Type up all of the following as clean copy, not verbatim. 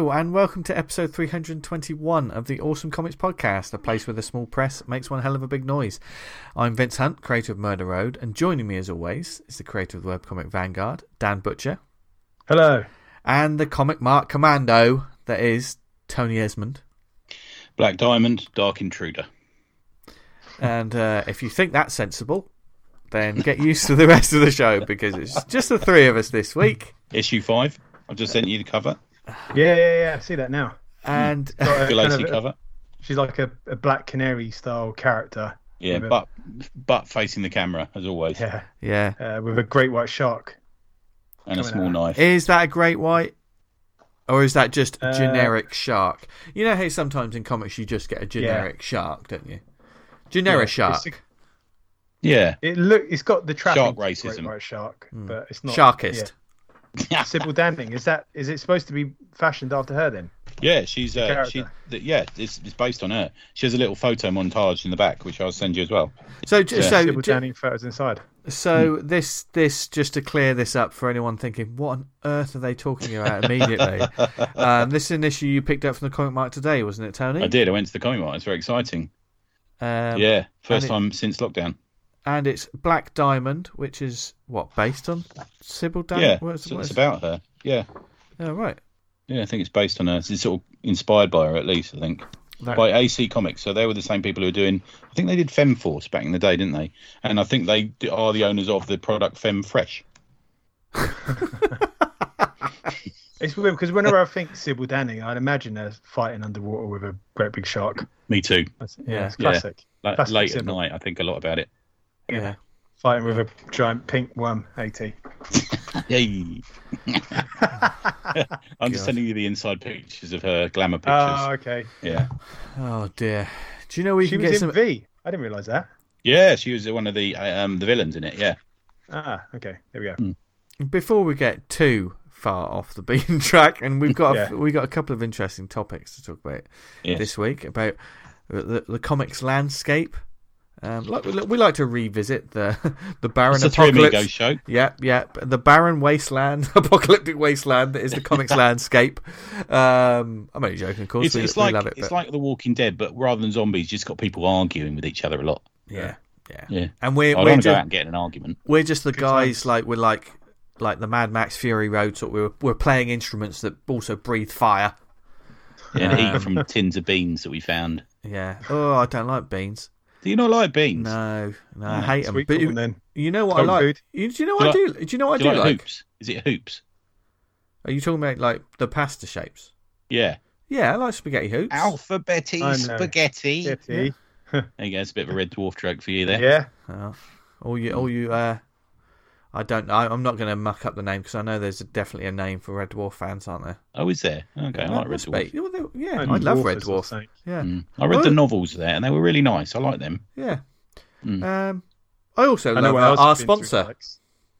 Hello and welcome to episode 321 of the Awesome Comics Podcast, a place where the small press makes one hell of a big noise. I'm Vince Hunt, creator of Murder Road, and joining me as always is the creator of the webcomic Vanguard, Dan Butcher. Hello. And the comic Mark Commando, that is Tony Esmond. Black Diamond, Dark Intruder. And if you think that's sensible, then get used to the rest of the show, because it's just the three of us this week. Issue 5, I've just sent you the cover. Yeah, I see that now. And cover. She's like a Black Canary style character. Yeah, but facing the camera as always. Yeah. With a great white shark and a small knife. Is that a great white, or is that just generic shark? You know how sometimes in comics you just get a generic shark, don't you? Generic shark. It's got the trap shark racism. Great white shark, but it's not sharkist. Yeah. Sybil Danning, is it supposed to be fashioned after her then? Yeah, she's it's based on her. She has a little photo montage in the back, which I'll send you as well. So Sybil Danning photos inside. So this just to clear this up for anyone thinking, what on earth are they talking about immediately? This is an issue you picked up from the Comic Mart today, wasn't it, Tony? I did. I went to the Comic Mart. It's very exciting. First time since lockdown. And it's Black Diamond, which is based on Sybil Danning? Yeah, it's about her. Yeah. Oh, right. Yeah, I think it's based on her. It's sort of inspired by her, at least, I think. By AC Comics. So they were the same people who were doing... I think they did Femme Force back in the day, didn't they? And I think they are the owners of the product Femme Fresh. It's weird, because whenever I think Sybil Danning, I'd imagine her fighting underwater with a great big shark. Me too. It's classic. Yeah. Classic late Sybil. At night, I think a lot about it. Yeah, fighting with a giant pink worm, AT. Yay! I'm just sending you the inside pictures of her glamour pictures. Oh, okay. Yeah. Oh dear. Do you know she can get some? She was in V. I didn't realise that. Yeah, she was one of the villains in it. Yeah. Ah, okay. There we go. Before we get too far off the beaten track, and we've got a couple of interesting topics to talk about this week about the comics landscape. We like to revisit the barren apocalypse show. Yep. The barren wasteland, apocalyptic wasteland that is the comics landscape. I'm only joking, of course. We love it. It's like The Walking Dead, but rather than zombies, just got people arguing with each other a lot. Yeah. And we're just go out and get in an argument. We're just the guys like the Mad Max Fury Road sort. We're playing instruments that also breathe fire. Yeah, and eat from tins of beans that we found. Yeah. Oh, I don't like beans. Do you not like beans? No, I hate them. But you know what I like? Food. Do you know what I do? Do you know what I do like? Hoops? Is it hoops? Are you talking about like the pasta shapes? Yeah. Yeah, I like spaghetti hoops. Alphabetti spaghetti. Yeah. There you go. It's a bit of a Red Dwarf joke for you there. Yeah. I don't know. I'm not going to muck up the name because I know there's definitely a name for Red Dwarf fans, aren't there? Oh, is there? Okay, I like Red Dwarf. I love Red Dwarf. Yeah, I read the novels there and they were really nice. I like them. Yeah. I also love our sponsor.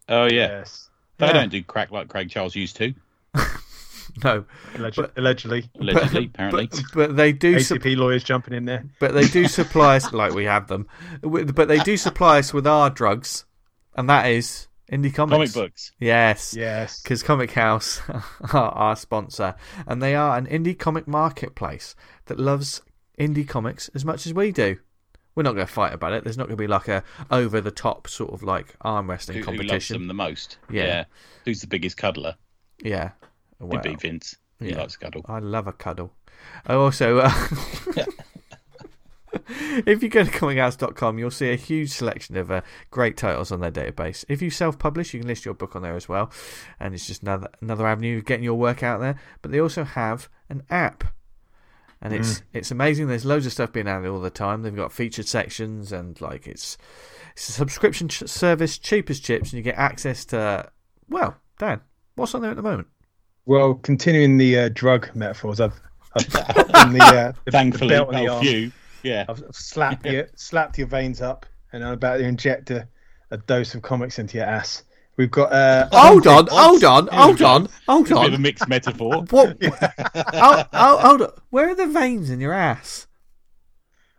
Oh, yeah. Yes. They don't do crack like Craig Charles used to. No. Allegedly, apparently. But they do... ACP lawyers jumping in there. But they do supply us, like we have them, but they do supply us with our drugs, and that is... Indie Comics. Comic books. Yes. Because Comic House are our sponsor. And they are an indie comic marketplace that loves indie comics as much as we do. We're not going to fight about it. There's not going to be like a over-the-top sort of like arm wrestling competition. Who loves them the most? Yeah. Who's the biggest cuddler? Yeah. Well, it'd be Vince. He likes to cuddle. I love a cuddle. If you go to comichouse.com, you'll see a huge selection of great titles on their database. If you self-publish, you can list your book on there as well, and it's just another avenue of getting your work out there. But they also have an app, and it's amazing. There's loads of stuff being added all the time. They've got featured sections, and like it's a subscription service, cheap as chips, and you get access to... Well, Dan, what's on there at the moment? Well, continuing the drug metaphors, I've on the thankfully belt on the arm. You. Yeah, I've slapped your veins up, and I'm about to inject a dose of comics into your ass. We've got. Hold on. A bit of a mixed metaphor. What? Yeah. Hold on. Where are the veins in your ass?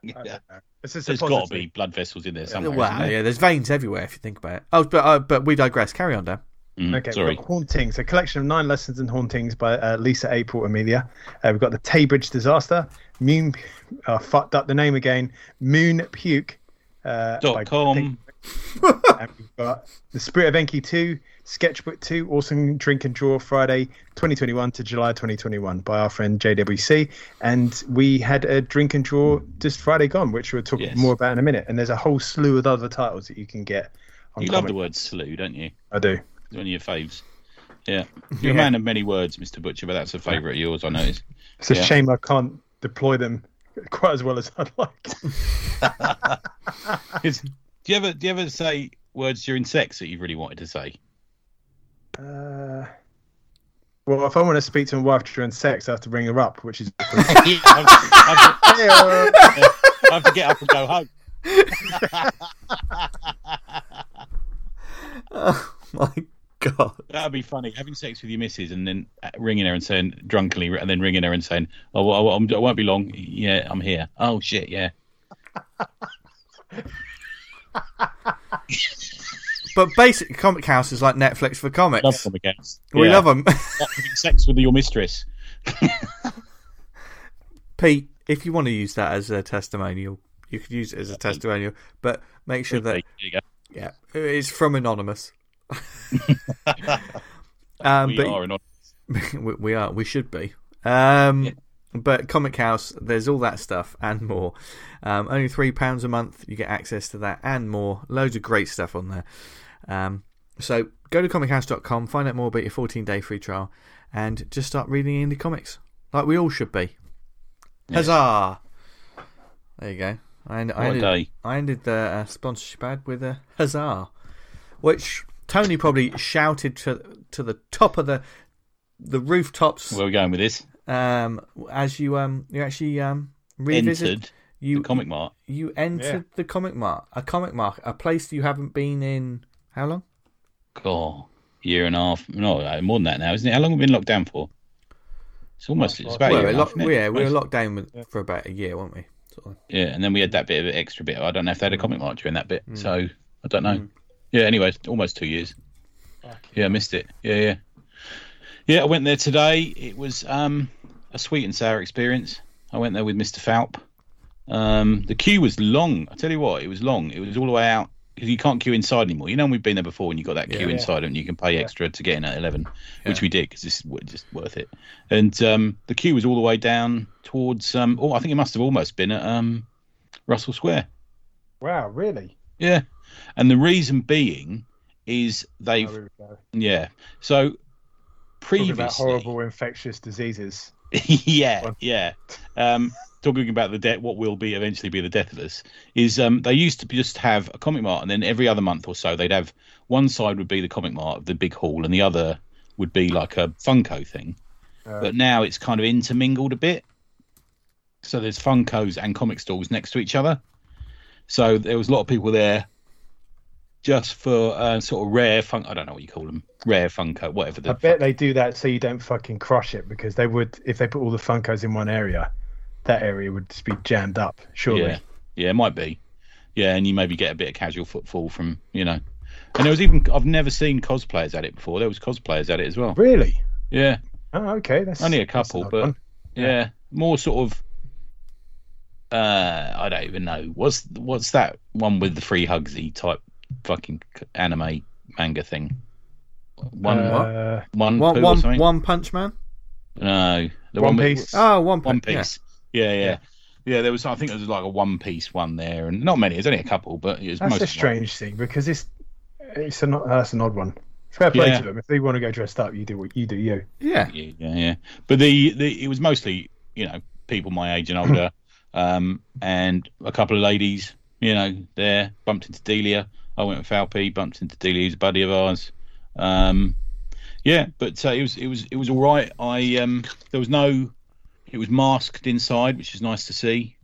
Yeah. There's got to be blood vessels in there somewhere. Well, there's veins everywhere if you think about it. Oh, but we digress. Carry on, Dan. Okay, sorry. We've got Hauntings, a collection of 9 lessons in hauntings by Lisa April Amelia. We've got the Taybridge Disaster, Moon, fucked up the name again, Moon Puke. .com. And we've got The Spirit of Enki 2, Sketchbook 2, Awesome Drink and Draw, Friday 2021 to July 2021 by our friend JWC. And we had a Drink and Draw just Friday gone, which we'll talk more about in a minute. And there's a whole slew of other titles that you can get. On you love the word slew, don't you? I do. It's one of your faves. Yeah. You're a man of many words, Mr. Butcher, but that's a favourite of yours, I noticed. It's a shame I can't deploy them quite as well as I'd like. Do you ever say words during sex that you really wanted to say? Well, if I want to speak to my wife during sex, I have to bring her up, which is... I have to get up and go home. Oh, my God. That would be funny, having sex with your missus and then ringing her and saying, drunkenly, and then ringing her and saying, oh, well, I won't be long. Yeah, I'm here. Oh, shit, yeah. But basically, Comic House is like Netflix for comics. Love Comic House. We love them. Sex with your mistress. Pete, if you want to use that as a testimonial, you could use it as a testimonial, but make sure that it's from anonymous. Are anonymous. We are. We should be. But Comic House, there's all that stuff and more. Only £3 a month, you get access to that and more. Loads of great stuff on there. So go to comichouse.com, find out more about your 14-day free trial, and just start reading indie comics like we all should be. Yes. Huzzah! There you go. I ended the sponsorship ad with a huzzah, which Tony probably shouted to the top of the rooftops. Where are we going with this? As you actually entered the Comic Mart. You entered the Comic Mart, a place you haven't been in how long? God, year and a half. No, more than that now, isn't it? How long have we been locked down for? We were locked down for about a year, weren't we? Sort of. Yeah, and then we had that bit of extra bit. I don't know if they had a Comic Mart during that bit, so I don't know. Yeah, anyway, almost 2 years. Yeah, I missed it. Yeah. Yeah, I went there today. It was a sweet and sour experience. I went there with Mr. Falp. The queue was long. I tell you what, it was long. It was all the way out because you can't queue inside anymore. You know, we've been there before when you got that queue inside and you can pay extra to get in at 11, which we did because this is just worth it. And the queue was all the way down towards, I think it must have almost been at Russell Square. Wow, really? Yeah. And the reason being is they've... Oh, here we go. Yeah. So... Previously, talking about horrible infectious diseases. Talking about the debt, what will be eventually be the death of us, is they used to just have a Comic Mart, and then every other month or so they'd have one side would be the Comic Mart, the big hall, and the other would be like a Funko thing. But now it's kind of intermingled a bit. So there's Funkos and comic stalls next to each other. So there was a lot of people there. Just for sort of rare Funko, I don't know what you call them, rare Funko, whatever. I bet they do that so you don't fucking crush it, because they would, if they put all the Funkos in one area, that area would just be jammed up, surely. Yeah, it might be. Yeah, and you maybe get a bit of casual footfall from, you know. And there was even, I've never seen cosplayers at it before. There was cosplayers at it as well. Really? Yeah. Oh, okay. That's only a couple, but yeah, more sort of. I don't even know. What's that one with the free hugsy type? Fucking anime manga thing. One Punch Man. No, the One Piece. One Piece. Yeah. There was, I think, there was like a One Piece one there, and not many. There's only a couple, but it's that's a strange thing because it's an odd one. Fair play to them if they want to go dressed up. You do what you do. You. Yeah. But it was mostly, you know, people my age and older, and a couple of ladies. You know, there bumped into Delia. I went with Falpy, bumped into Delia, who's a buddy of ours. It was all right. It was masked inside, which is nice to see.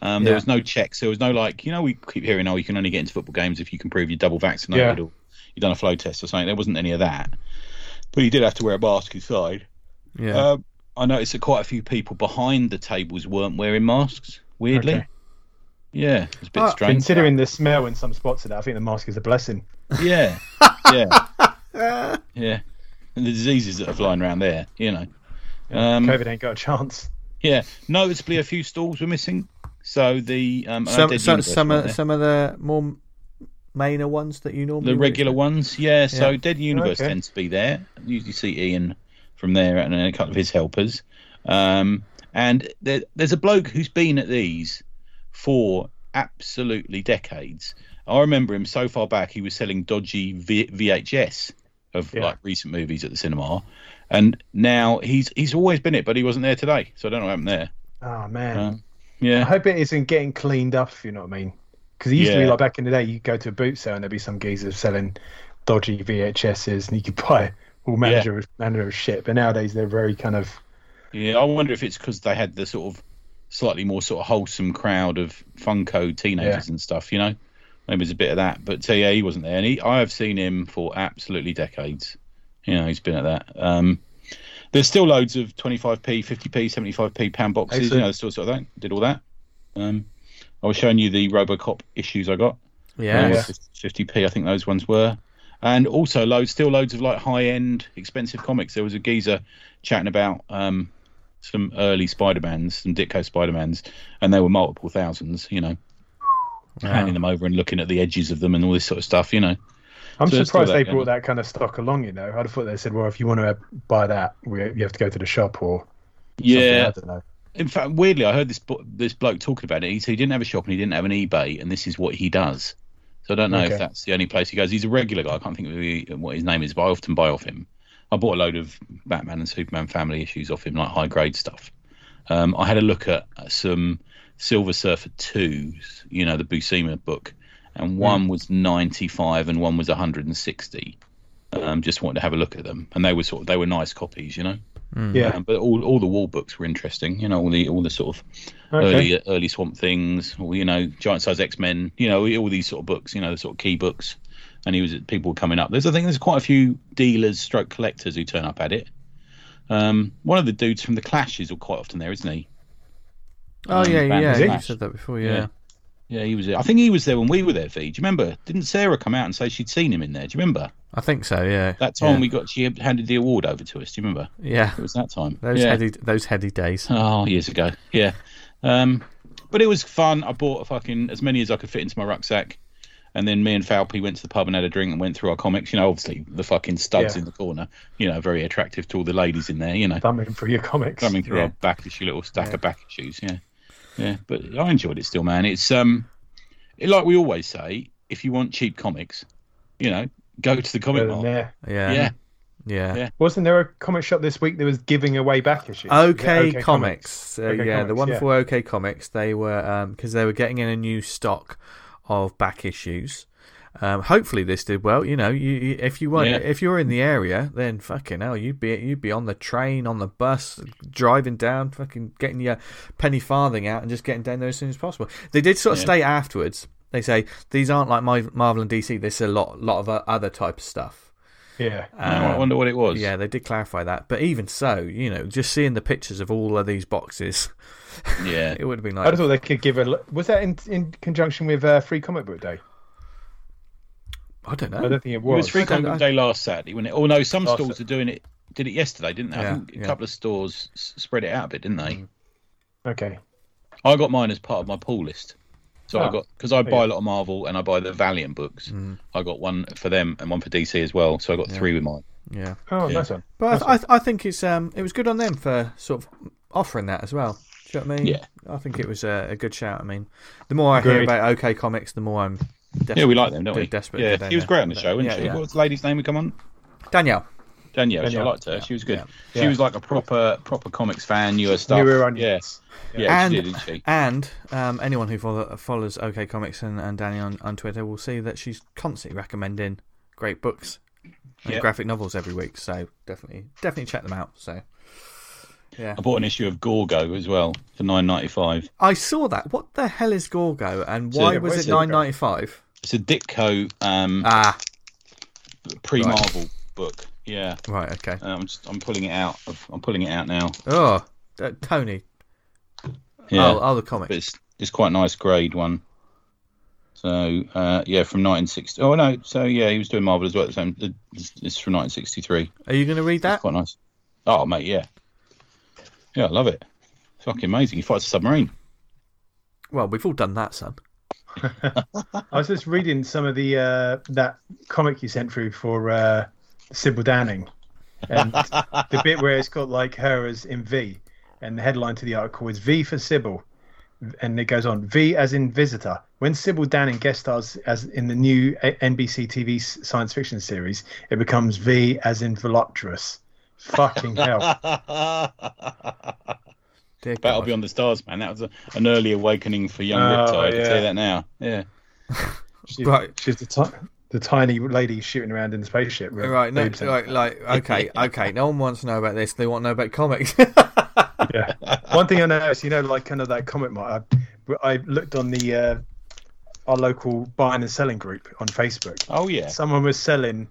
There was no checks. There was no like, you know, we keep hearing, you can only get into football games if you can prove you're double vaccinated or you've done a flow test or something. There wasn't any of that. But you did have to wear a mask inside. Yeah. I noticed that quite a few people behind the tables weren't wearing masks, weirdly. Okay. Yeah, it's a bit strange. Considering the smell in some spots of that, I think the mask is a blessing. Yeah, yeah. Yeah, and the diseases that are flying around there, you know. COVID ain't got a chance. Yeah, noticeably a few stalls were missing. So the some of the more minor ones that you normally ones, yeah. So yeah. Dead Universe tends to be there. You usually see Ian from there and a couple of his helpers. And there's a bloke who's been at these for absolutely decades. I remember him so far back. He was selling dodgy VHS of like recent movies at the cinema, and now he's always been it, but he wasn't there today. So I don't know what happened there. Oh man. Yeah, I hope it isn't getting cleaned up, if you know what I mean. Because it used to be like back in the day, you go to a boot sale and there'd be some geezers selling dodgy VHSs, and you could buy all manner of shit. But nowadays they're very kind of. Yeah, I wonder if it's because they had the sort of slightly more sort of wholesome crowd of Funko teenagers and stuff, you know. Maybe there's a bit of that, but yeah, he wasn't there. And I have seen him for absolutely decades. You know, he's been at that. There's still loads of 25p, 50p, 75p pound boxes, you know, sort of thing. Did all that. I was showing you the RoboCop issues I got. Yeah. 50p, I think those ones were. And also loads of like high-end, expensive comics. There was a geezer chatting about some early Spider-Mans, some Ditko Spider-Mans, and they were multiple thousands, you know, handing them over and looking at the edges of them and all this sort of stuff, you know. I'm surprised they brought that kind of stock along, you know. I'd have thought they said, well, if you want to buy that, you have to go to the shop or something, I don't know. In fact, weirdly, I heard this bloke talking about it. He said he didn't have a shop and he didn't have an eBay, and this is what he does. So I don't know if that's the only place he goes. He's a regular guy. I can't think of what his name is, but I often buy off him. I bought a load of Batman and Superman family issues off him, like high-grade stuff. I had a look at some Silver Surfer 2s, you know, the Buscema book, and one was 95 and one was 160. Just wanted to have a look at them, and they were nice copies, you know. But all the Wall books were interesting, you know, all the sort of early Swamp Things, or you know, Giant Size X-Men, you know, all these sort of books, you know, the sort of key books. And people were coming up. There's quite a few dealers, stroke collectors who turn up at it. One of the dudes from the Clash is quite often there, isn't he? Oh yeah, you said that before, yeah. Yeah, he was. I think he was there when we were there, V. Do you remember? Didn't Sarah come out and say she'd seen him in there? Do you remember? I think so, yeah. That time she handed the award over to us. Do you remember? Yeah. It was that time. Those heady days. Oh, years ago. Yeah. But it was fun. I bought as many as I could fit into my rucksack. And then me and Falpy went to the pub and had a drink and went through our comics. You know, obviously the fucking studs in the corner, you know, very attractive to all the ladies in there, you know. Thumbing through your comics. Thumbing through our back issue, little stack of back issues, yeah. Yeah, but I enjoyed it still, man. It's like we always say, if you want cheap comics, you know, go to the comic mart. Yeah. Wasn't there a comic shop this week that was giving away back issues? OK Comics. The wonderful OK Comics. They were because they were getting in a new stock of back issues. Hopefully this did well. You know, if you were in the area, then fucking hell, you'd be on the train, on the bus, driving down, fucking getting your penny farthing out and just getting down there as soon as possible. They did sort of state afterwards. They say these aren't like Marvel and DC. This is a lot of other type of stuff. Yeah, I wonder what it was. Yeah, they did clarify that. But even so, you know, just seeing the pictures of all of these boxes, yeah, it would have been like. I thought they could give a. Was that in conjunction with Free Comic Book Day? I don't know. I don't think it was. It was Free Comic Book Day last Saturday, wasn't it? Oh no, some stores are doing it. Did it yesterday, didn't they? Yeah, I think a couple of stores spread it out a bit, didn't they? Okay. I got mine as part of my pull list. So I got because I buy a lot of Marvel and I buy the Valiant books. I got one for them and one for DC as well. So I got three with mine. Yeah. Oh, nice one. But I think it's it was good on them for sort of offering that as well. Do you know what I mean? Yeah. I think it was a good shout. I mean, the more I hear about OK Comics, the more I'm. We like them, don't we? Desperate. Yeah, she was great on the show, wasn't she? Yeah. What was the lady's name we come on? Danielle. I liked her. She was good. Yeah. She was like a proper comics fan. You were stuff. You were on. Yes. Yeah, she did, didn't she? And anyone who follows OK Comics and Danielle on Twitter will see that she's constantly recommending great books and graphic novels every week. So definitely check them out. So. Yeah. I bought an issue of Gorgo as well for $9.95. I saw that. What the hell is Gorgo and why was it $9.95? It's a Ditko pre-Marvel book. Yeah. Right. Okay. I'm pulling it out. I'm pulling it out now. Oh, Tony. Yeah. Oh, the comic. It's quite a nice grade one. So, from 1960. Oh, no. So, yeah, he was doing Marvel as well at the same time. It's from 1963. Are you going to read that? It's quite nice. Oh, mate, yeah. Yeah, I love it. It's fucking amazing. He fights a submarine. Well, we've all done that, son. I was just reading some of the that comic you sent through for Sybil Danning. And the bit where it's got like her as in V, and the headline to the article is V for Sybil. And it goes on, V as in visitor. When Sybil Danning guest stars as in the new NBC TV science fiction series, it becomes V as in voluptuous. Fucking hell. Battle Beyond the Stars, man. That was an early awakening for young Riptide. Yeah. I tell you that now. Yeah. She's the tiny lady shooting around in the spaceship. Right. No, okay. No one wants to know about this. They want to know about comics. Yeah. One thing I noticed, like kind of that comic mark, I looked on the our local buying and selling group on Facebook. Oh, yeah. Someone was selling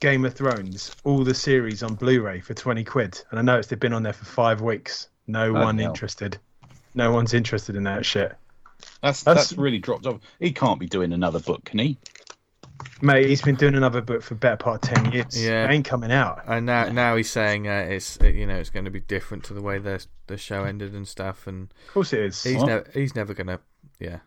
Game of Thrones, all the series on Blu-ray for £20. And I noticed they've been on there for 5 weeks. No one's interested. No one's interested in that shit. That's really dropped off. He can't be doing another book, can he? Mate, he's been doing another book for the better part of 10 years. Yeah. It ain't coming out. And now he's saying it's going to be different to the way the show ended and stuff. And of course it is. He's never going to. Yeah.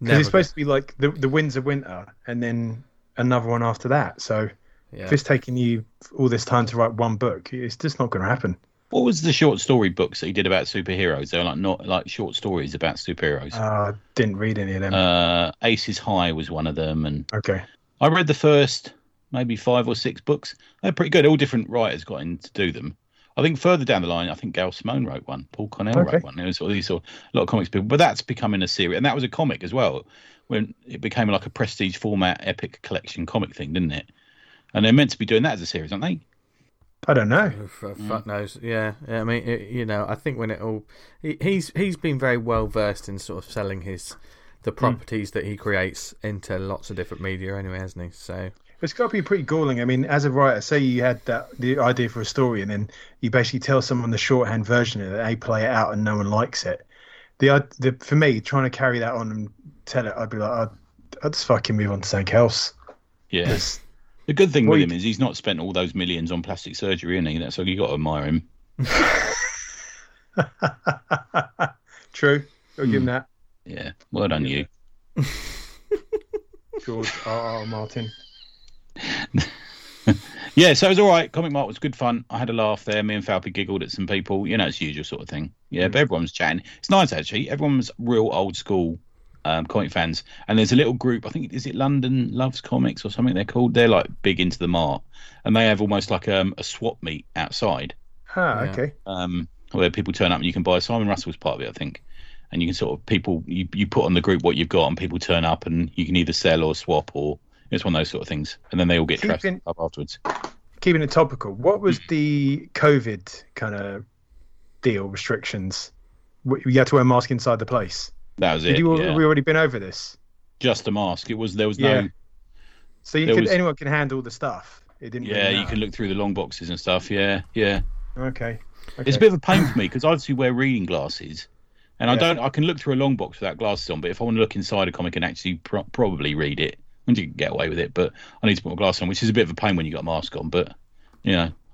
Because it's supposed to be like the Winds of Winter, and then another one after that. So if it's taking you all this time to write one book, it's just not going to happen. What was the short story books that he did about superheroes? They were not short stories about superheroes. I didn't read any of them. Aces High was one of them, and I read the first maybe 5 or 6 books. They're pretty good. All different writers got in to do them. I think further down the line, Gail Simone wrote one. Paul Cornell wrote one. There was all these sort of, a lot of comics people, but that's becoming a series, and that was a comic as well. When it became like a prestige format, epic collection comic thing, didn't it? And they're meant to be doing that as a series, aren't they? I don't know. Fuck knows. Yeah. I mean, I think when it all, he's been very well versed in sort of selling the properties that he creates into lots of different media, anyway, hasn't he? So it's got to be pretty galling. I mean, as a writer, say you had the idea for a story, and then you basically tell someone the shorthand version of it, they play it out, and no one likes it. For me, trying to carry that on and tell it, I'd be like, I'd just fucking move on to something else. Yeah. The good thing with him is he's not spent all those millions on plastic surgery, isn't he? That's why you got to admire him. True. I'll give him that. Yeah. Well done, you. George R.R. Martin. Yeah, so it was all right. Comic Mark was good fun. I had a laugh there. Me and Falpy giggled at some people. It's the usual sort of thing. Yeah, but everyone was chatting. It's nice, actually. Everyone's real old school. Comic fans, and there's a little group, I think, is it London Loves Comics or something they're called? They're like big into the mart, and they have almost like a swap meet outside. Okay. Where people turn up and you can buy. Simon Russell's part of it, I think, and you can sort of you put on the group what you've got, and people turn up, and you can either sell or swap, or it's one of those sort of things, and then they all get dressed up afterwards. Keeping it topical, what was the COVID kind of deal restrictions? You had to wear a mask inside the place. That was it. Have we already been over this? Just a mask. There was no. So anyone can handle the stuff. It didn't. Yeah, you can look through the long boxes and stuff. Yeah. Okay. It's a bit of a pain for me because I obviously wear reading glasses, and I can look through a long box without glasses on. But if I want to look inside a comic and actually probably read it, and you can get away with it. But I need to put my glasses on, which is a bit of a pain when you got a mask on. But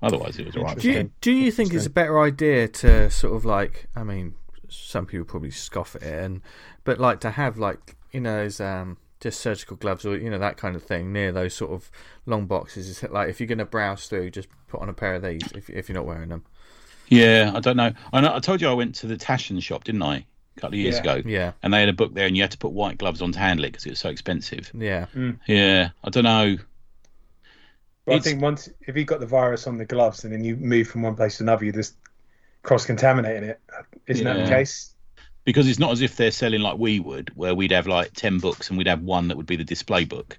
otherwise it was all right. Do you think it's a better idea to sort of like? I mean. Some people probably scoff at it, but like to have like those just surgical gloves or that kind of thing near those sort of long boxes. It's like if you're going to browse through, just put on a pair of these if you're not wearing them. Yeah, I don't know. I told you I went to the Tashin shop, didn't I? A couple of years ago. Yeah. And they had a book there, and you had to put white gloves on to handle it because it was so expensive. Yeah. Mm. Yeah. I don't know. Well, I think once if you got the virus on the gloves and then you move from one place to another, you just cross-contaminating it, isn't that the case? Because it's not as if they're selling like we would, where we'd have like 10 books and we'd have one that would be the display book.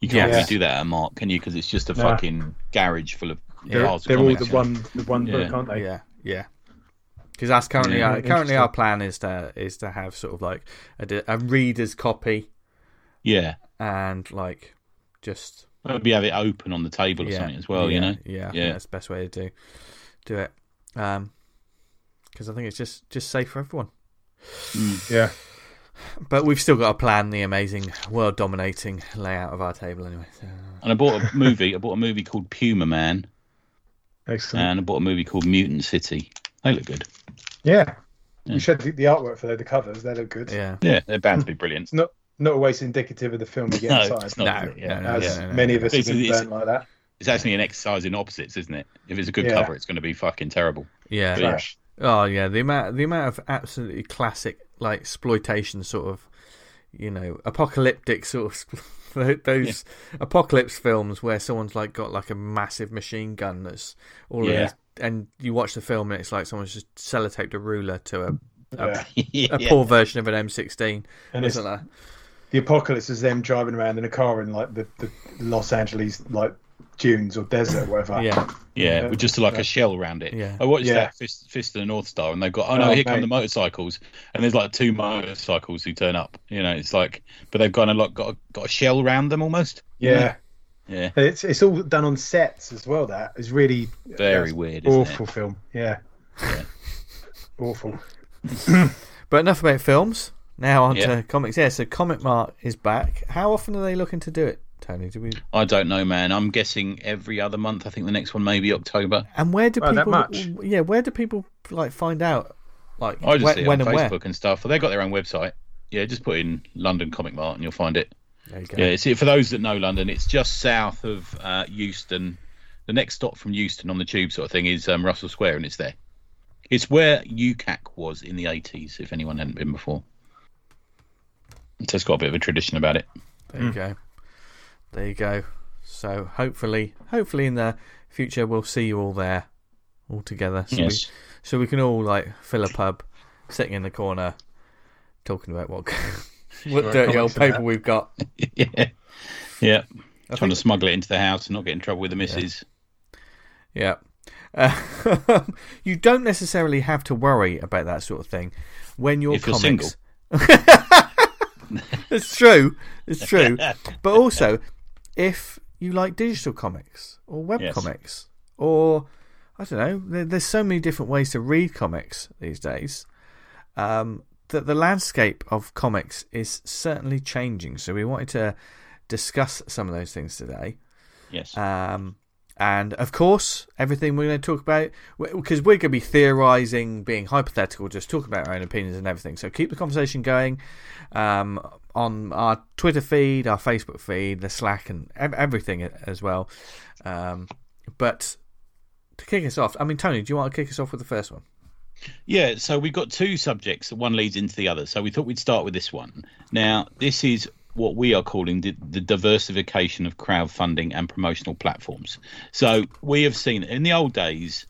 You can't really do that at a Mark, can you? Because it's just a fucking garage full of cars. They're all the one book, aren't they? Yeah. Because that's currently our plan is to have sort of like a reader's copy. Yeah. And like just maybe have it open on the table or something as well. Yeah, I think that's the best way to do it. Because I think it's just safe for everyone. Mm. Yeah. But we've still got to plan the amazing, world-dominating layout of our table anyway. So. And I bought a movie. I bought a movie called Puma Man. Excellent. And I bought a movie called Mutant City. They look good. Yeah. You showed the artwork for the covers. They look good. Yeah. Yeah, they're bound to be brilliant. Not always indicative of the film we get inside. It's not. No. Many of us have been burnt like that. It's actually an exercise in opposites, isn't it? If it's a good cover, it's going to be fucking terrible. Yeah. Trash. Oh yeah, the amount of absolutely classic like exploitation sort of, you know, apocalyptic sort of those apocalypse films where someone's like got like a massive machine gun that's all of these, and you watch the film and it's like someone's just sellotaped a ruler to a poor version of an M16, and isn't that? The apocalypse is them driving around in a car in like the Los Angeles like dunes or desert, whatever. Yeah, with just like a shell around it. Yeah. I watched that Fist of the North Star, and they've got come the motorcycles, and there's like two motorcycles who turn up. You know, it's like, but they've got a shell around them almost. Yeah, yeah. It's all done on sets as well. That is really very weird. Awful film. Yeah. Awful. But enough about films. Now on to comics. Yeah, so Comic Mart is back. How often are they looking to do it? Tony, I don't know, man. I'm guessing every other month. I think the next one may be October. And where do people? That much? Yeah, where do people like find out? Like, I just see it on Facebook and stuff. They got their own website. Yeah, just put in London Comic Mart and you'll find it. There you go. Yeah, for those that know London, it's just south of Euston. The next stop from Euston on the tube, sort of thing, is Russell Square, and it's there. It's where UCAC was in the 80s, if anyone hadn't been before. So it's got a bit of a tradition about it. There you go. There you go. So hopefully in the future we'll see you all there, all together. So yes. So we can all like fill a pub, sitting in the corner, talking about what dirty old paper we've got. Yeah. Trying to smuggle it into the house and not get in trouble with the missus. Yeah. You don't necessarily have to worry about that sort of thing when you're comics. You're single. It's true. But also, if you like digital comics or web comics, or I don't know, there's so many different ways to read comics these days that the landscape of comics is certainly changing. So we wanted to discuss some of those things today. Yes. And of course, everything we're going to talk about, because we're going to be theorising, being hypothetical, just talking about our own opinions and everything. So keep the conversation going on our Twitter feed, our Facebook feed, the Slack, and everything as well. But to kick us off, I mean, Tony, do you want to kick us off with the first one? Yeah, so we've got two subjects, that one leads into the other. So we thought we'd start with this one. Now, this is what we are calling the diversification of crowdfunding and promotional platforms. So we have seen in the old days,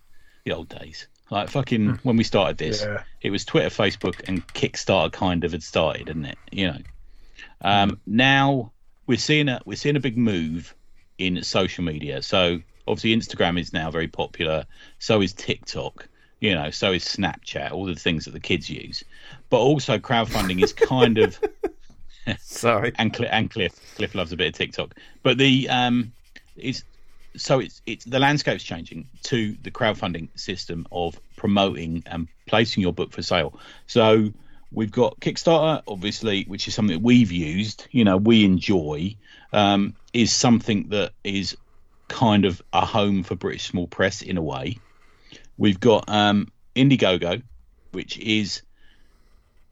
like fucking when we started this, it was Twitter, Facebook, and Kickstarter kind of had started, hadn't it? You know, now we're seeing a big move in social media. So obviously Instagram is now very popular. So is TikTok. You know, so is Snapchat. All the things that the kids use, but also crowdfunding is kind of. Sorry, and Cliff loves a bit of TikTok, but the it's the landscape's changing to the crowdfunding system of promoting and placing your book for sale. So we've got Kickstarter, obviously, which is something that we've used. You know, we enjoy is something that is kind of a home for British small press in a way. We've got Indiegogo, which is.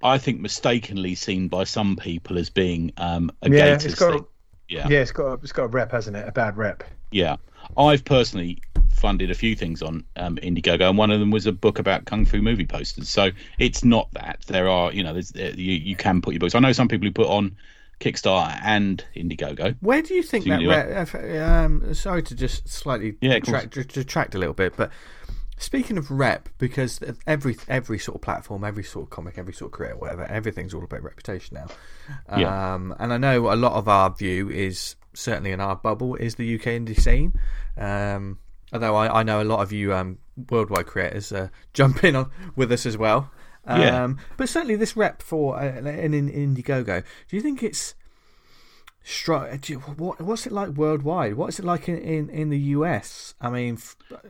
I think mistakenly seen by some people as being a gators thing. It's got a rep, hasn't it? A bad rep. Yeah, I've personally funded a few things on Indiegogo, and one of them was a book about kung fu movie posters. So it's not that there are, you know, you can put your books. I know some people who put on Kickstarter and Indiegogo. Where do you think that? Sorry to just slightly detract a little bit, but. Speaking of rep, because every sort of platform, every sort of comic, every sort of career, whatever, everything's all about reputation now. And I know a lot of our view is, certainly in our bubble, is the UK indie scene. Although I know a lot of you worldwide creators jump in with us as well. But certainly this rep for an Indiegogo, do you think it's... What's it like worldwide? What's it like in the US? I mean,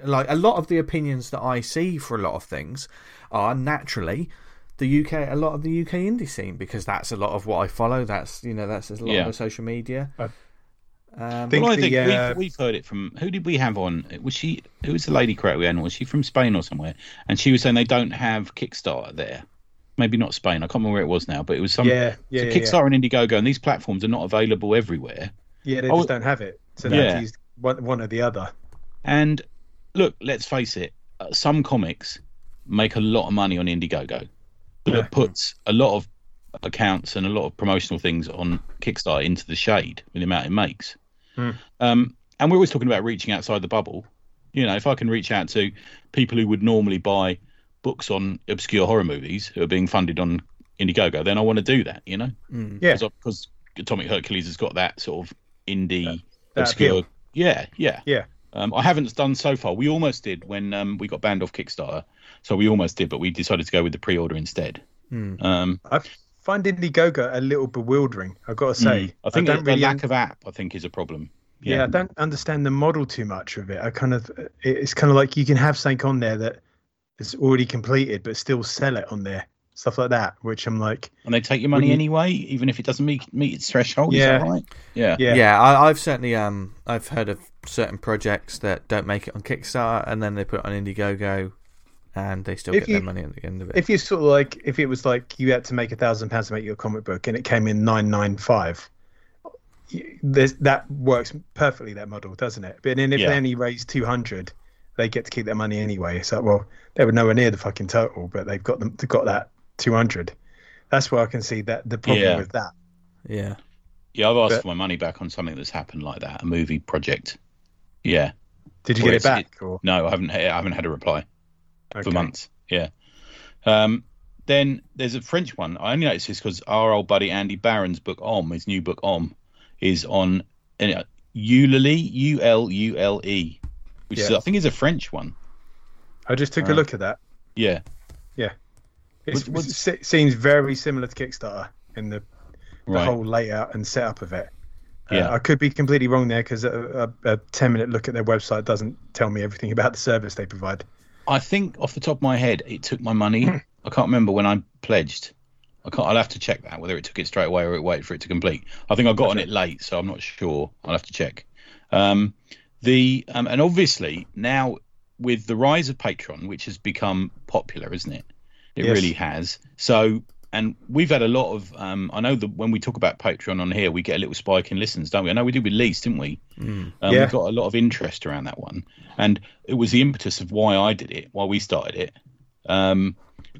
like a lot of the opinions that I see for a lot of things are naturally the UK, a lot of the UK indie scene, because that's a lot of what I follow. That's, you know, that's a lot of the social media. I think we've heard it from, who did we have on? Was she, who was the lady correct we had on? Was she from Spain or somewhere? And she was saying they don't have Kickstarter there. Maybe not Spain. I can't remember where it was now, but it was some. So Kickstarter and Indiegogo, and these platforms are not available everywhere. Yeah, they just don't have it. So they have to use one or the other. And look, let's face it, some comics make a lot of money on Indiegogo. But it puts a lot of accounts and a lot of promotional things on Kickstarter into the shade with the amount it makes. And we're always talking about reaching outside the bubble. You know, if I can reach out to people who would normally buy books on obscure horror movies who are being funded on Indiegogo, then I want to do that, you know? Because Atomic Hercules has got that sort of indie that obscure appeal. I haven't done so far. We almost did when we got banned off Kickstarter, so we almost did, but we decided to go with the pre-order instead. I find Indiegogo a little bewildering, I've got to say. I think the lack of app, I think, is a problem. Yeah, I don't understand the model too much of it. It's kind of like you can have something on there that it's already completed, but still sell it on there, stuff like that. Which I'm like, and they take your money anyway, even if it doesn't meet its threshold. Is that right? I've certainly I've heard of certain projects that don't make it on Kickstarter, and then they put it on Indiegogo, and they still get their money at the end of it. If you sort of like, if it was like you had to make £1,000 to make your comic book, and it came in 995, that works perfectly. That model, doesn't it? But then if they only raise 200. They get to keep their money anyway. It's like, well, they were nowhere near the fucking total, but they've got that 200. That's where I can see that the problem with that. Yeah, I've asked for my money back on something that's happened like that, a movie project. Yeah. Did you get it back? No, I haven't had a reply for months. Yeah. Then there's a French one. I only noticed this because our old buddy Andy Barron's book Om, his new book Om, is on Ulule, U-L-U-L-E. Which is, I think, is a French one. I just took a look at that. Yeah. It seems very similar to Kickstarter in the whole layout and setup of it. I could be completely wrong there, because a 10-minute look at their website doesn't tell me everything about the service they provide. I think off the top of my head, it took my money. I can't remember when I pledged. I'll have to check that, whether it took it straight away or it waited for it to complete. I think I got on it late, so I'm not sure. I'll have to check. And obviously now with the rise of Patreon, which has become popular, isn't it? It really has. So, and we've had a lot of, I know that when we talk about Patreon on here, we get a little spike in listens, don't we? I know we did with Lease, didn't we? We got a lot of interest around that one. And it was the impetus of why I did it, why we started it.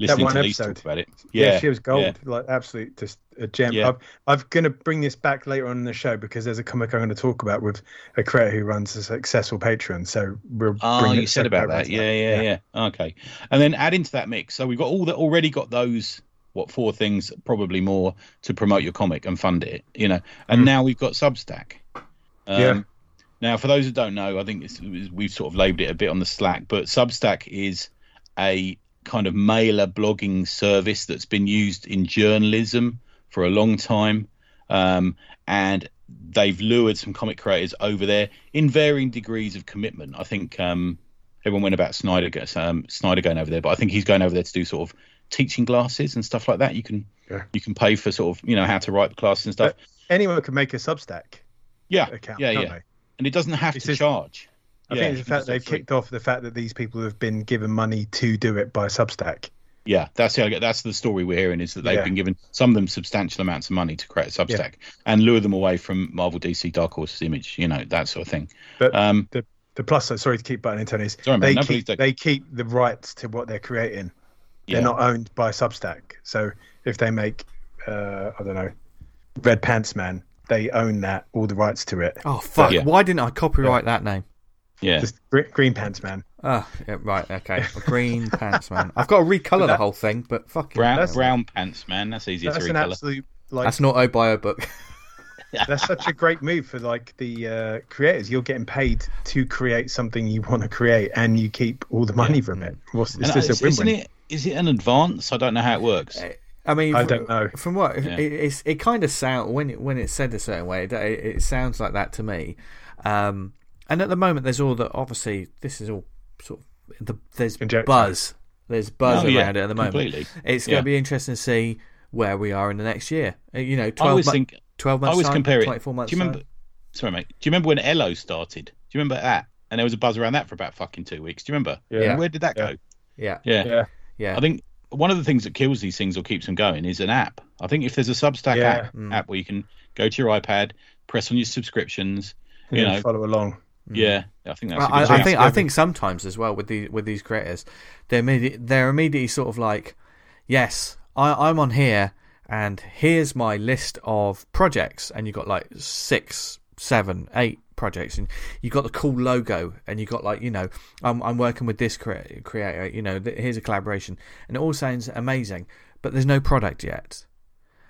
Listening that one to Lease talk about it. Yeah, she was gold. Yeah. Like, absolute, just a gem. Yeah. I'm going to bring this back later on in the show, because there's a comic I'm going to talk about with a creator who runs a successful Patreon. So we'll bring you said about that. Yeah. Okay. And then add into that mix. So we've got already got those, four things, probably more, to promote your comic and fund it, you know. And now we've got Substack. Now, for those who don't know, I think we've sort of labelled it a bit on the Slack, but Substack is a kind of mailer blogging service that's been used in journalism for a long time, and they've lured some comic creators over there in varying degrees of commitment. I think everyone went about Snyder going over there, but I think he's going over there to do sort of teaching classes and stuff like that. You can pay for sort of, you know, how to write classes and stuff. Anyone can make a Substack account, can't they? And it doesn't have to charge. I think the fact they've kicked off the fact that these people have been given money to do it by Substack. Yeah, that's the story we're hearing, is that they've been given, some of them, substantial amounts of money to create a Substack and lure them away from Marvel, DC, Dark Horse, Image, you know, that sort of thing. But the plus side, sorry to keep butting in, Tony, is they keep the rights to what they're creating. They're not owned by Substack. So if they make, I don't know, Red Pants Man, they own that, all the rights to it. Oh, fuck. Yeah. Why didn't I copyright that name? Yeah, just Green Pants Man. Green Pants Man. I've got to recolor the whole thing, but fucking brown Pants Man. That's easier to recolor. That's not Obio book. That's such a great move for like the creators. You're getting paid to create something you want to create, and you keep all the money from it. It's a win-win. Is it an advance? I don't know how it works. I mean, I don't know. From what it kind of sounds when it's said a certain way, it sounds like that to me. And at the moment, there's all the, obviously, this is all sort of, there's buzz There's buzz around it at the moment. Completely. It's going to be interesting to see where we are in the next year. You know, 12 months, 24 months. Do you remember? Sorry, mate. Do you remember when Elo started? Do you remember that? And there was a buzz around that for about fucking 2 weeks. Do you remember? Yeah. And where did that go? Yeah. I think one of the things that kills these things or keeps them going is an app. I think if there's a Substack app where you can go to your iPad, press on your subscriptions, you know, follow along. Yeah, I think that's. I think sometimes as well with these creators, they're immediately sort of like, yes, I'm on here, and here's my list of projects, and you've got like 6, 7, 8 projects, and you got the cool logo, and you got like, you know, I'm working with this creator, you know, here's a collaboration, and it all sounds amazing, but there's no product yet.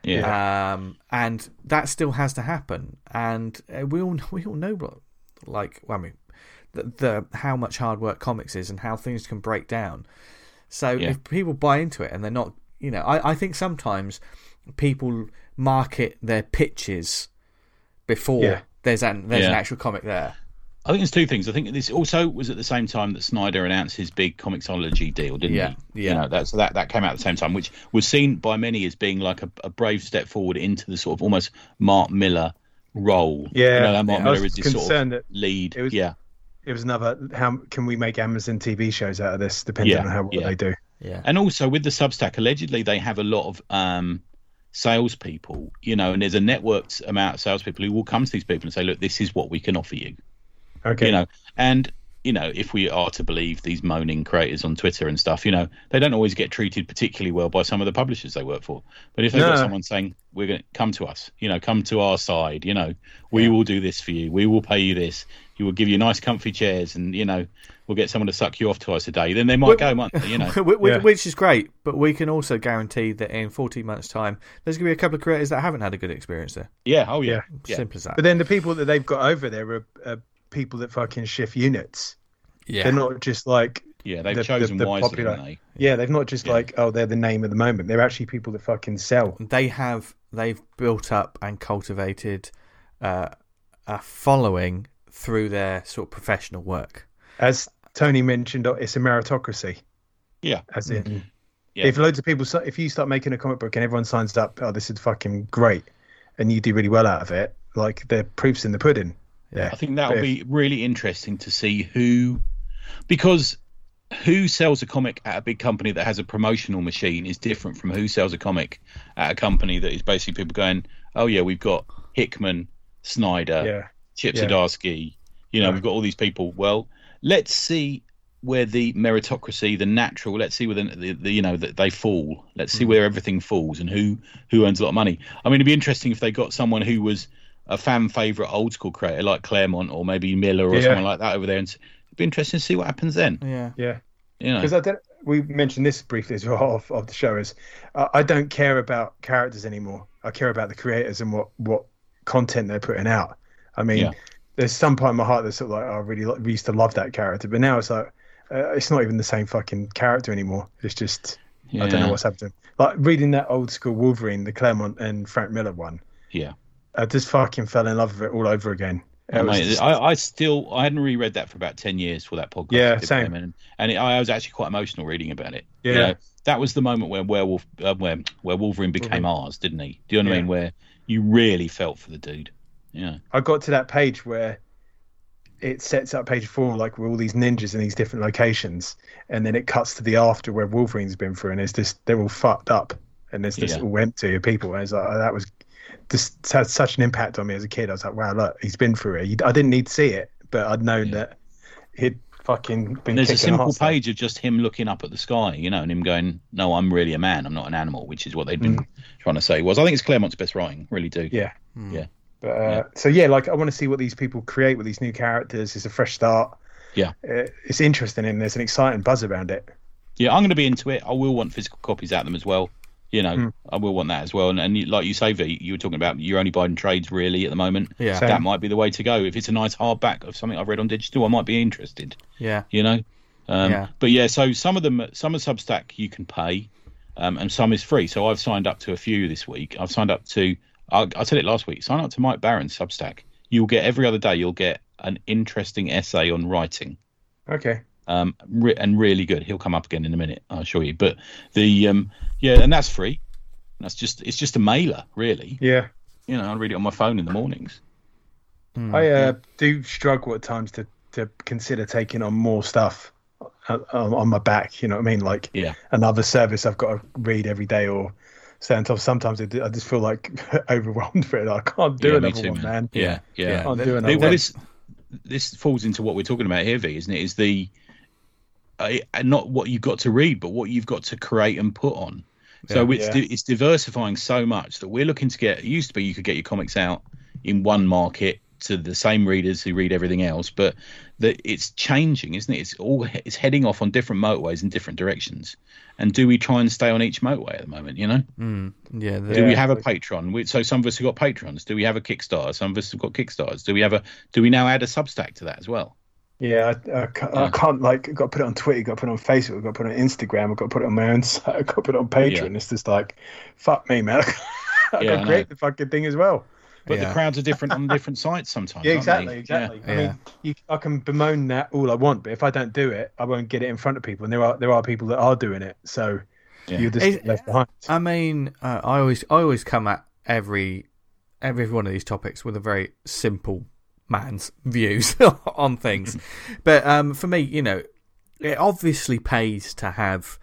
Yeah. And that still has to happen, and we all know what. Like, well, I mean, the how much hard work comics is and how things can break down. So if people buy into it and they're not, you know, I think sometimes people market their pitches before there's an actual comic there. I think there's two things. I think this also was at the same time that Snyder announced his big comicsology deal, didn't he? Yeah. You know, that came out at the same time, which was seen by many as being like a brave step forward into the sort of almost Mark Miller role. I was concerned sort of that lead. It was, it was another. How can we make Amazon TV shows out of this? Depending on how well they do. Yeah, and also with the Substack, allegedly they have a lot of salespeople, you know, and there's a networked amount of salespeople who will come to these people and say, "Look, this is what we can offer you." Okay, you know, and you know, if we are to believe these moaning creators on Twitter and stuff, you know, they don't always get treated particularly well by some of the publishers they work for. But if they've got someone saying, "We're going to come to us, you know, come to our side, you know, we will do this for you, we will pay you this, you will give you nice comfy chairs, and you know, we'll get someone to suck you off twice a day," then they might go, won't they? You know, which is great. But we can also guarantee that in 14 months' time, there's going to be a couple of creators that haven't had a good experience there. Yeah. Oh yeah. Simple as that. But then the people that they've got over there are people that fucking shift units. Yeah, they're not just like they've chosen the wisely, popular, haven't they? Yeah, they've not just like, oh, they're the name of the moment. They're actually people that fucking sell. They've built up and cultivated a following through their sort of professional work. As Tony mentioned, it's a meritocracy. Yeah, as in if loads of people, if you start making a comic book and everyone signs up, oh, this is fucking great, and you do really well out of it, like, the proof's in the pudding. Yeah, I think that'll be really interesting to see who sells a comic at a big company that has a promotional machine is different from who sells a comic at a company that is basically people going, oh yeah, we've got Hickman, Snyder, Chip Zdarsky, you know, we've got all these people. Well, let's see where the meritocracy, the natural, let's see where the you know, that they fall. Let's see where everything falls and who earns a lot of money. I mean, it'd be interesting if they got someone who was a fan favourite old school creator like Claremont or maybe Miller or someone like that over there, and it'd be interesting to see what happens then. Yeah, you know, because we mentioned this briefly as well off the show, is I don't care about characters anymore. I care about the creators and what content they're putting out. I mean, there's some part of my heart that's sort of like, oh, I really used to love that character, but now it's like it's not even the same fucking character anymore. It's just I don't know what's happening. Like reading that old school Wolverine, the Claremont and Frank Miller one. Yeah. I just fucking fell in love with it all over again. I hadn't reread that for about 10 years for that podcast. Yeah, same. I was actually quite emotional reading about it. Yeah. You know, that was the moment where Wolverine became ours, didn't he? Do you know what I mean? Where you really felt for the dude. Yeah. I got to that page where it sets up page 4, like with all these ninjas in these different locations. And then it cuts to the after where Wolverine's been through, and it's just, they're all fucked up. And there's this all empty of people. And it's like, oh, that was... This had such an impact on me as a kid. I was like, wow, look, he's been through it. I didn't need to see it, but I'd known that he'd fucking been. And there's a simple page of just him looking up at the sky, you know, and him going, no, I'm really a man, I'm not an animal, which is what they'd been trying to say was. I think it's Claremont's best writing, really do. Yeah. Mm. Yeah. But, so yeah, like, I want to see what these people create with these new characters. It's a fresh start. Yeah. It's interesting, and there's an exciting buzz around it. Yeah, I'm going to be into it. I will want physical copies out of them as well. You know, I will want that as well. And like you say, V, you were talking about you're only buying trades really at the moment. Yeah. So that might be the way to go. If it's a nice hardback of something I've read on digital, I might be interested. Yeah. You know? But yeah, so some of Substack you can pay and some is free. So I've signed up to a few this week. I've signed up to, I said it last week, sign up to Mike Barron's Substack. You'll get every other day, you'll get an interesting essay on writing. Okay. and really good. He'll come up again in a minute, I'll show you. But the yeah, and that's free. That's just, it's just a mailer, really. Yeah. You know, I read it on my phone in the mornings. I do struggle at times to consider taking on more stuff on my back. You know what I mean? Like another service I've got to read every day or stand up. Sometimes I just feel like overwhelmed for it. I can't do another one, man. Yeah. I can't do another one. This falls into what we're talking about here, V, isn't it? Is the not what you've got to read, but what you've got to create and put on. So it's diversifying so much that we're looking to get. It used to be you could get your comics out in one market to the same readers who read everything else, but that it's changing, isn't it? It's heading off on different motorways in different directions. And do we try and stay on each motorway at the moment? You know, do we have a Patreon? So some of us have got Patrons. Do we have a Kickstarter? Some of us have got Kickstarters. Do we now add a Substack to that as well? Yeah, I can't, like, I've got to put it on Twitter, I've got to put it on Facebook, I've got to put it on Instagram, I've got to put it on my own site, I've got to put it on Patreon. Yeah. It's just like, fuck me, man. I've got to create the fucking thing as well. But the crowds are different on different sites sometimes. Yeah, exactly. Yeah. I mean, I can bemoan that all I want, but if I don't do it, I won't get it in front of people. And there are people that are doing it, so you're just left behind. I mean, I always come at every one of these topics with a very simple man's views on things, but for me, you know, it obviously pays to have,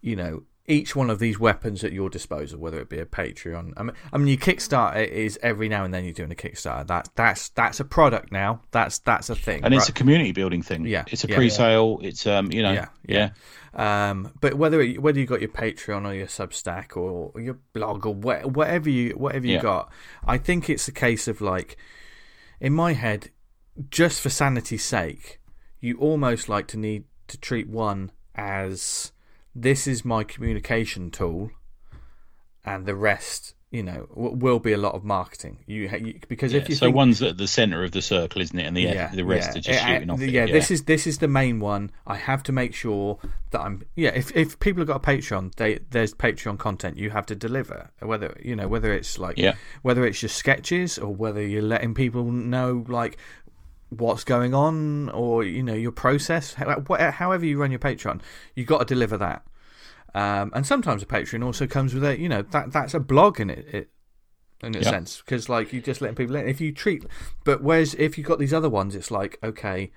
you know, each one of these weapons at your disposal, whether it be a Patreon. I mean, your Kickstarter is every now and then you're doing a Kickstarter. That's a product now. That's a thing, and it's a community building thing. Yeah, it's a pre-sale. Yeah. It's but whether you got your Patreon or your Substack or your blog or whatever you got, I think it's a case of like. In my head, just for sanity's sake, you almost like to need to treat one as this is my communication tool, and the rest, you know, will be a lot of marketing. Because one's at the centre of the circle, isn't it? And the rest are just shooting off. Yeah, this is the main one. I have to make sure that I'm. Yeah, if people have got a Patreon, there's Patreon content you have to deliver. Whether it's like whether it's your sketches or whether you're letting people know like what's going on or you know your process. However you run your Patreon, you've got to deliver that. And sometimes a Patreon also comes with a, you know, that's a blog in it in a sense, because like you're just letting people in. But whereas if you've got these other ones, it's like okay,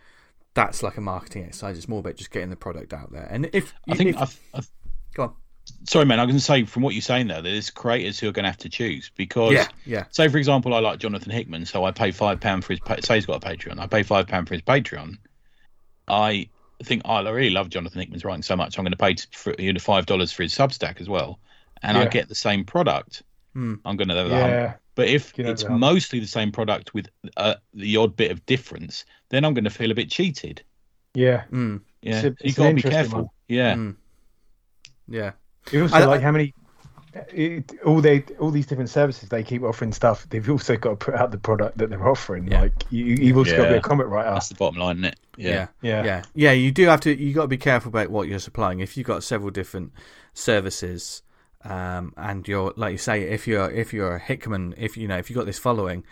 that's like a marketing exercise. It's more about just getting the product out there. And I think go on. Sorry, man, I can say from what you're saying there, there's creators who are going to have to choose because, say for example, I like Jonathan Hickman, so I pay £5 for his. Say he's got a Patreon, I pay £5 for his Patreon. I think I really love Jonathan Hickman's writing so much. I'm going to pay $5 for his Substack as well, and I get the same product. I'm going to have that. Yeah. But if it's mostly the same product with the odd bit of difference, then I'm going to feel a bit cheated. Yeah, you got to be careful. One. Yeah, yeah. You also how many all these different services they keep offering stuff. They've also got to put out the product that they're offering. Yeah. Like you've also got to be a comic writer. That's the bottom line, isn't it? Yeah. You do have to. You got to be careful about what you're supplying. If you've got several different services, and you're like you say, if you're a Hickman, if you've got this following,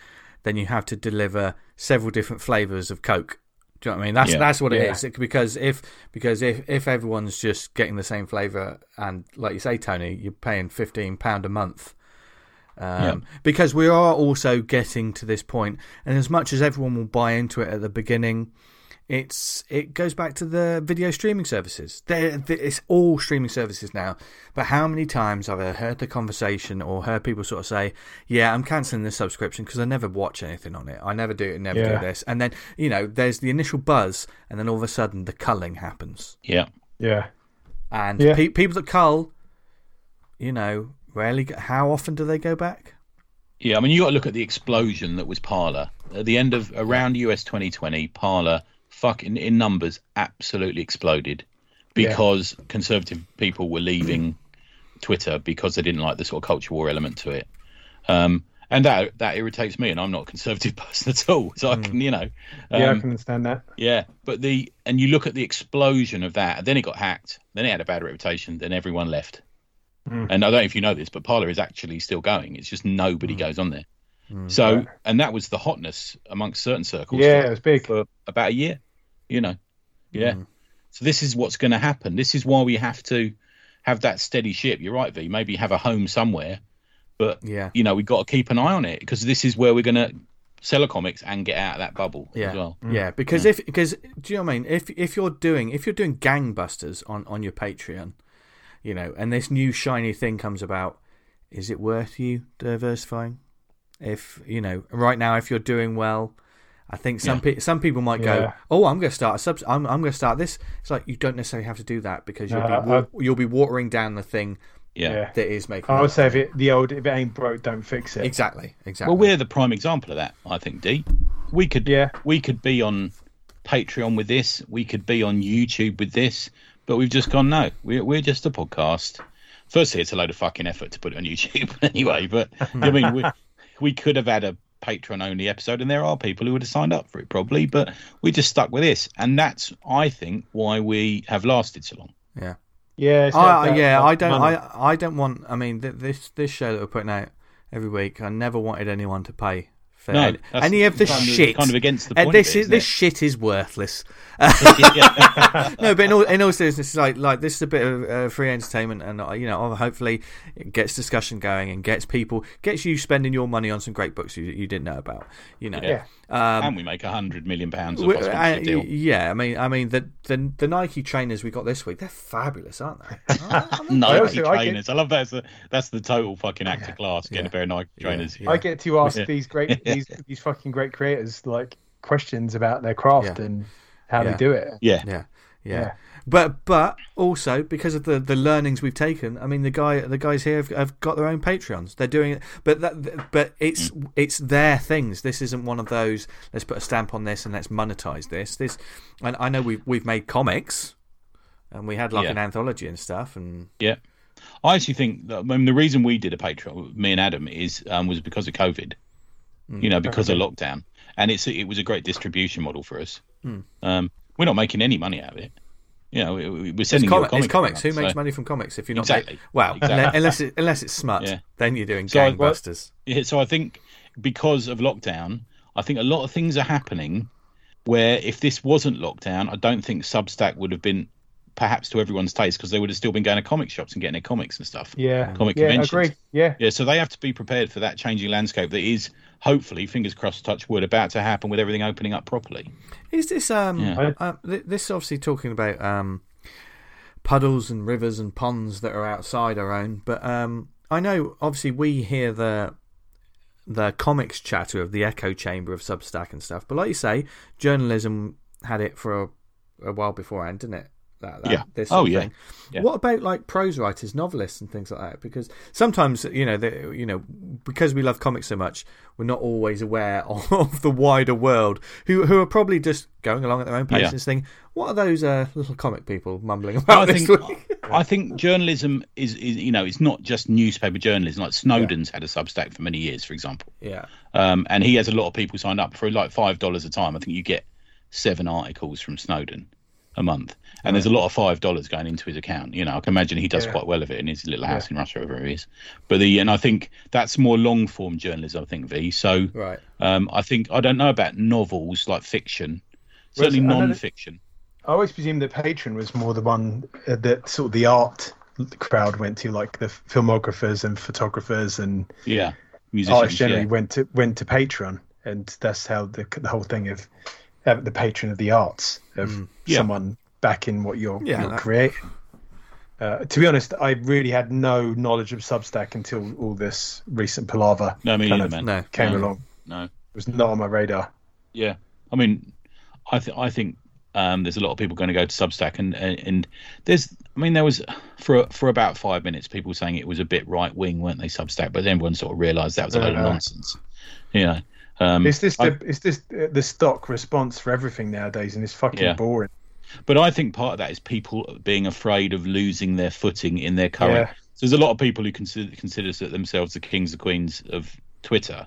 then you have to deliver several different flavors of Coke. Do you know what I mean? That's what it is. Because if everyone's just getting the same flavour, and like you say, Tony, you're paying £15 a month. Because we are also getting to this point, and as much as everyone will buy into it at the beginning, it goes back to the video streaming services. It's all streaming services now. But how many times have I heard the conversation or heard people sort of say, "Yeah, I'm cancelling this subscription because I never watch anything on it. I never do it, never do this." And then you know, there's the initial buzz, and then all of a sudden the culling happens. People that cull, you know, rarely. How often do they go back? Yeah, I mean, you got to look at the explosion that was Parler at the end of around US 2020. Parler. Fucking in numbers absolutely exploded because conservative people were leaving Twitter because they didn't like the sort of culture war element to it, and that irritates me, and I'm not a conservative person at all, so I can I can understand that. But and you look at the explosion of that, and then it got hacked, then it had a bad reputation, then everyone left. And I don't know if you know this, but Parler is actually still going. It's just nobody goes on there. So and that was the hotness amongst certain circles. It was big for about a year. You know, So this is what's going to happen. This is why we have to have that steady ship. You're right, V. Maybe have a home somewhere, but you know, we've got to keep an eye on it, because this is where we're going to sell a comics and get out of that bubble as well. Yeah, because because do you know what I mean? If you're doing gangbusters on your Patreon, you know, and this new shiny thing comes about, is it worth you diversifying? If you know, right now, if you're doing well, I think some people might go, "Oh, I'm going to start a sub. I'm going to start this." It's like, you don't necessarily have to do that, because you'll be watering down the thing that is making. I would say if it ain't broke, don't fix it. Exactly. Well, we're the prime example of that, I think, D. We could be on Patreon with this. We could be on YouTube with this, but we've just gone, no, we're just a podcast. Firstly, it's a load of fucking effort to put it on YouTube anyway. But I mean, we could have had a Patreon-only episode, and there are people who would have signed up for it probably, but we just stuck with this, and that's, I think, why we have lasted so long. I don't want. I mean, this show that we're putting out every week, I never wanted anyone to pay for any of the shit. Kind of against the point. This shit is worthless. No, but in all seriousness, like this is a bit of free entertainment, and you know, hopefully it gets discussion going and gets you spending your money on some great books you didn't know about. You know, and we make £100 million of a deal. Yeah, I mean the Nike trainers we got this week, they're fabulous, aren't they? Nike trainers, I love that. That's the total fucking act of class, getting a pair of Nike trainers. I get to ask these fucking great creators like questions about their craft and how they do it. Yeah. But also because of the learnings we've taken, I mean, the guys here have got their own Patreons. They're doing it, but it's their things. This isn't one of those, let's put a stamp on this and let's monetize this. This, and I know we've made comics, and we had like an anthology and stuff, and I actually think that, I mean, the reason we did a Patreon, me and Adam, is was because of COVID. You know, because of lockdown, and it was a great distribution model for us. We're not making any money out of it. You know, we're sending comics. It's comics. Who makes money from comics if you're not unless it's smut, then you're doing gangbusters. So I think because of lockdown, I think a lot of things are happening where if this wasn't lockdown, I don't think Substack would have been perhaps to everyone's taste, because they would have still been going to comic shops and getting their comics and stuff. Comic conventions. I agree. Yeah. So they have to be prepared for that changing landscape that is, hopefully, fingers crossed, touch wood, about to happen with everything opening up properly. Is this this obviously talking about puddles and rivers and ponds that are outside our own? But I know obviously we hear the comics chatter of the echo chamber of Substack and stuff. But like you say, journalism had it for a while beforehand, didn't it? What about like prose writers, novelists and things like that? Because sometimes, you know, because we love comics so much, we're not always aware of the wider world who are probably just going along at their own pace and saying, what are those little comic people mumbling about this week? I think journalism is, you know, it's not just newspaper journalism. Like Snowden's had a Substack for many years, for example. And he has a lot of people signed up for like $5 a time. I think you get 7 articles from Snowden a month, and there's a lot of $5 going into his account. You know, I can imagine he does quite well of it in his little house in Russia, wherever he is. But and I think that's more long form journalism, I think, V. So I think, I don't know about novels, like fiction, certainly non-fiction. I always presumed that Patreon was more the one that sort of the art crowd went to, like the filmographers and photographers and musicians, artists generally went to Patreon, and that's how the whole thing of the patron of the arts, of someone backing what you're creating. To be honest, I really had no knowledge of Substack until all this recent palaver came along. No, it was not on my radar. Yeah, I mean, I think there's a lot of people going to go to Substack, and there's, I mean, there was for about 5 minutes people saying it was a bit right wing, weren't they, Substack? But then everyone sort of realised that was a load of nonsense. Yeah. Is this the stock response for everything nowadays, and it's fucking boring. But I think part of that is people being afraid of losing their footing in their current. So there's a lot of people who consider themselves the kings and queens of Twitter,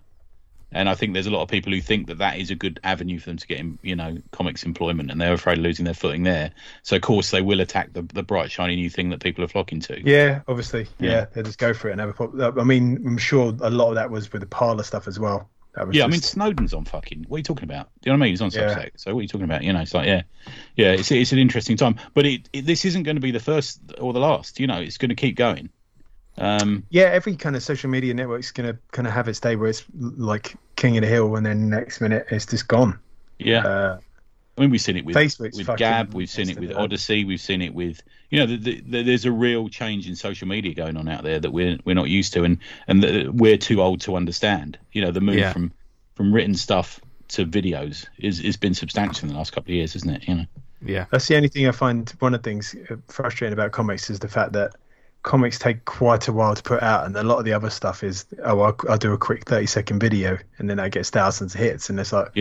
and I think there's a lot of people who think that is a good avenue for them to get in, you know, comics employment, and they're afraid of losing their footing there. So of course they will attack the bright shiny new thing that people are flocking to. Yeah, obviously. Yeah, they just go for it and have a pop. I mean, I'm sure a lot of that was with the parlor stuff as well. Yeah, just... I mean, Snowden's on fucking... What are you talking about? Do you know what I mean? He's on Substack. Yeah. So what are you talking about? You know, it's like, yeah, it's an interesting time. But this isn't going to be the first or the last. You know, it's going to keep going. Every kind of social media network's going to kind of have its day where it's like king of the hill, and then next minute it's just gone. Yeah. I mean, we've seen it with Facebook's with Gab, we've seen it with Odyssey, we've seen it with, you know, there's a real change in social media going on out there that we're not used to, and that we're too old to understand. You know, the move from written stuff to videos has been substantial in the last couple of years, isn't it? You know. Yeah, that's the only thing I find. One of the things frustrating about comics is the fact that comics take quite a while to put out, and a lot of the other stuff is, I'll do a quick 30-second video, and then that gets thousands of hits, and it's like,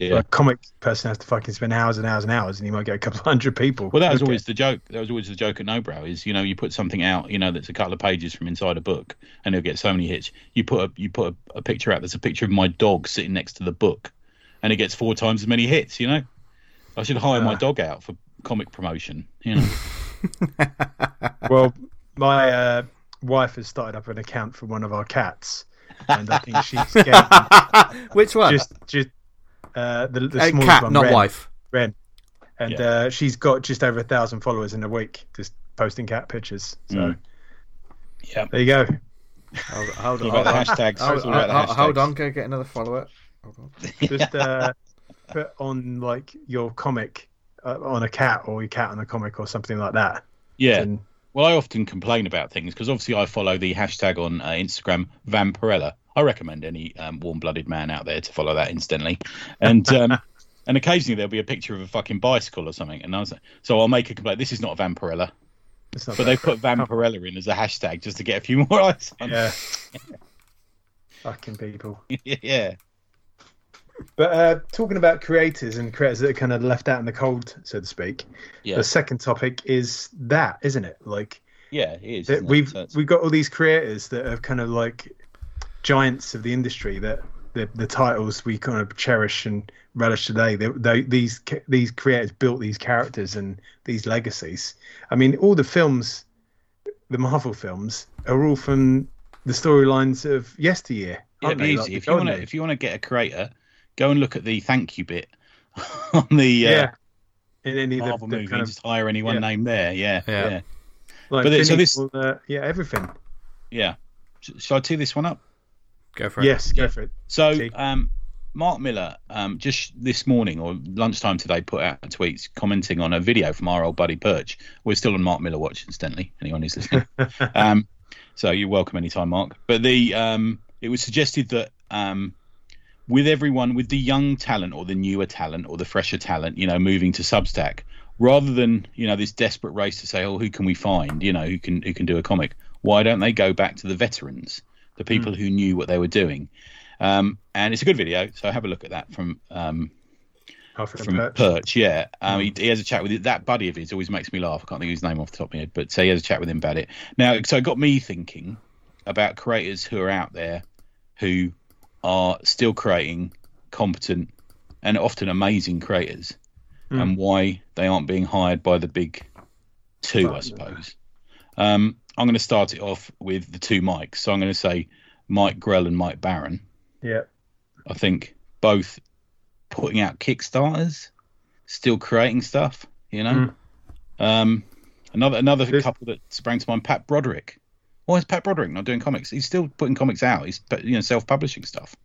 a comic person has to fucking spend hours and hours and hours, and you might get a couple hundred people. Well, that was always the joke at Nobrow, is, you know, you put something out, you know, that's a couple of pages from inside a book, and it'll get so many hits. You put a picture out that's a picture of my dog sitting next to the book, and it gets 4 times as many hits. You know, I should hire my dog out for comic promotion, you know. Well, my wife has started up an account for one of our cats, and I think she's getting... Which one? Just the smallest cat, one, not Ren, wife. Ren. And she's got just over 1,000 followers in a week, just posting cat pictures. So, there you go. Hold on, go get another follower. Just put on, like, your comic on a cat, or your cat on a comic, or something like that. Yeah. And, well, I often complain about things because obviously I follow the hashtag on Instagram, Vampirella. I recommend any warm-blooded man out there to follow that, incidentally. And and occasionally there'll be a picture of a fucking bicycle or something. And I was like, so I'll make a complaint. This is not a Vampirella. But they put Vampirella in as a hashtag just to get a few more eyes on it. Yeah. Fucking people. Yeah. But talking about creators and creators that are kind of left out in the cold, so to speak, the second topic is that, isn't it? Like, yeah, it is. That we've got all these creators that are kind of like giants of the industry, that the titles we kind of cherish and relish today. These creators built these characters and these legacies. I mean, all the films, the Marvel films, are all from the storylines of yesteryear. Yeah, but easy. Like, if you want to get a creator, go and look at the thank you bit on the in any Marvel movies. Kind of, just hire any one name there. Yeah. Like, but everything. Yeah. Shall I tee this one up? Go for it. Yes, go for it. So, Mark Miller, just this morning or lunchtime today, put out tweets commenting on a video from our old buddy Perch. We're still on Mark Miller Watch, incidentally. Anyone who's listening. So you're welcome anytime, Mark. But it was suggested that with everyone, with the young talent or the newer talent or the fresher talent, you know, moving to Substack, rather than, you know, this desperate race to say, oh, who can we find, you know, who can do a comic, why don't they go back to the veterans, the people who knew what they were doing? And it's a good video, so have a look at that from Perch. Yeah. He has a chat with it. That buddy of his always makes me laugh. I can't think of his name off the top of my head, but so he has a chat with him about it. Now, so it got me thinking about creators who are out there who are still creating competent and often amazing creators, and why they aren't being hired by the big two, I suppose. I'm going to start it off with the two Mikes. So I'm going to say Mike Grell and Mike Barron. Yeah. I think both putting out Kickstarters, still creating stuff, you know. Another couple that sprang to mind, Pat Broderick. Why is Pat Broderick not doing comics? He's still putting comics out. He's, you know, self-publishing stuff.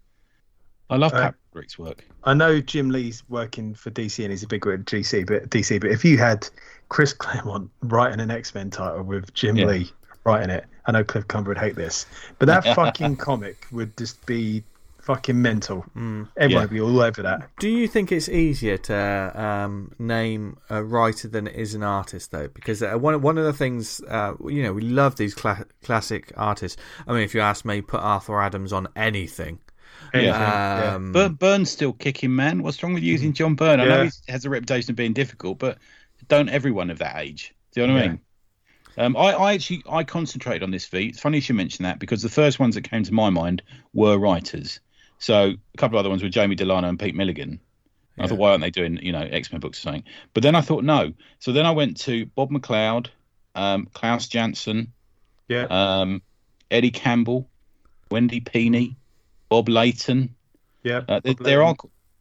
I love Pat Broderick's work. I know Jim Lee's working for DC and he's a big word DC, but if you had Chris Claremont writing an X-Men title with Jim Lee writing it, I know Cliff Cumber would hate this, but that fucking comic would just be fucking mental. Everyone would be all over that. Do you think it's easier to name a writer than it is an artist, though? Because one of the things, you know, we love these classic artists. I mean, if you ask me, put Arthur Adams on anything. But Byrne's still kicking, man. What's wrong with using John Byrne? I know he has a reputation of being difficult, but don't everyone of that age? Do you know what I mean? I concentrated on this feat. It's funny you should mention that, because the first ones that came to my mind were writers. So a couple of other ones were Jamie Delano and Pete Milligan. I thought, why aren't they doing, you know, X-Men books or something? But then I thought, no. So then I went to Bob McLeod, Klaus Janson, Eddie Campbell, Wendy Peeney, Bob Layton, Yeah. There are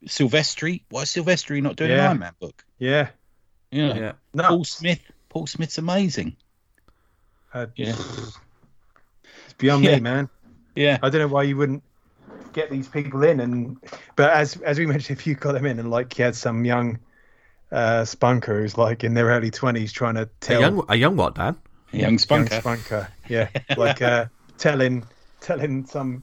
Silvestri. Why is Silvestri not doing an Iron Man book? Yeah. Yeah. Yeah. No. Paul Smith's amazing. It's beyond me, man. Yeah. I don't know why you wouldn't get these people in, but as we mentioned, if you got them in and like you had some young spunker who's like in their early 20s trying to tell a young what, Dan? A young spunker. Yeah. Like telling some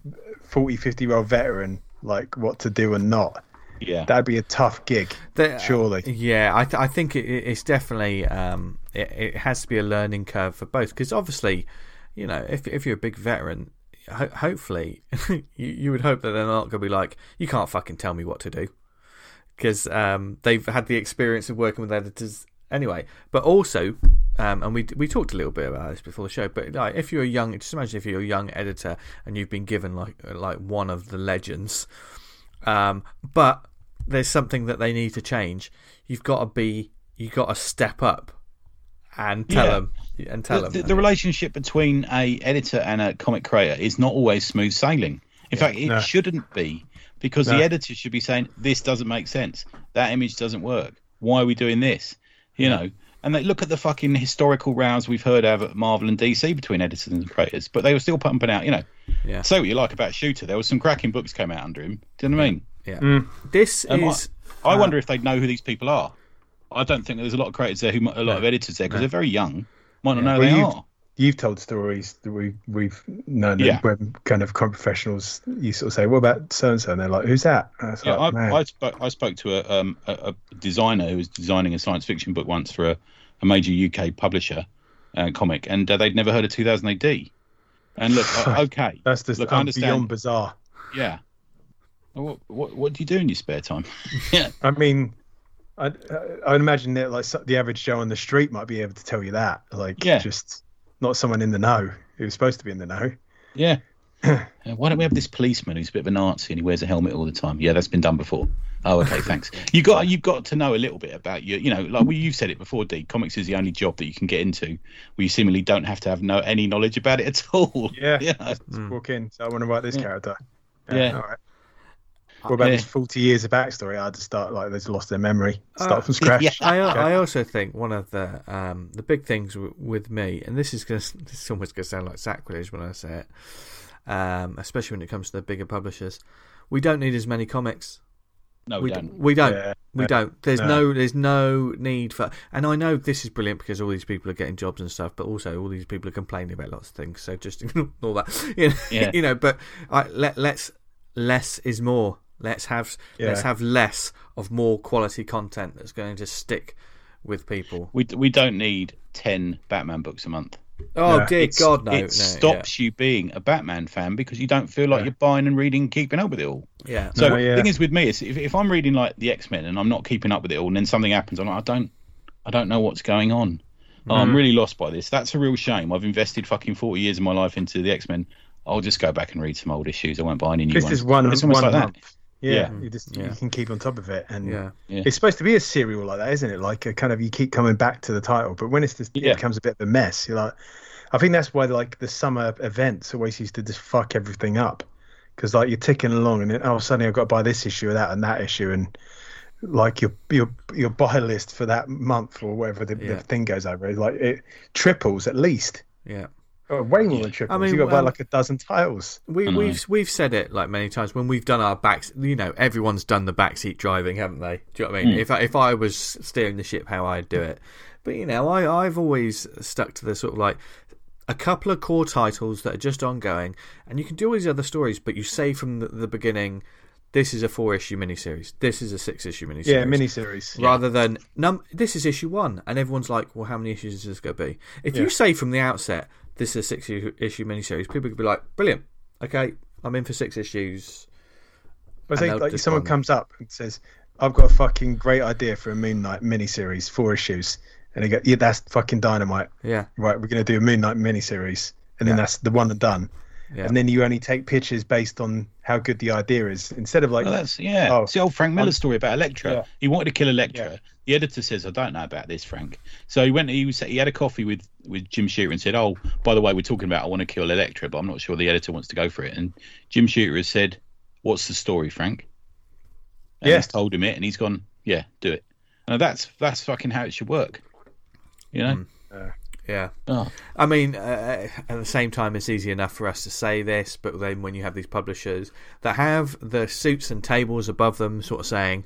40-50 year old veteran like what to do and not. Yeah, that'd be a tough gig, surely. Yeah, I think it's definitely it has to be a learning curve for both, because obviously, you know, if you're a big veteran, hopefully you would hope that they're not going to be like, you can't fucking tell me what to do, because they've had the experience of working with editors anyway. But also, and we talked a little bit about this before the show, but like if you're a young, just imagine if you're a young editor and you've been given like one of the legends. But there's something that they need to change. You've got to step up and tell them. The relationship between a editor and a comic creator is not always smooth sailing. In fact, it shouldn't be, because the editor should be saying, "This doesn't make sense. That image doesn't work. Why are we doing this?" You know. And they look at the fucking historical rows we've heard of at Marvel and DC between editors and creators, but they were still pumping out, you know. Yeah. Say what you like about Shooter, there was some cracking books came out under him. Do you know what I mean? Yeah. Mm. This is. I wonder if they know who these people are. I don't think there's a lot of creators there, a lot of editors there, because they're very young. Might not know they are. You've told stories that we've known when kind of professionals. You sort of say, "What about so and so?" And they're like, "Who's that?" I spoke to a designer who was designing a science fiction book once for a major UK publisher, comic, and they'd never heard of 2000 AD. And look, okay, that's just beyond bizarre. Yeah. What do you do in your spare time? Yeah. I mean, I'd imagine that like the average Joe on the street might be able to tell you that, like, just. Not someone in the know who's supposed to be in the know. Yeah. Why don't we have this policeman who's a bit of a Nazi and he wears a helmet all the time? Yeah, that's been done before. Oh, okay, thanks. You've got to know a little bit about your, you know, like you've said it before, D. Comics is the only job that you can get into where you seemingly don't have to have any knowledge about it at all. Yeah. Just walk in. So I want to write this character. Yeah. All right. What about this 40 years of backstory? I had to start, like, they've lost their memory. Start from scratch. Yeah. I also think one of the big things with me, and this is almost going to sound like sacrilege when I say it, especially when it comes to the bigger publishers, we don't need as many comics. No, we don't. We don't. There's no need for. And I know this is brilliant because all these people are getting jobs and stuff, but also all these people are complaining about lots of things. So just ignore all that. You know. But let's less is more. Let's have less of more quality content that's going to stick with people. We don't need 10 Batman books a month. Oh, dear God, no. It stops you being a Batman fan because you don't feel like you're buying and reading and keeping up with it all. Yeah. So the thing is with me is if I'm reading like the X-Men and I'm not keeping up with it all and then something happens, I'm like, I don't know what's going on. Mm. I'm really lost by this. That's a real shame. I've invested fucking 40 years of my life into the X-Men. I'll just go back and read some old issues. I won't buy any new ones. This is one like month. That. You can keep on top of it, and it's supposed to be a serial like that, isn't it? Like a kind of, you keep coming back to the title, but when it becomes a bit of a mess, you're like, I think that's why like the summer events always used to just fuck everything up, because like you're ticking along, and then, oh, suddenly I've got to buy this issue or that and that issue, and like your buy list for that month or whatever the thing goes over, like it triples at least. Yeah. Oh, way more than triples. I mean, you got about like a dozen titles. We've said it like many times when we've done our backs. You know, everyone's done the backseat driving, haven't they? Do you know what I mean? If I was steering the ship, how I'd do it. But you know, I've always stuck to the sort of like a couple of core titles that are just ongoing, and you can do all these other stories, but you say from the beginning, this is a 4-issue miniseries. This is a 6-issue miniseries. Yeah, miniseries. Rather than this is issue 1, and everyone's like, well, how many issues is this going to be? If you say from the outset, this is a 6-issue miniseries, people could be like, brilliant, okay, I'm in for 6 issues. I think like someone comes up and says, I've got a fucking great idea for a Moon Knight miniseries, 4 issues. And they go, yeah, that's fucking dynamite. Yeah. Right, we're going to do a Moon Knight miniseries. And then that's the one and done. Yeah. And then you only take pictures based on how good the idea is, instead of like it's the old Frank Miller story about Elektra. Yeah. He wanted to kill Elektra. Yeah. The editor says, "I don't know about this, Frank." So he went. He had a coffee with Jim Shooter and said, "Oh, by the way, we're talking about I want to kill Elektra, but I'm not sure the editor wants to go for it." And Jim Shooter has said, what's the story, Frank? And he's told him it, and he's gone, yeah, do it. And that's fucking how it should work, you know? Yeah. Oh. I mean, at the same time, it's easy enough for us to say this, but then when you have these publishers that have the suits and tables above them sort of saying,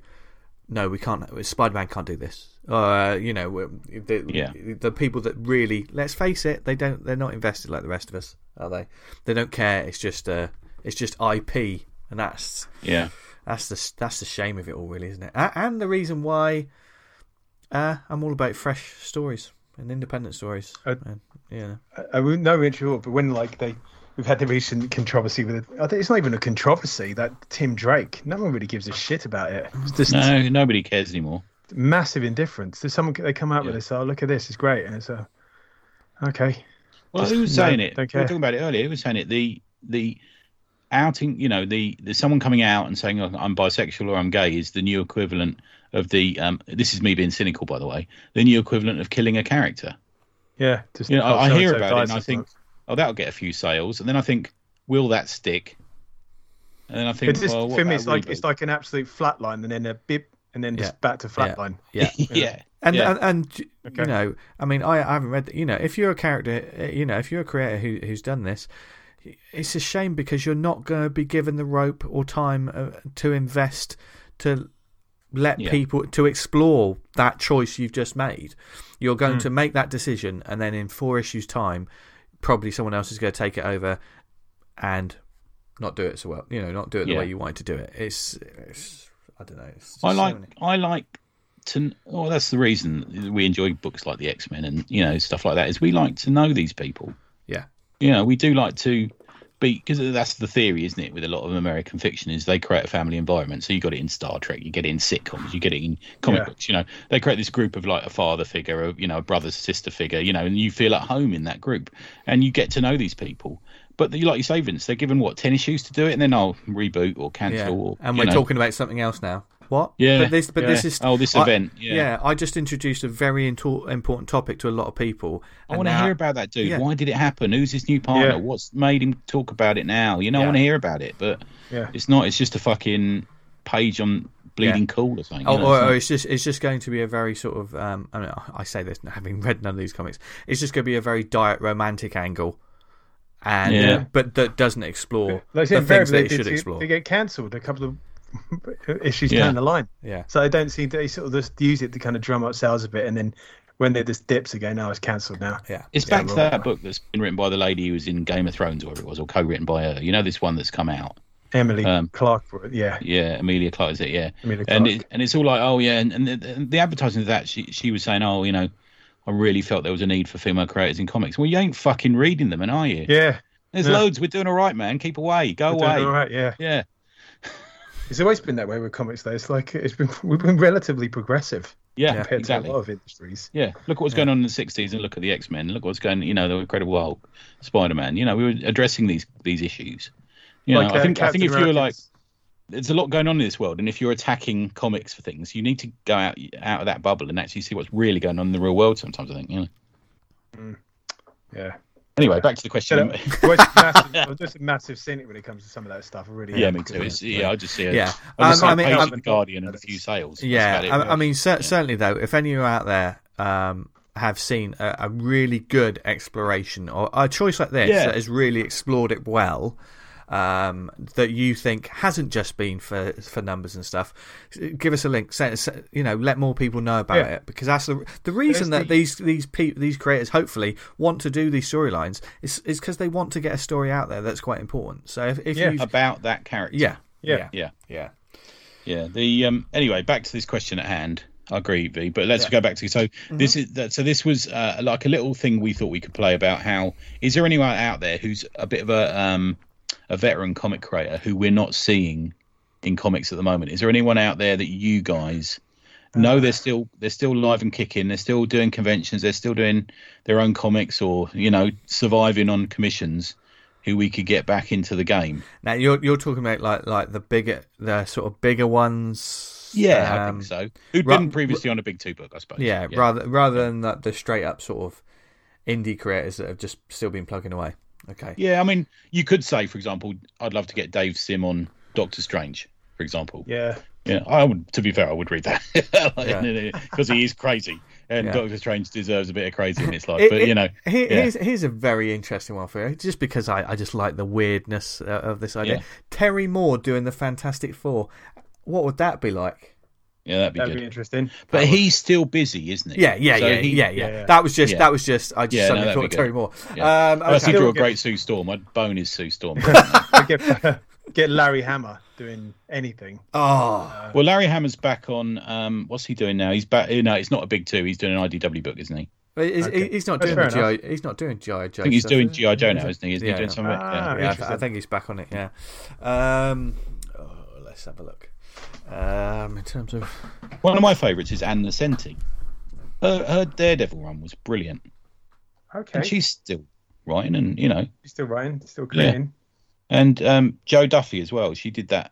no, we can't, Spider-Man can't do this. You know, the people that really, let's face it, they're not invested like the rest of us, are they? They don't care. It's just IP, and that's the shame of it all, really, isn't it? And the reason why I'm all about fresh stories and independent stories. I wouldn't know it sure, but when we've had the recent controversy with it. I think it's not even a controversy. That Tim Drake, no one really gives a shit about it. It's just, no, nobody cares anymore. Massive indifference. There's someone they come out with this. Oh, look at this, it's great, and it's okay. Well, who was saying it? We were talking about it earlier. Who was saying it? The outing, you know, the someone coming out and saying, oh, I'm bisexual or I'm gay is the new equivalent of the this is me being cynical, by the way. The new equivalent of killing a character. Yeah, just you know, I hear about it and I think, oh, that'll get a few sales, and then I think, will that stick? And then I think, for me, it's like an absolute flatline, and then a bip, and then just back to flatline. And you know, I mean, I haven't read that. You know, if you're a character, you know, if you're a creator who's done this, it's a shame because you're not going to be given the rope or time to invest to let people to explore that choice you've just made. You're going to make that decision, and then in 4 issues' time, probably someone else is going to take it over and not do it so well. You know, not do it the way you wanted to do it. It's I don't know. Well, that's the reason we enjoy books like the X-Men and you know stuff like that. Is we like to know these people. Yeah. You know, we do like to be because that's the theory, isn't it? With a lot of American fiction, is they create a family environment. So you got it in Star Trek, you get it in sitcoms, you get it in comic books. You know, they create this group of like a father figure, or, you know, a brother, sister figure. You know, and you feel at home in that group, and you get to know these people. But like you say, Vince, they're given what 10 issues to do it, and then I'll reboot or cancel. Yeah. Or, and we're talking about something else now. What? Yeah. But this is event. Yeah. Yeah. I just introduced a very important topic to a lot of people. I want to hear about that dude. Yeah. Why did it happen? Who's his new partner? Yeah. What's made him talk about it now? You know, I want to hear about it, but it's not. It's just a fucking page on Bleeding Cool or something. It's just going to be a very sort of. I mean, I say this having read none of these comics. It's just going to be a very diet romantic angle. And but that doesn't explore the things that it should explore. They get cancelled a couple of issues down the line, so I don't see they sort of just use it to kind of drum up sales a bit, and then when they just dips again, now it's cancelled now. It's back to that book that's been written by the lady who was in Game of Thrones, or whatever it was, or co-written by her. You know, this one that's come out, Emily Clark. Amelia Clark is it? Yeah, Amelia Clark. And it's all like, oh yeah, and the advertising of that, she was saying, oh, you know, I really felt there was a need for female creators in comics. Well, you ain't fucking reading them, and are you? Yeah, there's loads. We're doing all right, man. Keep away, go away. Doing all right, yeah. It's always been that way with comics, though. It's like we've been relatively progressive. Yeah, compared to a lot of industries. Yeah, look at what's going on in the 60s, and look at the X-Men. Look what's going, you know, the Incredible Hulk, Spider-Man. You know, we were addressing these issues. You know, I think if you were like, there's a lot going on in this world, and if you're attacking comics for things, you need to go out of that bubble and actually see what's really going on in the real world. Sometimes I think, you know. Yeah. Anyway, back to the question. I'm just a massive cynic when it comes to some of that stuff. I really me too. I just see it. Yeah. I mean, The Guardian and a few sales. Yeah, certainly though, if any of you out there have seen a really good exploration or a choice like this that has really explored it well, that you think hasn't just been for numbers and stuff, give us a link. You know, let more people know about it, because that's the reason that these creators hopefully want to do these storylines is because they want to get a story out there that's quite important. So if you about that character, The anyway, back to this question at hand. I agree, V. But let's go back to this was like a little thing we thought we could play about. How is there anyone out there who's a bit of a veteran comic creator who we're not seeing in comics at the moment? Is there anyone out there that you guys know they're still live and kicking, they're still doing conventions, they're still doing their own comics, or, you know, surviving on commissions, who we could get back into the game? Now you're talking about like the sort of bigger ones. Yeah, I think so. Who'd been previously on a big two book, I suppose. Yeah, yeah. rather than the straight up sort of indie creators that have just still been plugging away. Okay. Yeah, I mean, you could say, for example, I'd love to get Dave Sim on Doctor Strange, for example. Yeah. Yeah, I would. To be fair, I would read that because he is crazy, and Doctor Strange deserves a bit of crazy in his life. But you know, here's a very interesting one for you, just because I just like the weirdness of this idea. Yeah. Terry Moore doing the Fantastic Four. What would that be like? Yeah, that'd be interesting. But he's still busy, isn't he? Yeah. That was just. I suddenly thought of Terry Moore. Yeah. Unless he drew a great Sue Storm, I'd bone his Sue Storm. Get Larry Hama doing anything. Well, Larry Hama's back on. What's he doing now? He's back. No, it's not a big two. He's doing an IDW book, isn't he? He's not doing GI Joe. I think he's doing GI Joe now, isn't he? Isn't he doing something? I think he's back on it. Yeah. Let's have a look. In terms of one of my favourites is Ann Nesenti. Her Daredevil run was brilliant. Okay. And she's still writing, and you know, she's still writing, still creating. Yeah. And Jo Duffy as well. She did that.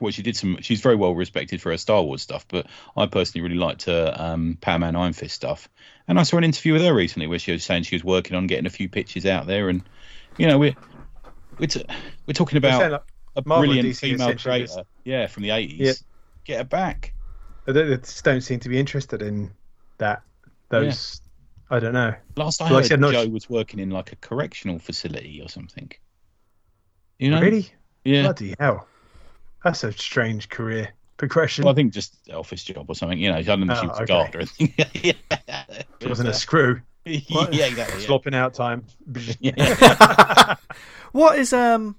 Well, she did some. She's very well respected for her Star Wars stuff, but I personally really liked her Power Man Iron Fist stuff. And I saw an interview with her recently where she was saying she was working on getting a few pitches out there, and you know, we're talking about a brilliant female creator, from the 80s. Yeah. Get her back. They just don't seem to be interested in that. Those, yeah. I don't know. Last I heard, Joe was working in like a correctional facility or something. You know? Really? Yeah. Bloody hell. That's a strange career progression. Well, I think just office job or something. You know, I don't know if she was a guard or anything. It wasn't a screw. Yeah, exactly. Slopping out time. What is I'm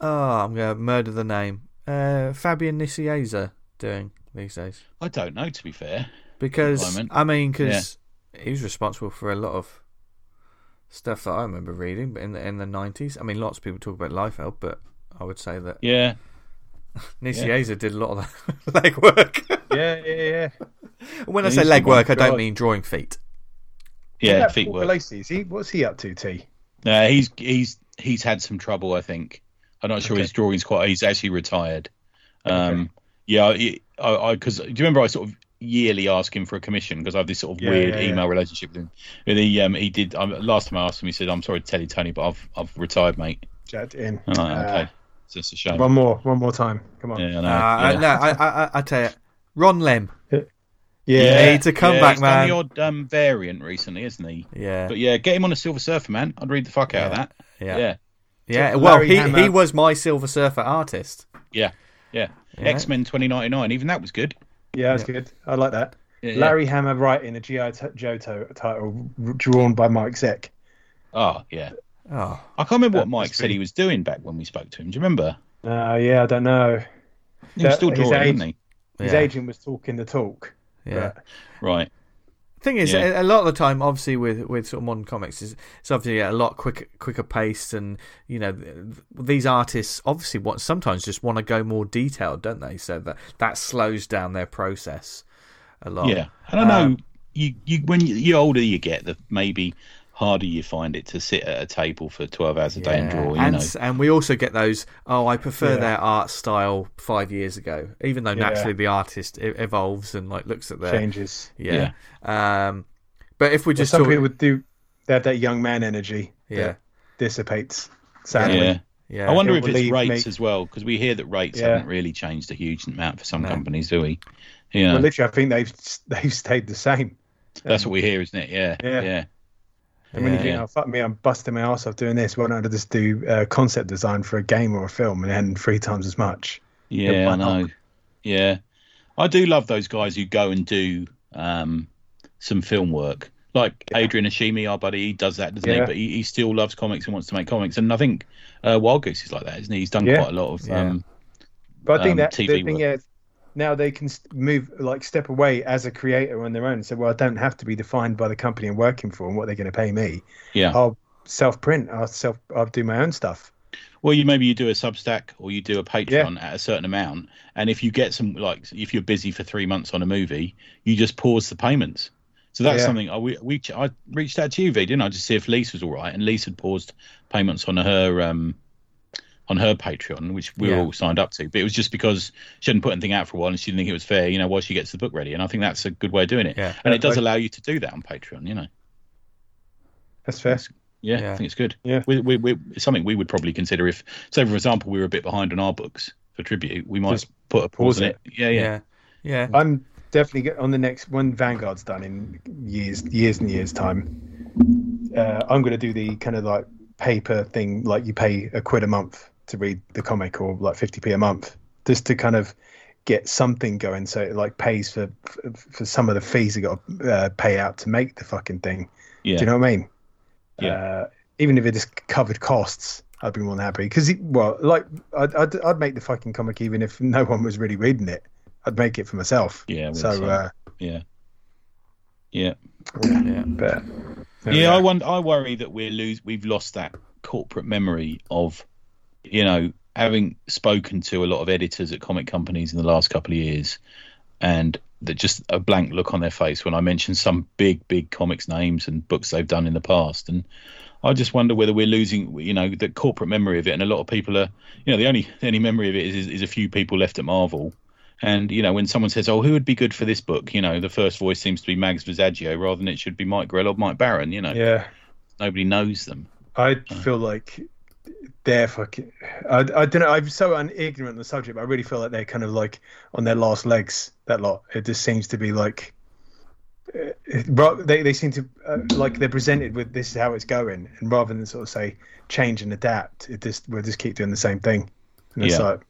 going to murder the name. Fabian Nicieza doing these days? I don't know, to be fair. Because, he was responsible for a lot of stuff that I remember reading but in the 90s. I mean, lots of people talk about Liefeld, but I would say that... Yeah. Nicieza did a lot of legwork. Yeah. When I say legwork, I don't mean drawing feet. Yeah, feet work. What's he up to, T? No, he's had some trouble, I think. I'm not sure his drawing's quite... He's actually retired. Because do you remember I sort of yearly ask him for a commission because I have this sort of weird email relationship with him. And last time I asked him, he said, "I'm sorry to tell you, Tony, but I've retired, mate." Jacked in. I'm like, okay, it's just a shame. One more time. Come on. Yeah, I tell you, Ron Lem. Yeah, he's a comeback, man. He's done the odd variant recently, isn't he? Yeah. But yeah, get him on a Silver Surfer, man. I'd read the fuck out of that. Yeah. Yeah, well, he was my Silver Surfer artist. Yeah. X-Men 2099, even that was good. Yeah, that's good. I like that. Yeah, Larry Hama writing a G.I. Joe title drawn by Mike Zeck. Oh, yeah. Oh, I can't remember what Mike said he was doing back when we spoke to him. Do you remember? Yeah, I don't know. He was still drawing, isn't he? His agent was talking the talk. Yeah. Right. Thing is, a lot of the time, obviously, with sort of modern comics, it's obviously a lot quicker paced, and you know, these artists obviously sometimes just want to go more detailed, don't they? So that slows down their process a lot. Yeah, and I know when you older you get, the maybe harder you find it to sit at a table for 12 hours a day and draw. And we also get those. Oh, I prefer their art style 5 years ago, even though naturally the artist evolves and like looks at their changes. Yeah. But if we just some people would do, they have that young man energy. Yeah, dissipates. Sadly. Yeah. I wonder if it's rates as well, because we hear that rates haven't really changed a huge amount for some companies, do we? Yeah. Well, literally, I think they've stayed the same. That's what we hear, isn't it? Yeah. And when you think, oh, fuck me, I'm busting my ass off doing this, why don't I just do concept design for a game or a film and earn 3 times as much? Yeah, I know. Yeah. I do love those guys who go and do some film work. Like Adrian Ashimi, our buddy, he does that, doesn't he? But he still loves comics and wants to make comics. And I think Wild Goose is like that, isn't he? He's done quite a lot of but I think that TV the thing work. Is, now they can move, like step away as a creator on their own and say, well, I don't have to be defined by the company I'm working for and what they're going to pay me. Yeah. I'll self-print. I'll do my own stuff. Well, maybe you do a Substack or you do a Patreon at a certain amount. And if you get some, like if you're busy for 3 months on a movie, you just pause the payments. So that's something I reached out to you, V, didn't I? Just to see if Lise was all right. And Lise had paused payments on her, on her Patreon, which we were all signed up to, but it was just because she hadn't put anything out for a while and she didn't think it was fair, you know, while she gets the book ready. And I think that's a good way of doing it. Yeah. And it does allow you to do that on Patreon, you know. That's fair. Yeah, I think it's good. Yeah. It's something we would probably consider if, say, for example, we were a bit behind on our books. for tribute, we might just put a pause in it. Yeah. I'm definitely on the next when Vanguard's done in years and years time. I'm going to do the kind of like paper thing, like you pay £1 a month to read the comic, or like 50p a month, just to kind of get something going, so it like pays for some of the fees you got to pay out to make the fucking thing. Yeah. Do you know what I mean? Yeah. Even if it just covered costs, I'd be more than happy. Because, well, like, I'd make the fucking comic even if no one was really reading it. I'd make it for myself. Yeah. But I worry that we've lost that corporate memory of, you know, having spoken to a lot of editors at comic companies in the last couple of years, and that just a blank look on their face when I mention some big comics names and books they've done in the past. And I just wonder whether we're losing, you know, the corporate memory of it. And a lot of people are, you know, the only memory of it is a few people left at Marvel. And, you know, when someone says, oh, who would be good for this book? You know, the first voice seems to be Mags Visaggio rather than it should be Mike Grell or Mike Barron, you know. Yeah. Nobody knows them. I feel like they're fucking... I don't know. I'm so ignorant on the subject, but I really feel like they're kind of like on their last legs, that lot. It just seems to be like... They seem to... like they're presented with this is how it's going. And rather than sort of say change and adapt, we'll just keep doing the same thing. And it's like,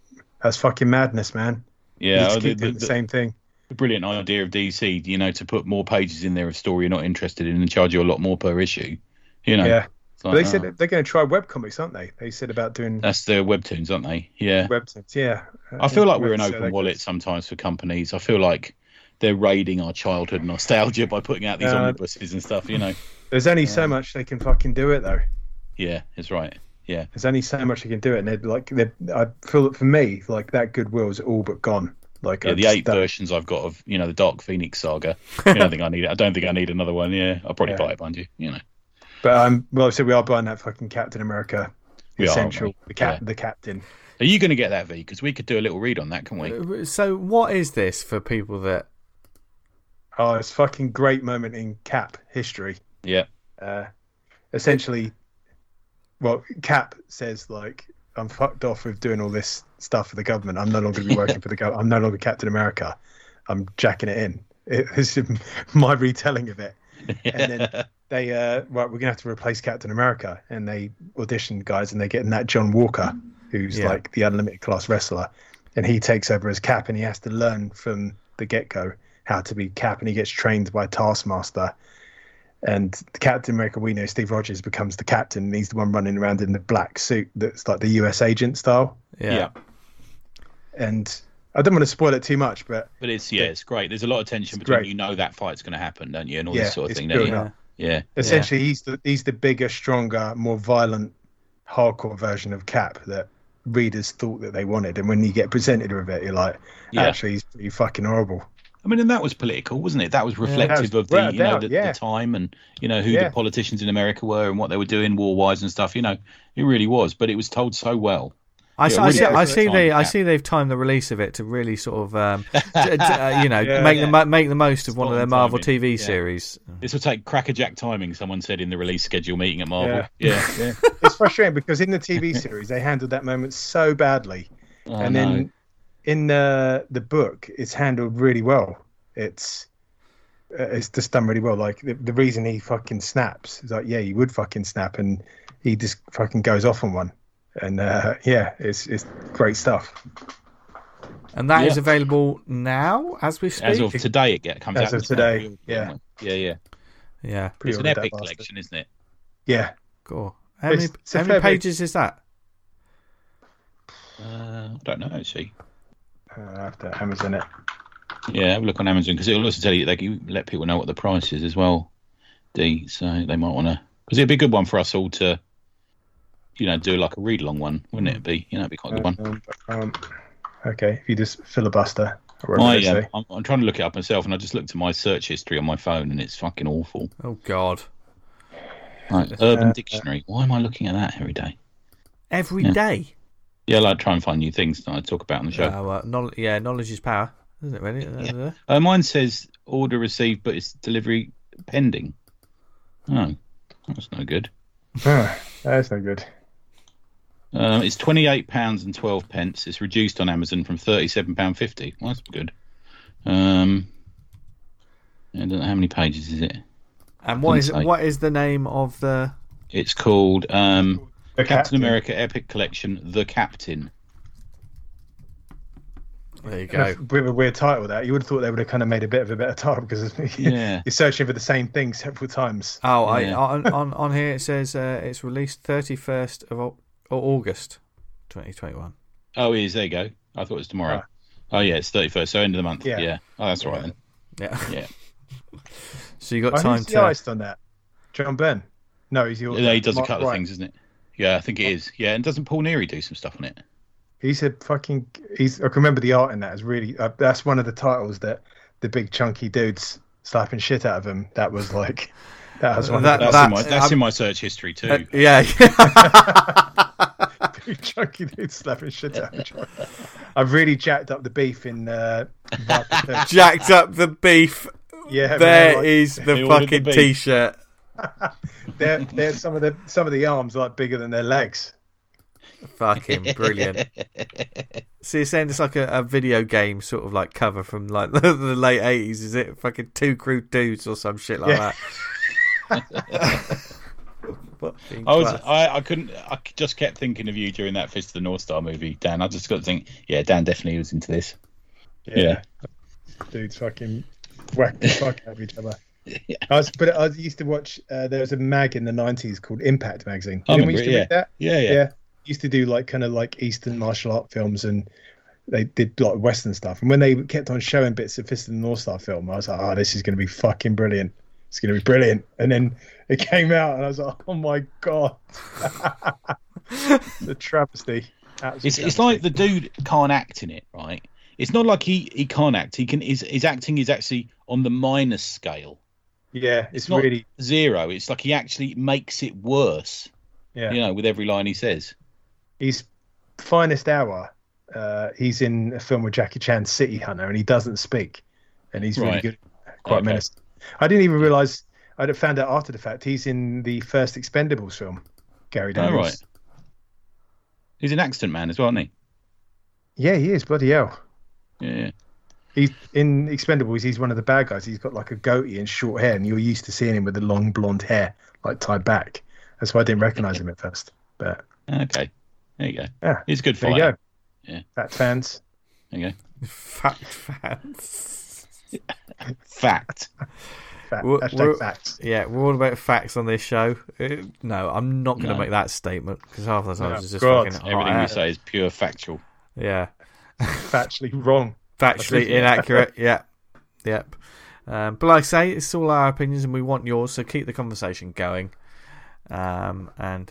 that's fucking madness, man. Yeah, the same thing. The brilliant idea of DC, you know, to put more pages in there of story you're not interested in and charge you a lot more per issue. You know, yeah. Like, but they said they're going to try webcomics, aren't they? They said about doing that's their webtoons, aren't they? Yeah, webtoons. Yeah. I feel like we're an open wallet sometimes for companies. I feel like they're raiding our childhood nostalgia by putting out these omnibuses and stuff. You know, there's only so much they can fucking do it though. Yeah, that's right. Yeah, there's only so much you can do it, and I feel that for me, like that goodwill is all but gone. Like the 8 versions I've got of, you know, the Dark Phoenix saga. I don't think I need it. I don't think I need another one. Yeah, I'll probably buy it, mind you. You know, but we are buying that fucking Captain America Essential. The Captain. Are you going to get that, V? Because we could do a little read on that, can we? So what is this for people that? Oh, it's a fucking great moment in Cap history. Yeah. Essentially. Well, Cap says, like, I'm fucked off with doing all this stuff for the government. I'm no longer going to be working for the government. I'm no longer Captain America. I'm jacking it in. It's my retelling of it. And then they, we're going to have to replace Captain America. And they audition guys, and they get in that John Walker, who's like the unlimited class wrestler. And he takes over as Cap, and he has to learn from the get-go how to be Cap. And he gets trained by Taskmaster. And Captain America, we know, Steve Rogers, becomes the captain. And he's the one running around in the black suit that's like the US agent style. Yeah. And I don't want to spoil it too much, but it's great. There's a lot of tension between you know that fight's going to happen, don't you, and all this sort of thing. Don't you? Yeah. Essentially, he's the bigger, stronger, more violent, hardcore version of Cap that readers thought that they wanted. And when you get presented with it, you're like, actually, he's pretty fucking horrible. I mean, and that was political, wasn't it? That was reflective of the, you know, the time, and, you know, who the politicians in America were and what they were doing war-wise and stuff. You know, it really was, but it was told so well. I see they've timed the release of it to really sort of, make the most of one of their Marvel TV series. This will take crackerjack timing, someone said in the release schedule meeting at Marvel. Yeah. It's frustrating because in the TV series they handled that moment so badly, then. In the book, it's handled really well. It's just done really well. Like the reason he fucking snaps is like, yeah, he would fucking snap, and he just fucking goes off on one. And it's great stuff. And that is available now as we speak. As of today, it comes out. As of today, yeah. It's an epic collection, isn't it? Yeah. Cool. How many pages is that? I don't know, actually. After Amazon it. Yeah, have a look on Amazon, because it'll also tell you, they can let people know what the price is as well, D, so they might want to, because it'd be a good one for us all to, you know, do like a read-along one, wouldn't it be? You know, it'd be quite a good one. Okay, if you just filibuster. I'm trying to look it up myself, and I just looked at my search history on my phone, and it's fucking awful. Oh, God. Right, Urban Dictionary. Why am I looking at that every day? Every day? Yeah, I'll try and find new things that I talk about on the show. Knowledge is power, isn't it, really? Yeah. Mine says order received, but it's delivery pending. Oh, that's no good. It's £28.12. It's reduced on Amazon from £37.50. Well, that's good. I don't know how many pages is it. And what is the name of the? It's called Captain America Epic Collection: The Captain. There you go. With a weird title, that you would have thought they would have kind of made a bit of a better title because you're searching for the same thing several times. Oh, yeah. On here it says it's released 31st of August, 2021. Oh, it is. There you go. I thought it was tomorrow. Right. Oh yeah, it's 31st, so end of the month. Yeah. Oh, that's right then. Yeah. So you got time to. Who's the on that? John Byrne? No, he's your. Yeah, he does a couple of things, isn't it? Yeah, I think it is. Yeah, and doesn't Paul Neary do some stuff on it? He said, "Fucking." I can remember the art in that is really. That's one of the titles that the big chunky dudes slapping shit out of him. That was like. That was one. That's in my search history too. Big chunky dudes slapping shit out of him. I've really jacked up the beef in. Jacked up the beef. Yeah, there is the fucking T-shirt. They're some of the arms like bigger than their legs. Fucking brilliant. So you're saying it's like a video game sort of like cover from like the late 80s, is it? Fucking Two Crude Dudes or some shit like that. I just kept thinking of you during that Fist of the North Star movie, Dan. I just got to think, Dan definitely was into this. Yeah. Dude's fucking whack the fuck out of each other. Yeah. I used to watch. There was a mag in the 90s called Impact magazine. I remember, we used to read that. Yeah. Used to do like kind of like Eastern martial art films, and they did like Western stuff. And when they kept on showing bits of Fist of the North Star film, I was like, "Oh, this is going to be fucking brilliant! It's going to be brilliant!" And then it came out, and I was like, "Oh my god, the travesty!" It's like the dude can't act in it, right? It's not like he can't act. He can. His acting is actually on the minus scale. Yeah, it's not really zero. It's like he actually makes it worse. Yeah, with every line he says. His finest hour. He's in a film with Jackie Chan, City Hunter, and he doesn't speak, and he's really good, quite menacing. I didn't even realise. I found out after the fact he's in the first Expendables film. Gary Daniels. Oh, right. He's an accident man as well, isn't he? Yeah, he is. Bloody hell. Yeah. He's in Expendables. He's one of the bad guys. He's got like a goatee and short hair, and you're used to seeing him with the long blonde hair, like tied back. That's why I didn't recognise him at first. But okay, there you go. Yeah, he's good for you. There you go. Yeah, fact fans. There you go. Fact fans. Fact. Facts. Yeah, we're all about facts on this show. No, I'm not going to make that statement because half the time it's just fucking hot. Everything we say is pure factual. Yeah. Factually wrong. Factually inaccurate. Yep. But like I say, it's all our opinions, and we want yours. So keep the conversation going. Who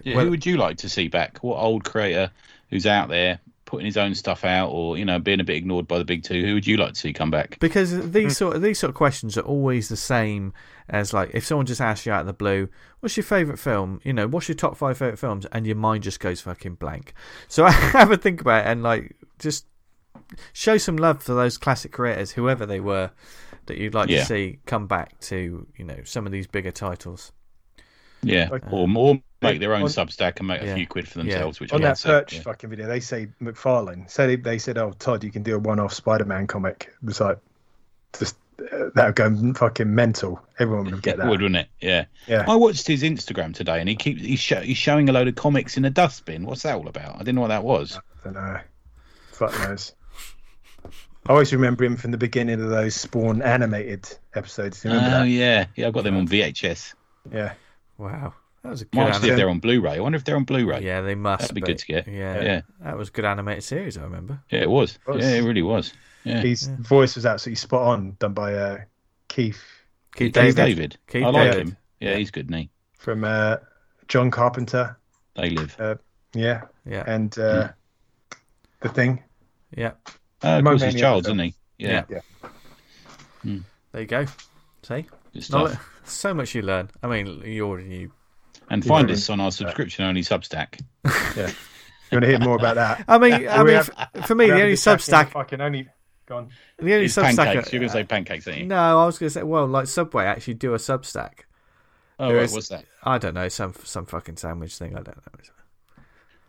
would you like to see back? What old creator who's out there putting his own stuff out, or being a bit ignored by the big two? Who would you like to see come back? Because these sort of questions are always the same as like if someone just asks you out of the blue, "What's your favourite film? What's your top 5 favourite films?" And your mind just goes fucking blank. So have a think about it and like just show some love for those classic creators, whoever they were, that you'd like to see come back to some of these bigger titles. Yeah, or make their own Substack and make a few quid for themselves. Which on that Perch fucking video, they say McFarlane. So they said, "Oh, Todd, you can do a one-off Spider-Man comic." It was like just that would go fucking mental. Everyone would get that. Would, wouldn't it? Yeah. I watched his Instagram today, and he's showing a load of comics in a dustbin. What's that all about? I didn't know what that was. I don't know. Fuck knows. I always remember him from the beginning of those Spawn animated episodes. Do you remember that? yeah, I've got them on VHS. Yeah. Wow, that was a good. I wonder if they're on Blu-ray. Yeah, they must. That'd be good to get. Yeah, that was a good animated series. I remember. Yeah, it was. Yeah, it really was. Yeah. His voice was absolutely spot on, done by Keith David. I like him. Yeah, he's good, isn't he? From John Carpenter. They Live. Yeah. And The Thing. Yeah. Of course, his child, isn't he? Yeah. There you go. See. So much you learn. I mean, you already knew. And find us on our subscription-only Substack. Yeah, you want to hear more about that? For me, the only Substack fucking only gone. The only Substack. Pancakes. You're gonna say pancakes, aren't you? No, I was gonna say. Well, like Subway actually do a Substack. Oh, what's that? I don't know. Some fucking sandwich thing. I don't know.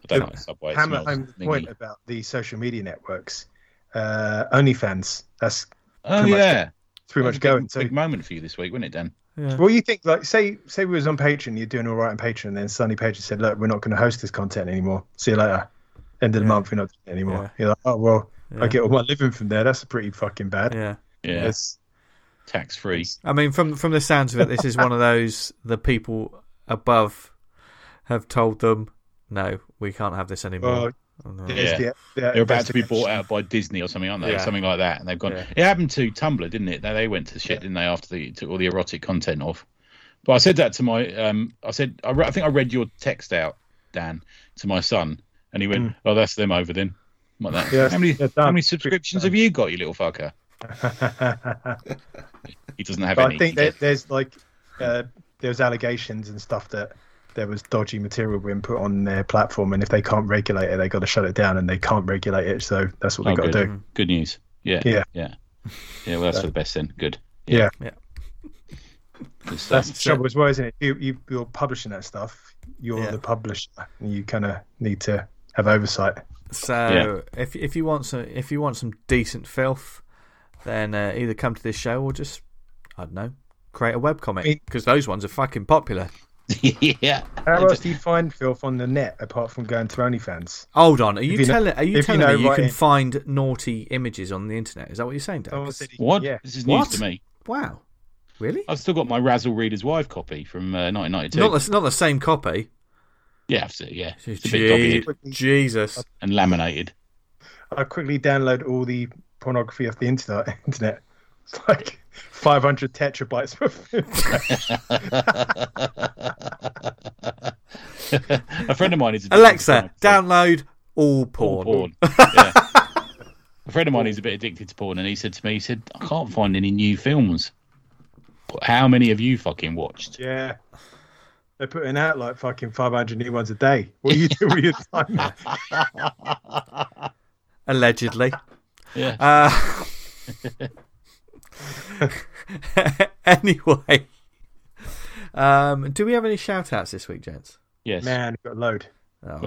I don't like Subway. Hammer home the point about the social media networks. OnlyFans. That's pretty much going. It's a big moment for you this week, wasn't it, Dan? Yeah. Well, you think, like, say we was on Patreon, you're doing all right on Patreon, and then suddenly Patreon said, look, we're not going to host this content anymore. See you later. End of the month, we're not doing it anymore. You're like, oh, well, I get all my living from there. That's pretty fucking bad. Yeah. Yeah. It's tax free. I mean, from the sounds of it, this is one of those, the people above have told them, no, we can't have this anymore. Well, they're about to be bought out by Disney or something, aren't they? Something like that, and they've gone. Yeah. It happened to Tumblr, didn't it? They went to shit, didn't they? After they took all the erotic content off. But I said that to my, I think I read your text out, Dan, to my son, and he went, "Oh, that's them over then." Like that. Yeah, how many subscriptions have you got, you little fucker? He doesn't have any. I think there's like there's allegations and stuff that there was dodgy material being put on their platform, and if they can't regulate it, they got to shut it down, and they can't regulate it, so that's what they got to do. Good news. Yeah. Well, that's for the best then. Good. Yeah. That's the trouble as well, isn't it? You're publishing that stuff. You're the publisher, and you kind of need to have oversight. So if you want some decent filth, then either come to this show or just, I don't know, create a webcomic, because those ones are fucking popular. Yeah. How else do you find filth on the net apart from going to OnlyFans? Hold on, are you telling me you can find naughty images on the internet? Is that what you're saying, Dave? What? Yeah. This is news to me. Wow, really? I've still got my Razzle Reader's Wife copy from 1992. Not the same copy. Yeah, absolutely. Yeah, it's a bit copied. Jesus, and laminated. I quickly download all the pornography off the internet. It's like 500 terabytes worth. A friend of mine is Alexa, download all porn. A friend of mine is a bit addicted to porn, and he said to me, I can't find any new films. How many have you fucking watched? Yeah. They're putting out like fucking 500 new ones a day. What do you do with your time? Allegedly. Yeah. Anyway, do we have any shout outs this week, gents? Yes, man, we've got a load.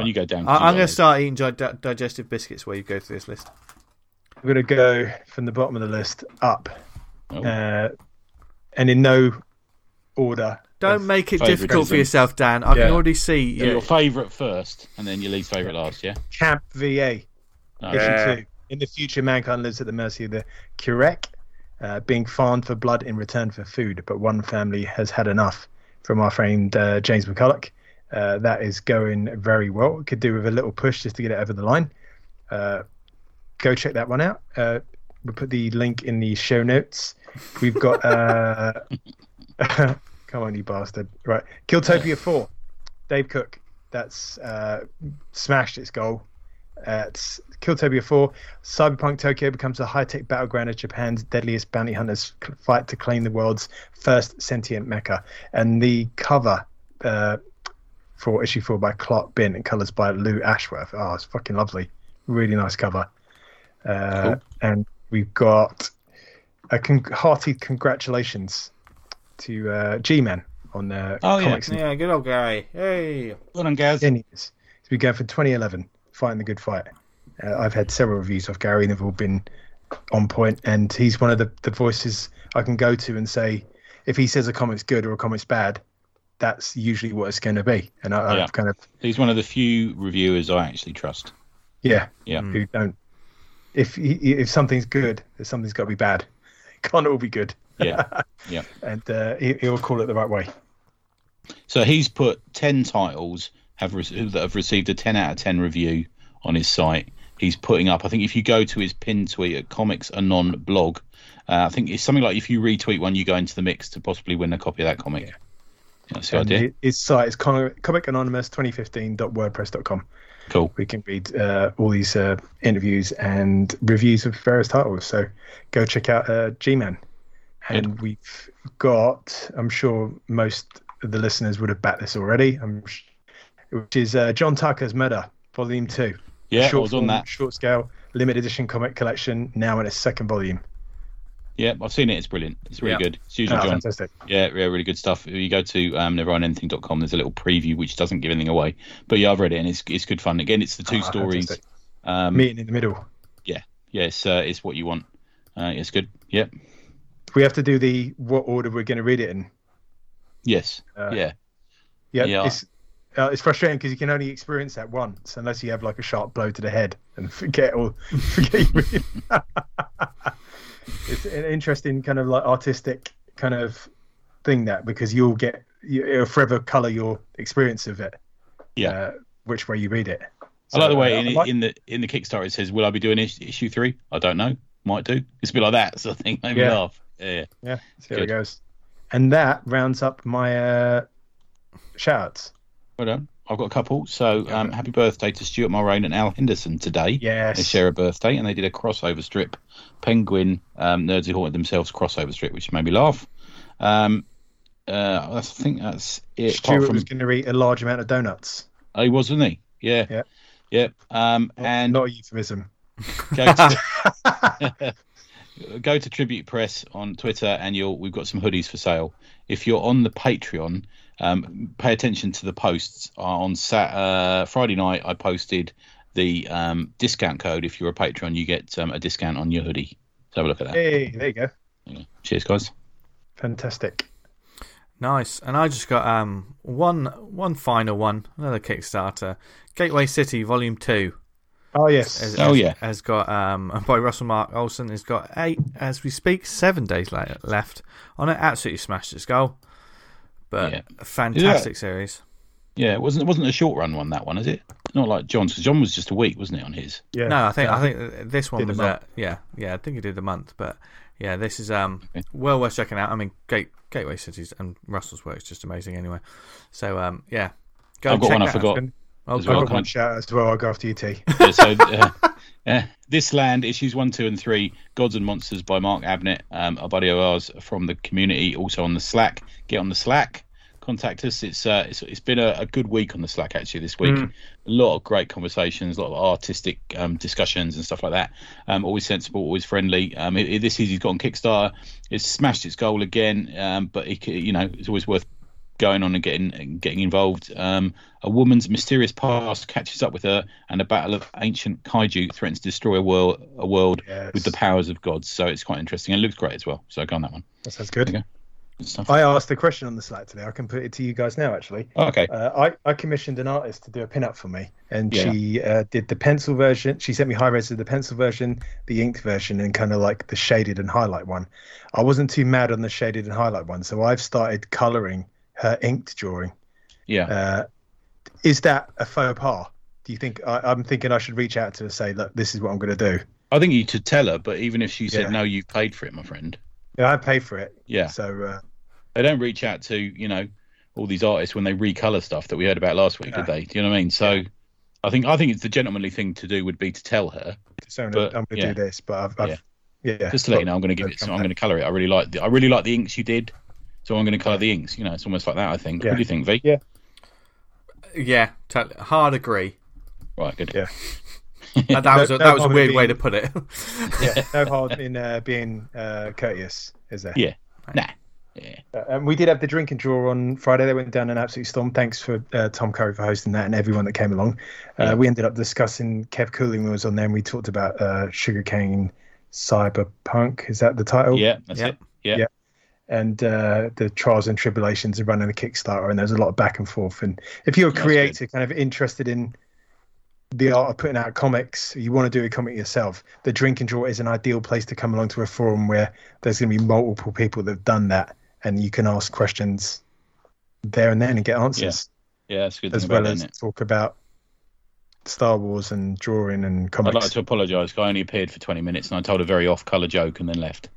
You go down, I'm going to start eating digestive biscuits while you go through this list. We're going to go from the bottom of the list up, and in no order. Don't make it difficult for yourself, Dan. I can already see your favourite first, and then your least favourite last. Yeah, Camp VA. Oh, yeah. In the future, mankind lives at the mercy of the Kurek. Being farmed for blood in return for food, but one family has had enough. From our friend James McCulloch, that is going very well. Could do with a little push just to get it over the line. Go check that one out. We'll put the link in the show notes. We've got come on, you bastard. Right, Killtopia 4, Dave Cook, that's smashed its goal. At Killtopia 4, Cyberpunk Tokyo becomes the high-tech battleground of Japan's deadliest bounty hunters fight to claim the world's first sentient mecha. And the cover for issue 4 by Clark Bin and colours by Lou Ashworth. Oh, it's fucking lovely. Really nice cover. Cool. And we've got a hearty congratulations to G-Man on comics. Yeah, good old guy. Hey. Good on, guys. So we go for 2011. Fighting the good fight. I've had several reviews off Gary, and they've all been on point, and he's one of the voices I can go to and say, if he says a comic's good or a comic's bad, that's usually what it's going to be. And I've kind of... He's one of the few reviewers I actually trust. Yeah. Who don't... If something's good, something's got to be bad. It can't all be good. Yeah. And he'll call it the right way. So he's put 10 titles... have received a 10 out of 10 review on his site. He's putting up, I think if you go to his pin tweet at Comics Anon blog, I think it's something like if you retweet one, you go into the mix to possibly win a copy of that comic. Yeah. That's the idea. His site is comicanonymous2015.wordpress.com. Cool. We can read all these interviews and reviews of various titles. So go check out G-Man. And we've got, I'm sure most of the listeners would have backed this already. Which is John Tucker's Murder, Volume 2. Yeah, short scale, limited edition comic collection, now in its second volume. Yeah, I've seen it. It's brilliant. It's really good. It's usual John. Fantastic. Yeah, really good stuff. If you go to neverendanything.com, there's a little preview which doesn't give anything away. But yeah, I've read it and it's good fun. Again, it's the two stories meeting in the middle. Yeah, it's what you want. It's good. Yep. Yeah. We have to do the what order we're going to read it in. Yes. Yeah. It's frustrating because you can only experience that once unless you have like a sharp blow to the head and forget you read. It's an interesting kind of like artistic kind of thing that, because it'll forever colour your experience of it. Yeah. Which way you read it. So, I like the way in the Kickstarter it says, "Will I be doing issue 3? I don't know. Might do." It's a bit like that sort of thing. Made me laugh. Yeah. So there it goes. And that rounds up my shout-outs. Well done. I've got a couple. So happy birthday to Stuart Mulrain and Al Henderson today. Yes. They share a birthday, and they did a crossover strip, Penguin Nerds Who Haunted Themselves crossover strip, which made me laugh. I think that's it. Stuart was going to eat a large amount of donuts. Oh, he was, wasn't he? Yeah. Yep. And not a euphemism. Go to Tribute Press on Twitter, and we've got some hoodies for sale. If you're on the Patreon, pay attention to the posts. On Friday night, I posted the discount code. If you're a Patreon, you get a discount on your hoodie. So have a look at that. Hey, there you go. Yeah. Cheers, guys. Fantastic. Nice. And I just got one final one, another Kickstarter. Gateway City Volume 2. Oh yes. Has got by Russell Mark Olsen. Has got 8 as we speak. 7 days left. On it, absolutely smashed its goal. But a fantastic series. Yeah, it wasn't a short run one. That one, is it? Not like John's, because John was just a week, wasn't it? On his. Yeah. No, I think this one was that. Yeah. I think he did a month, but yeah, this is well worth checking out. I mean, Gateway Cities and Russell's work is just amazing anyway. So go. I've got one I forgot. I've got one shout as well. I'll go after you, T. This Land, issues 1, 2, and 3, Gods and Monsters by Mark Abnett, a buddy of ours from the community, also on the Slack. Get on the Slack. Contact us. It's been a good week on the Slack, actually, this week. A lot of great conversations, a lot of artistic discussions and stuff like that. Always sensible, always friendly. This is, he's got on Kickstarter. It's smashed its goal again, but it's always worth going on and getting involved. A woman's mysterious past catches up with her, and a battle of ancient kaiju threatens to destroy a world with the powers of gods. So it's quite interesting, and it looks great as well. So go on that one. That sounds good. Good stuff. I asked a question on the Slack today. I can put it to you guys now, actually. Oh, okay. I commissioned an artist to do a pin-up for me, and she did the pencil version. She sent me high res of the pencil version, the inked version, and kind of like the shaded and highlight one. I wasn't too mad on the shaded and highlight one, so I've started colouring her inked drawing. Is that a faux pas? Do you think? I'm thinking I should reach out to her and say, look, this is what I'm going to do. I think you should tell her, but even if she said no, you've paid for it, my friend. Yeah, I paid for it. Yeah. So they don't reach out to all these artists when they recolor stuff that we heard about last week, did they? Do you know what I mean? So I think it's the gentlemanly thing to do would be to tell her. So but, I'm going to do this, but just to let you know, I'm going to give it. So I'm going to color it. I really like the inks you did. So I'm going to colour the inks. It's almost like that, I think. Yeah. What do you think, V? Yeah, totally. Hard agree. Right, good. Yeah. that was a weird way to put it. No hard in being courteous, is there? Yeah. Nah. Yeah. We did have the drink and draw on Friday. They went down an absolute storm. Thanks for Tom Curry for hosting that and everyone that came along. We ended up discussing Kev Cooling when I was on there, and we talked about Sugarcane Cyberpunk. Is that the title? Yeah, that's it. Yeah. And the trials and tribulations of running a Kickstarter, and there's a lot of back and forth. And if you're a creator kind of interested in the art of putting out comics, you want to do a comic yourself, the Drink and Draw is an ideal place to come along to a forum where there's going to be multiple people that have done that, and you can ask questions there and then and get answers. Yeah, that's a good thing as well about, as isn't it? Talk about Star Wars and drawing and comics. I'd like to apologise. I only appeared for 20 minutes, and I told a very off-colour joke and then left.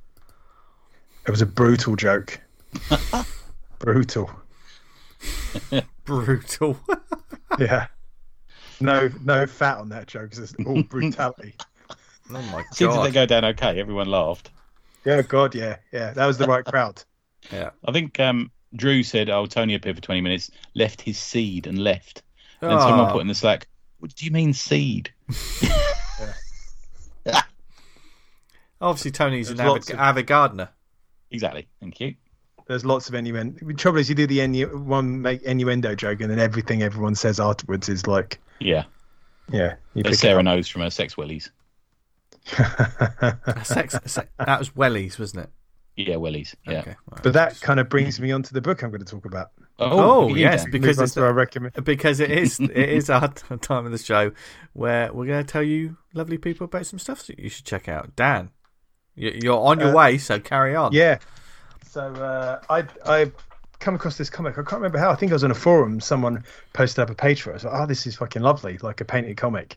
It was a brutal joke. Brutal. Yeah. No fat on that joke. It's all brutality. Oh, my God. Seems they go down okay. Everyone laughed. Yeah, God, yeah. That was the right crowd. Yeah. I think Drew said, Tony appeared for 20 minutes, left his seed and left. And then someone put in the Slack, what do you mean seed? Obviously, Tony's an avid gardener. Exactly. Thank you. There's lots of innuendo. The trouble is, you do the innuendo joke, and then everyone says afterwards is like, yeah. Sarah knows from her sex wellies. That was wellies, wasn't it? Yeah, wellies. Yeah. Okay, right. But that kind of brings me on to the book I'm going to talk about. Because it is our time of the show where we're going to tell you lovely people about some stuff that you should check out. Dan, you're on your way, so carry on. Yeah. So I come across this comic. I can't remember how. I think I was on a forum. Someone posted up a page for us. Like, this is fucking lovely, like a painted comic.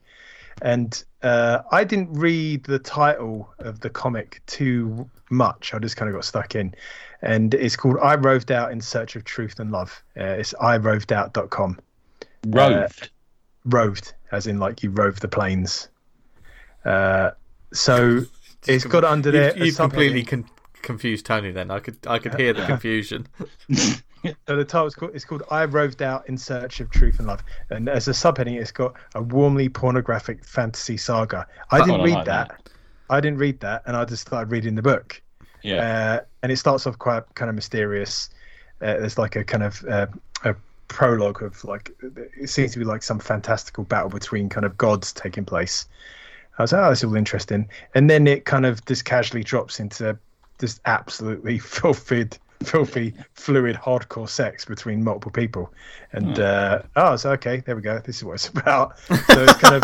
And I didn't read the title of the comic too much. I just kind of got stuck in. And it's called I Roved Out in Search of Truth and Love. It's irovedout.com. Roved? Roved, as in like you rove the plains. So it's got under there. You completely confused Tony then. I could hear the confusion. So the title is called I Roved Out in Search of Truth and Love, and as a subheading it's got a warmly pornographic fantasy saga. I didn't read that, and I just started reading the book. And it starts off quite kind of mysterious. There's like a kind of a prologue of like it seems to be like some fantastical battle between kind of gods taking place. I was like, oh, this is all interesting, and then it kind of just casually drops into just absolutely filthy, fluid, hardcore sex between multiple people. And so okay, there we go. This is what it's about. So it's kind of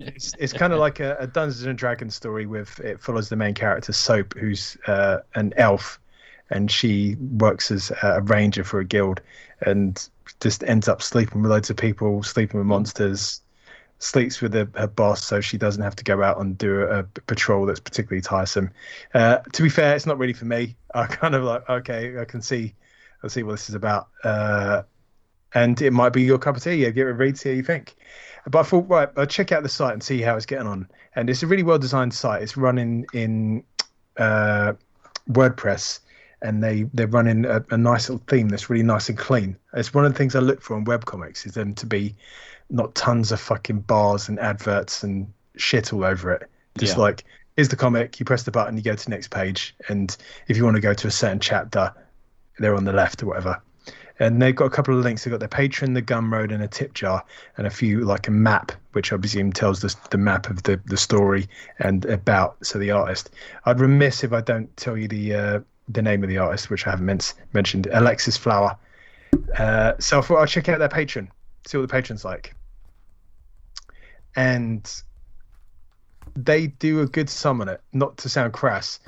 it's kind of like a Dungeons and Dragons story with it follows the main character Soap, who's an elf, and she works as a ranger for a guild, and just ends up sleeping with loads of people, sleeping with monsters, sleeps with her boss so she doesn't have to go out and do a patrol that's particularly tiresome. To be fair, it's not really for me. I kind of like, okay, I can see what this is about. And it might be your cup of tea. Yeah, give it a read, see how you think. But I thought, right, I'll check out the site and see how it's getting on. And it's a really well-designed site. It's running in WordPress, and they're running a nice little theme that's really nice and clean. It's one of the things I look for in webcomics is them to be not tons of fucking bars and adverts and shit all over it. Just like, here's the comic, you press the button, you go to the next page, and if you want to go to a certain chapter, they're on the left or whatever. And they've got a couple of links. They've got their Patreon, the Gumroad, and a tip jar, and a few, like a map, which I presume tells the map of the story and about, so the artist. I'd remiss if I don't tell you the name of the artist, which I haven't mentioned, Alexis Flower. So I thought I'll check out their Patreon, see what the Patreon's like. And they do a good sum on it. Not to sound crass,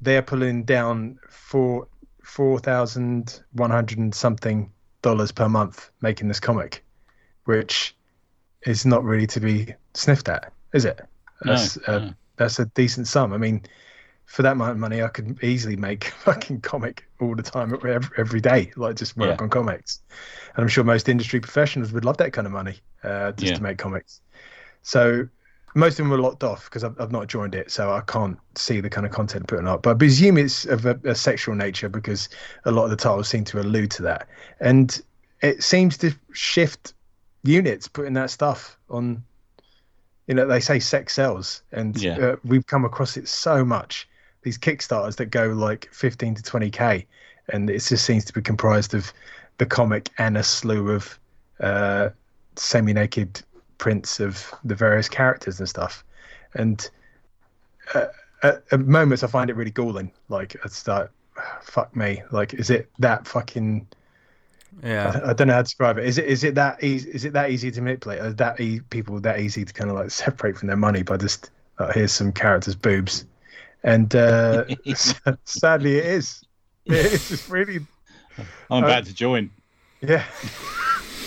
they are pulling down $4,100 per month making this comic, which is not really to be sniffed at, is it? That's a decent sum. I mean, for that amount of money, I could easily make a fucking comic all the time, every day, like just work on comics. And I'm sure most industry professionals would love that kind of money to make comics. So most of them were locked off because I've not joined it, so I can't see the kind of content putting up. But I presume it's of a sexual nature because a lot of the titles seem to allude to that. And it seems to shift units, putting that stuff on. You know, they say sex sells, and we've come across it so much. These Kickstarters that go like 15 to 20K, and it just seems to be comprised of the comic and a slew of semi-naked prints of the various characters and stuff. And at moments I find it really galling. Like I start, fuck me, like is it that fucking, I don't know how to describe it. Is it that easy? Is it that easy to manipulate? Are that people that easy to kind of like separate from their money by just here's some characters' boobs? And sadly it is. It's really, I'm about to join. Yeah.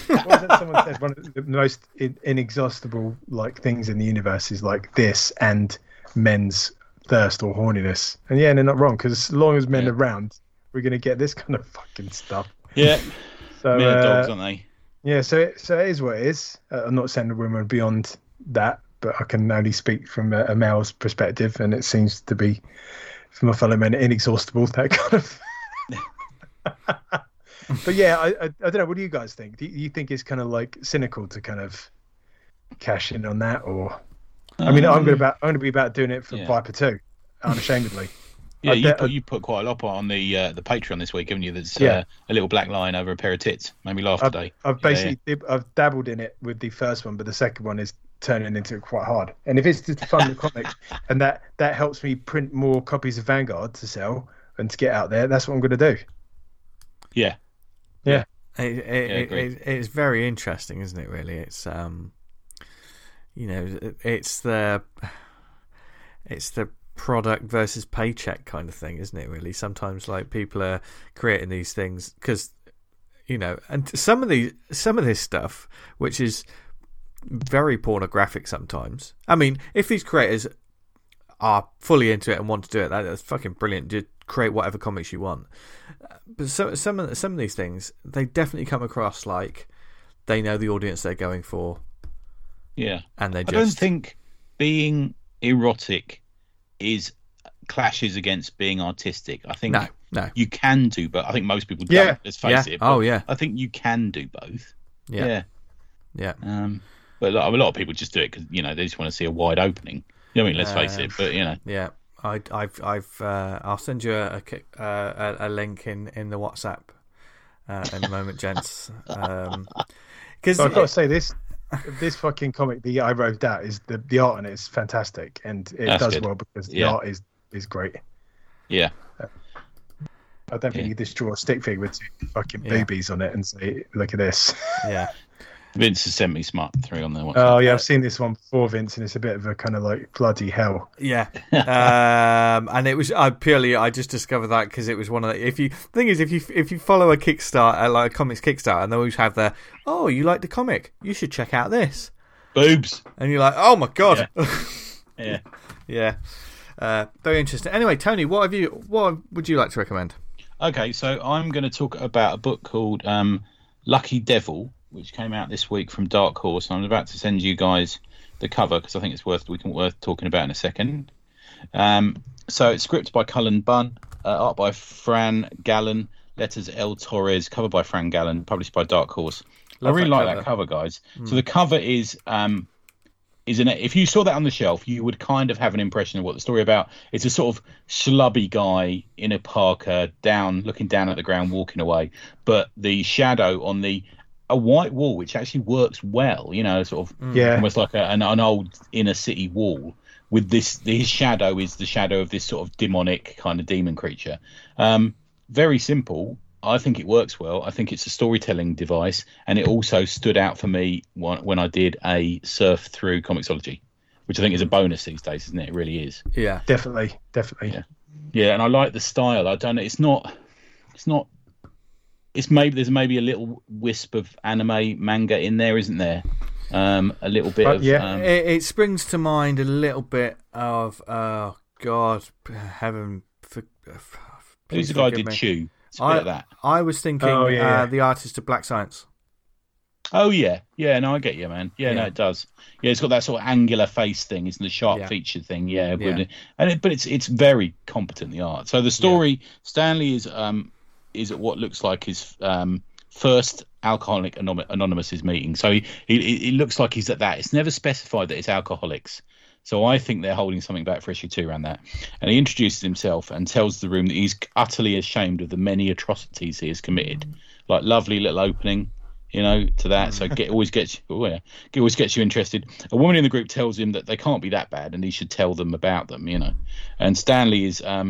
What was that someone said? One of the most inexhaustible like things in the universe is like this and men's thirst or horniness. And yeah, and they're not wrong, because as long as men are around, we're going to get this kind of fucking stuff. Yeah. So men are dogs, aren't they? Yeah, so it is what it is. I'm not saying the women are beyond that, but I can only speak from a male's perspective, and it seems to be, for my fellow men, inexhaustible, that kind of... But yeah, I don't know. What do you guys think? Do you think it's kind of like cynical to kind of cash in on that, or I mean, I'm going to be about doing it for Viper 2. unashamedly. Yeah, you put quite a lot on the Patreon this week, haven't you? There's a little black line over a pair of tits. Made me laugh today. I've dabbled in it with the first one, but the second one is turning into quite hard. And if it's just fun with comics, and that helps me print more copies of Vanguard to sell and to get out there, that's what I'm going to do. Yeah. Yeah. It's very interesting, isn't it, really? It's, it's the product versus paycheck kind of thing, isn't it, really? Sometimes, like, people are creating these things because, you know, and some of this stuff, which is very pornographic sometimes. I mean, if these creators are fully into it and want to do it, that's fucking brilliant. Just create whatever comics you want. But some of these things, they definitely come across like they know the audience they're going for. Yeah. And they just... I don't think being erotic clashes against being artistic. I think no. You can do both. I think most people don't, let's face it. Oh, yeah. I think you can do both. Yeah. But a lot of people just do it because, you know, they just want to see a wide opening. You know what I mean? Let's face it, but, you know. Yeah. I'll send you a link in the WhatsApp in a moment, gents. Because I've got to say this fucking comic that I wrote out is the art on it is fantastic, and it does good. Well because the art is great. Yeah. I don't think you just draw a stick figure with two fucking boobies on it and say, "Look at this." Yeah. Vince has sent me Smart 3 on there. Oh, yeah, I've seen this one before, Vince, and it's a bit of a kind of like bloody hell. Yeah. And it was I just discovered that because it was one of the... If you follow a Kickstarter, like a comics Kickstarter, and they always have their, "Oh, you like the comic? You should check out this." Boobs. And you're like, "Oh, my God." Yeah. Yeah. Yeah. Very interesting. Anyway, Tony, what would you like to recommend? Okay, so I'm going to talk about a book called Lucky Devil, which came out this week from Dark Horse, and I'm about to send you guys the cover because I think it's worth talking about in a second. So it's script by Cullen Bunn, art by Fran Gallen, letters L. Torres, cover by Fran Gallen, published by Dark Horse. Love I really like that cover, guys. Mm. So the cover is if you saw that on the shelf, you would kind of have an impression of what the story about. It's a sort of schlubby guy in a parka, looking down at the ground, walking away. But the shadow on a white wall, which actually works well, you know, sort of almost like an old inner city wall with his shadow is the shadow of this sort of demonic kind of demon creature. Very simple. I think it works well. I think it's a storytelling device, and it also stood out for me when I did a surf through comicsology, which I think is a bonus these days, isn't it? It really is. Yeah, definitely. Yeah, and I like the style. I don't know. It's not. There's maybe a little wisp of anime manga in there, isn't there? A little bit of... Yeah. It springs to mind a little bit of... Oh, God, heaven... Who's the guy who did Chew? It's a bit of that. I was thinking the artist of Black Science. Oh, yeah. Yeah, no, I get you, man. Yeah, no, it does. Yeah, it's got that sort of angular face thing. It's the sharp feature thing. Yeah. Yeah. But it's very competent, the art. So the story, Stanley is at what looks like his first Alcoholic Anonymous meeting. So he looks like he's at that. It's never specified that it's alcoholics. So I think they're holding something back for issue 2 around that. And he introduces himself and tells the room that he's utterly ashamed of the many atrocities he has committed. Like, lovely little opening, you know, to that. So always gets you interested. A woman in the group tells him that they can't be that bad and he should tell them about them, you know. And Stanley is... I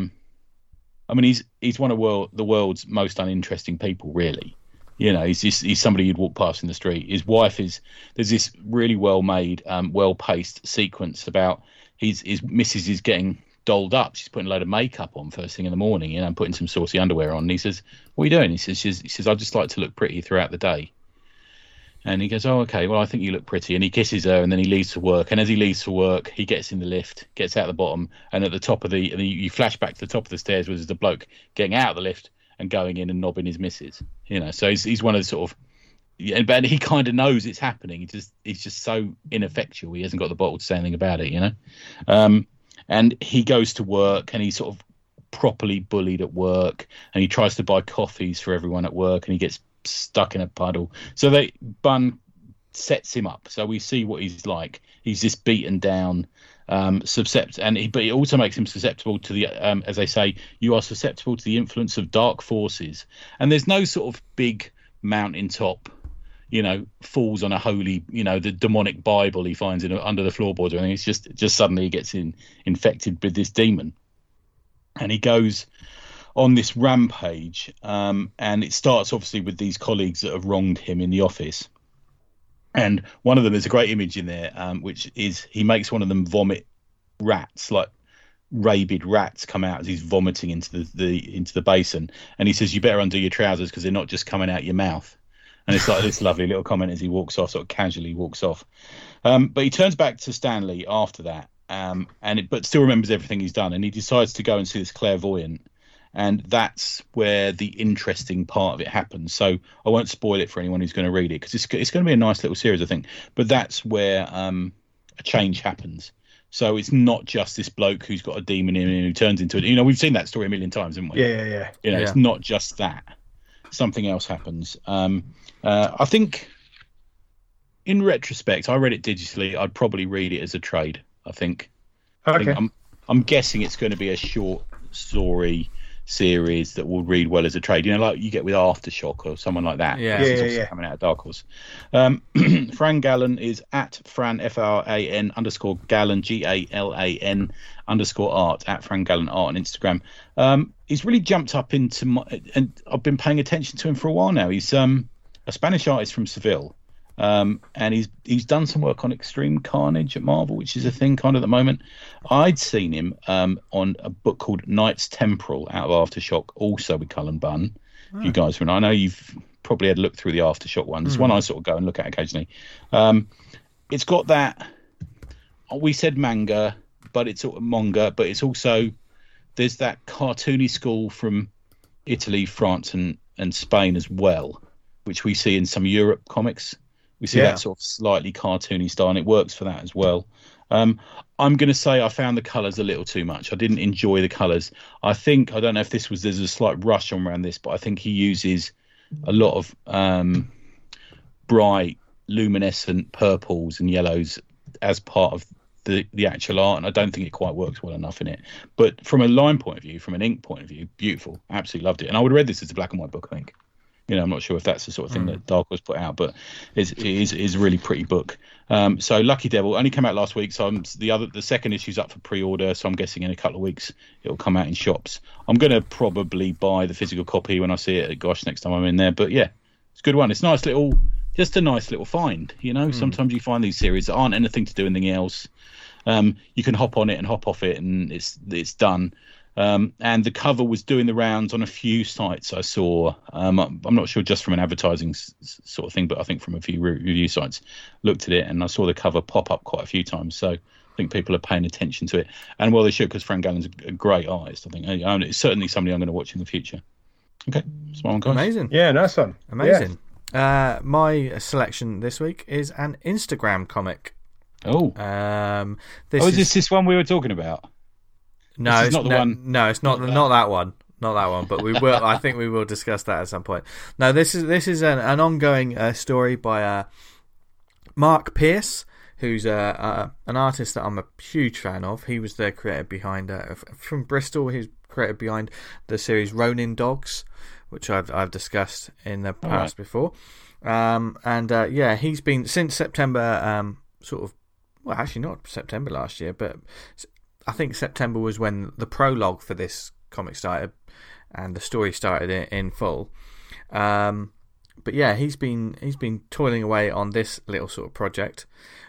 mean, he's one of the world's most uninteresting people, really. You know, he's somebody you'd walk past in the street. His wife there's this really well-made, well-paced sequence about his missus is getting dolled up. She's putting a load of makeup on first thing in the morning, you know, and putting some saucy underwear on. And he says, "What are you doing?" He says, "I just like to look pretty throughout the day." And he goes, "Oh, okay, well, I think you look pretty." And he kisses her, and then he leaves for work. And as he leaves for work, he gets in the lift, gets out the bottom, and at the top of you flash back to the top of the stairs, where there's the bloke getting out of the lift and going in and nobbing his missus. You know, so he's one of the sort of, but he kind of knows it's happening. He's just so ineffectual. He hasn't got the bottle to say anything about it, you know. And he goes to work, and he sort of properly bullied at work, and he tries to buy coffees for everyone at work, and he gets stuck in a puddle. So Bunn sets him up. So we see what he's like. He's this beaten down but it also makes him susceptible to the, as they say, you are susceptible to the influence of dark forces. And there's no sort of big mountaintop, you know, falls on a holy, you know, the demonic Bible he finds in under the floorboards or anything. It's just suddenly he gets infected with this demon, and he goes on this rampage. And it starts obviously with these colleagues that have wronged him in the office. And one of them, there's a great image in there, which is he makes one of them vomit rats, like rabid rats come out as he's vomiting into the basin. And he says, you better undo your trousers because they're not just coming out your mouth. And it's like this lovely little comment as he walks off, sort of casually walks off. But he turns back to Stanley after that, but still remembers everything he's done. And he decides to go and see this clairvoyant. And that's where the interesting part of it happens. So I won't spoil it for anyone who's going to read it, because it's going to be a nice little series, I think. But that's where a change happens. So it's not just this bloke who's got a demon in him who turns into it. You know, we've seen that story a million times, haven't we? Yeah. You know, yeah. It's not just that. Something else happens. I think, in retrospect, I read it digitally. I'd probably read it as a trade, I think. Okay. I think I'm guessing it's going to be a short story series that will read well as a trade, you know, like you get with Aftershock or someone like that. Yeah. Coming out of Dark Horse. Fran Gallen is at Fran @FRAN_Gallen GALAN_art at Fran Gallen art on Instagram. He's really jumped up into and I've been paying attention to him for a while now. He's a Spanish artist from Seville, and he's done some work on Extreme Carnage at Marvel, which is a thing kind of at the moment. I'd seen him on a book called Knights Temporal out of Aftershock, also with Cullen Bunn. Oh. You guys, I know you've probably had a look through the Aftershock one. It's one I sort of go and look at occasionally. It's got that, we said manga, but it's sort of manga, but it's also, there's that cartoony school from Italy, France and Spain as well, which we see in some Europe comics. We see that sort of slightly cartoony style, and it works for that as well. I'm going to say I found the colours a little too much. I didn't enjoy the colours. I don't know if there's a slight rush on around this, but I think he uses a lot of bright, luminescent purples and yellows as part of the actual art, and I don't think it quite works well enough in it. But from a line point of view, from an ink point of view, beautiful. Absolutely loved it. And I would have read this as a black and white book, I think. You know, I'm not sure if that's the sort of thing that Dark Horse put out, but it is a really pretty book. So Lucky Devil only came out last week, so the second issue's up for pre-order, so I'm guessing in a couple of weeks it'll come out in shops. I'm going to probably buy the physical copy when I see it, gosh, next time I'm in there. But yeah, it's a good one. It's just a nice little find, you know. Sometimes you find these series that aren't anything to do anything else. You can hop on it and hop off it, and it's done. And the cover was doing the rounds on a few sites I saw. I'm not sure just from an advertising sort of thing, but I think from a few review sites. Looked at it and I saw the cover pop up quite a few times. So I think people are paying attention to it. And well, they should, because Frank Gallen's a great artist, I think. And it's certainly somebody I'm going to watch in the future. Okay. Smile on, guys. Amazing. Yeah, nice one. Amazing. Yeah. My selection this week is an Instagram comic. Oh. Is this this one we were talking about? No, it's not the one. No, it's not that one. Not that one. But we will. I think we will discuss that at some point. No, this is an ongoing story by Mark Pierce, who's an artist that I'm a huge fan of. He was the creator behind from Bristol. He was creator behind the series Ronin Dogs, which I've discussed in the past before. He's been since September. Actually not September last year, but I think September was when the prologue for this comic started and the story started in full. He's been toiling away on this little sort of project,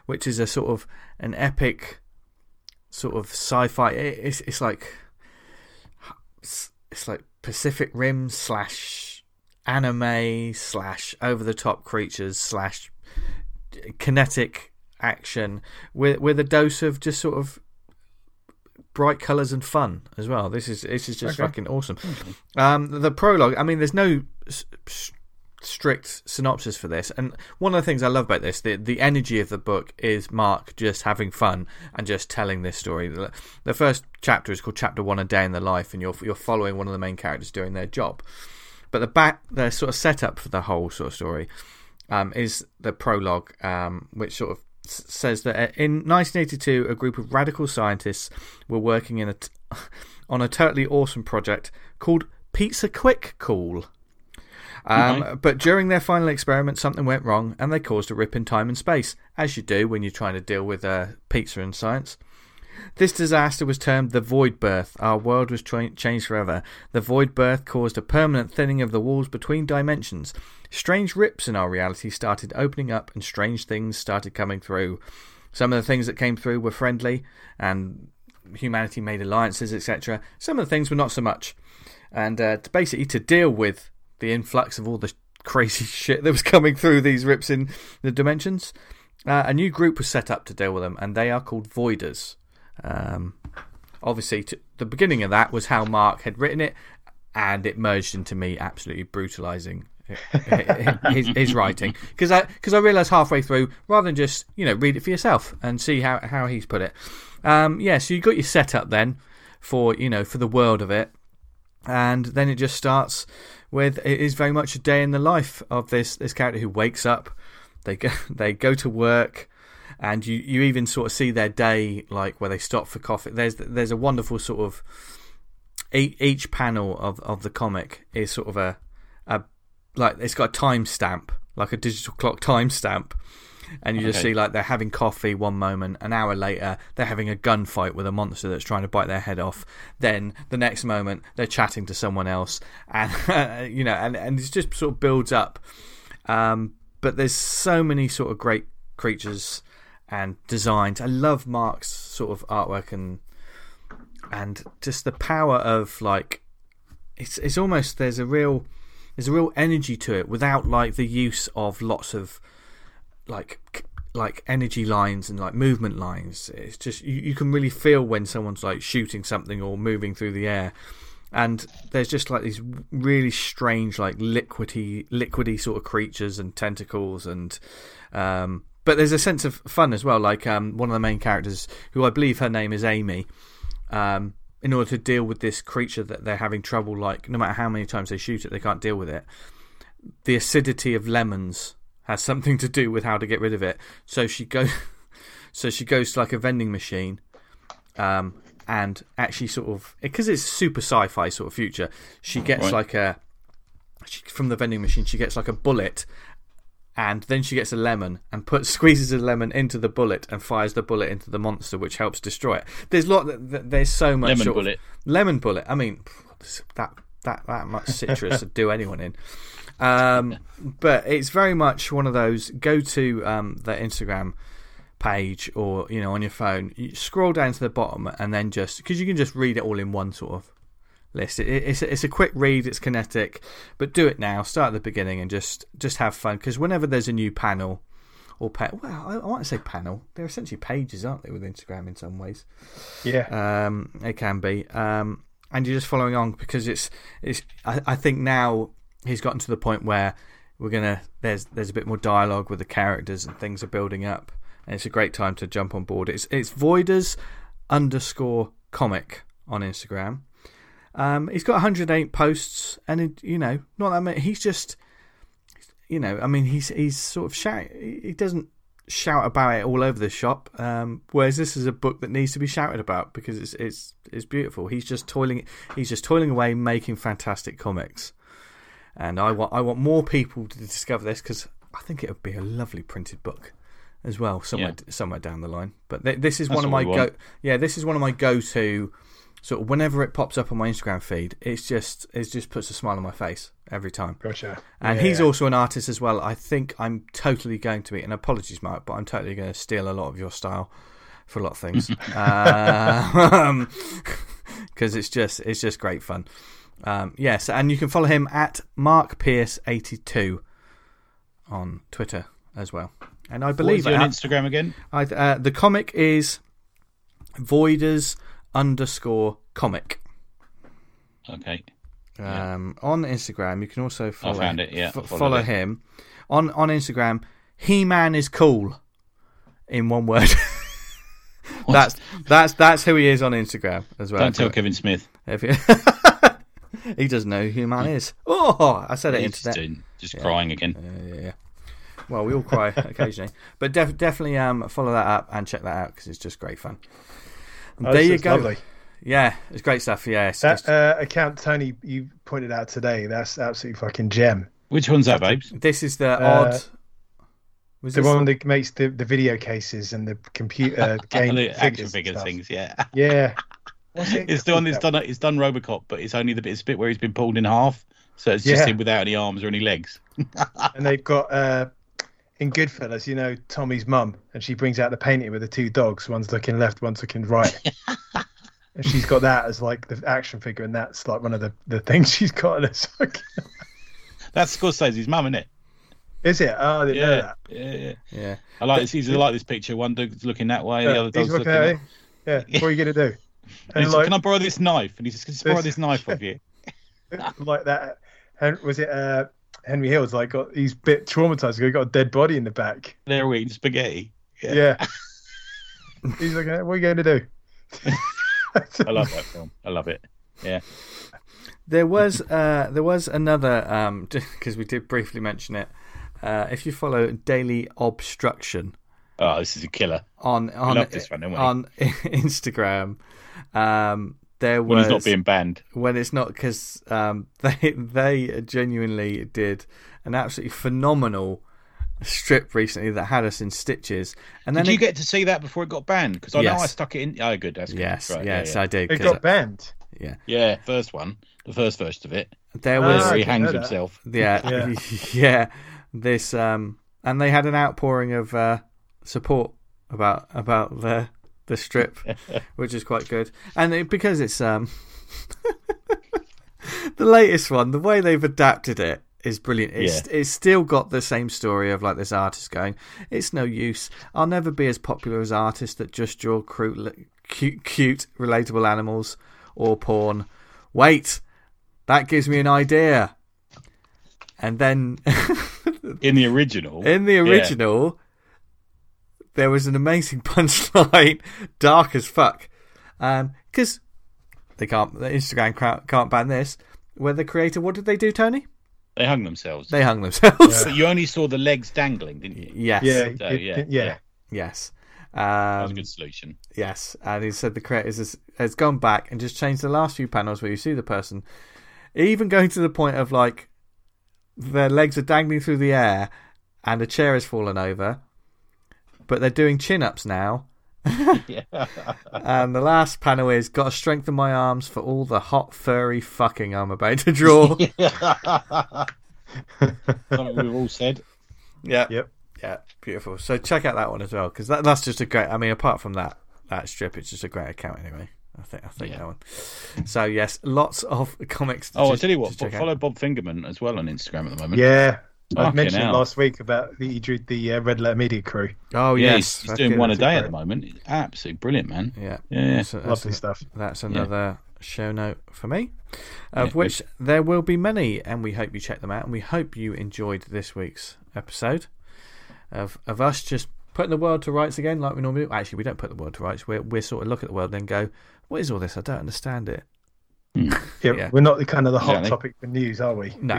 which is a sort of an epic sort of sci-fi. It's like Pacific Rim / anime / over the top creatures / kinetic action with a dose of just sort of bright colours and fun as well. This is just fucking awesome. The prologue, I mean, there's no strict synopsis for this, and one of the things I love about this, the energy of the book is Mark just having fun and just telling this story. The first chapter is called Chapter 1, A Day in the Life, and you're following one of the main characters doing their job. But the sort of setup for the whole sort of story is the prologue, which sort of says that in 1982, a group of radical scientists were working in on a totally awesome project called Pizza Quick Cool. But during their final experiment, something went wrong and they caused a rip in time and space, as you do when you're trying to deal with pizza and science. This disaster was termed the Void Birth. Our world was changed forever. The Void Birth caused a permanent thinning of the walls between dimensions. Strange rips in our reality started opening up and strange things started coming through. Some of the things that came through were friendly and humanity made alliances, etc. Some of the things were not so much. And basically to deal with the influx of all the crazy shit that was coming through these rips in the dimensions, a new group was set up to deal with them, and they are called Voiders. Obviously, the beginning of that was how Mark had written it, and it merged into me absolutely brutalising his writing, because I realised halfway through, rather than just read it for yourself and see how he's put it. So you got your setup then for for the world of it, and then it just starts with it is very much a day in the life of this character who wakes up. They go to work. And you even sort of see their day, like where they stop for coffee. There's a wonderful sort of each panel of the comic is sort of a like it's got a timestamp, like a digital clock timestamp, and you just see like they're having coffee one moment, an hour later they're having a gunfight with a monster that's trying to bite their head off. Then the next moment they're chatting to someone else, and and it just sort of builds up. But there's so many sort of great creatures and designs. I love Mark's sort of artwork and just the power of it's almost there's a real energy to it without the use of lots of like energy lines and movement lines. It's just you can really feel when someone's shooting something or moving through the air, and there's just these really strange liquidy sort of creatures and tentacles and but there's a sense of fun as well. One of the main characters, who I believe her name is Amy, in order to deal with this creature that they're having trouble, no matter how many times they shoot it, they can't deal with it. The acidity of lemons has something to do with how to get rid of it. So she goes, to a vending machine, and actually sort of, because it's super sci-fi sort of future, she gets from the vending machine, she gets a bullet. And then she gets a lemon and squeezes a lemon into the bullet and fires the bullet into the monster, which helps destroy it. There's so much lemon bullet. Lemon bullet. I mean, that much citrus would do anyone in. But it's very much one of those. Go to their Instagram page or on your phone. You scroll down to the bottom and then just because you can just read it all in one sort of list. It's a quick read, it's kinetic, but do it now, start at the beginning and just have fun, because whenever there's a new panel or I want to say panel, they're essentially pages, aren't they, with Instagram in some ways? It can be, and you're just following on, because I think now he's gotten to the point where there's a bit more dialogue with the characters and things are building up, and it's a great time to jump on board. It's Voiders_comic on Instagram. He's got 108 posts, and not that many. He's just, he's sort of shout. He doesn't shout about it all over the shop. Whereas this is a book that needs to be shouted about, because it's beautiful. He's just toiling away, making fantastic comics, and I want more people to discover this, because I think it would be a lovely printed book as well, somewhere down the line. But this is one of my go-to. So whenever it pops up on my Instagram feed, it just puts a smile on my face every time. Gotcha. And he's also an artist as well. I think I'm totally going to be, and apologies, Mark, but I'm totally going to steal a lot of your style for a lot of things, because it's just great fun. Yes, and you can follow him at MarkPierce82 on Twitter as well. And I believe on Instagram again. The comic is Voiders_comic. Okay. On Instagram, you can also follow him. On Instagram, He-Man is cool. In one word. That's who he is on Instagram as well. Don't tell Kevin Smith. He doesn't know who He-Man is. Oh, I said it. Just crying again. Well, we all cry occasionally, but definitely follow that up and check that out because it's just great fun. And there you go. Lovely. Yeah, it's great stuff. Yeah, that account Tony you pointed out today, that's absolutely fucking gem. Which one's that, babes? This is the odd. Was the one that makes the video cases and the computer game the action figure things. Yeah. Yeah. It's the one that's done. It's done RoboCop, but it's only the bit where he's been pulled in half, so it's just him without any arms or any legs. And they've got in Goodfellas, you know, Tommy's mum, and she brings out the painting with the two dogs. One's looking left, one's looking right. And she's got that as like the action figure, and that's like one of the things she's got in her socket. That's Scorsese's mum, isn't it? Is it? Oh, I didn't know that. Yeah. I like this. I like this picture. One dog's looking that way, the other dog's looking that way. Yeah. What are you gonna do? And like, can I borrow this knife? And he says, "Can I borrow this knife of you?" Like that. And was it Henry Hill's? Like, he's a bit traumatized. He got a dead body in the back. They're eating spaghetti. Yeah. He's like, "What are you going to do?" I love that film. I love it. Yeah. There was another because we did briefly mention it. If you follow Daily Obstruction. Oh, this is a killer. On, love this one, don't we? On Instagram, there was... When it's not being banned. When it's not, because they genuinely did an absolutely phenomenal strip recently that had us in stitches. And then did you get to see that before it got banned? Because I know I stuck it in... Oh, good, that's good. Yes, I did. It got banned? Yeah. Yeah, first one. The first version of it. There was... Where he hangs himself. Yeah. This... and they had an outpouring of... support about the strip, which is quite good, and because it's the latest one, the way they've adapted it is brilliant. It's still got the same story of like this artist going, it's no use, I'll never be as popular as artists that just draw cute relatable animals or porn. Wait, that gives me an idea. And then in the original there was an amazing punchline, dark as fuck, because Instagram can't ban this. Where the creator, what did they do, Tony? They hung themselves. Yeah. But you only saw the legs dangling, didn't you? Yes. Yes. That was a good solution. Yes, and he said the creator has gone back and just changed the last few panels where you see the person, even going to the point of like their legs are dangling through the air and a chair has fallen over. But they're doing chin-ups now. And the last panel is, got to strengthen my arms for all the hot, furry fucking I'm about to draw. Something we've all said. Yeah. Yep. Yeah, beautiful. So check out that one as well, because that's just a great... I mean, apart from that strip, it's just a great account anyway. I think that one. So, yes, lots of comics to I'll tell you what, follow Bob Fingerman as well on Instagram at the moment. Yeah. I mentioned last week about he drew the Red Letter Media crew. Oh, yes. He's doing one a day at the moment. Absolutely brilliant, man. Yeah. Lovely stuff. That's another show note for me, of which there will be many, and we hope you check them out, and we hope you enjoyed this week's episode of us just putting the world to rights again like we normally do. Actually, we don't put the world to rights. We sort of look at the world and go, what is all this? I don't understand it. We're not the kind of the hot topic for news, are we? No.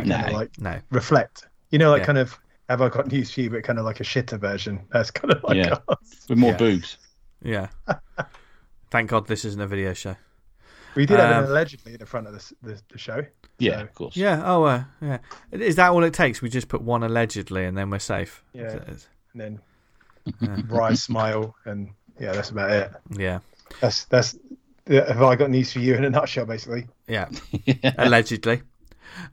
Reflect. You know, like kind of, have I got news for you, but kind of like a shitter version. That's kind of like us. With more boobs. Yeah. Thank God this isn't a video show. We did have it allegedly at the front of the show. Yeah, so. Of course. Yeah. Yeah. Is that all it takes? We just put one allegedly and then we're safe. Yeah. And then wry smile and that's about it. Yeah. That's have I got news for you in a nutshell, basically. Yeah. Allegedly.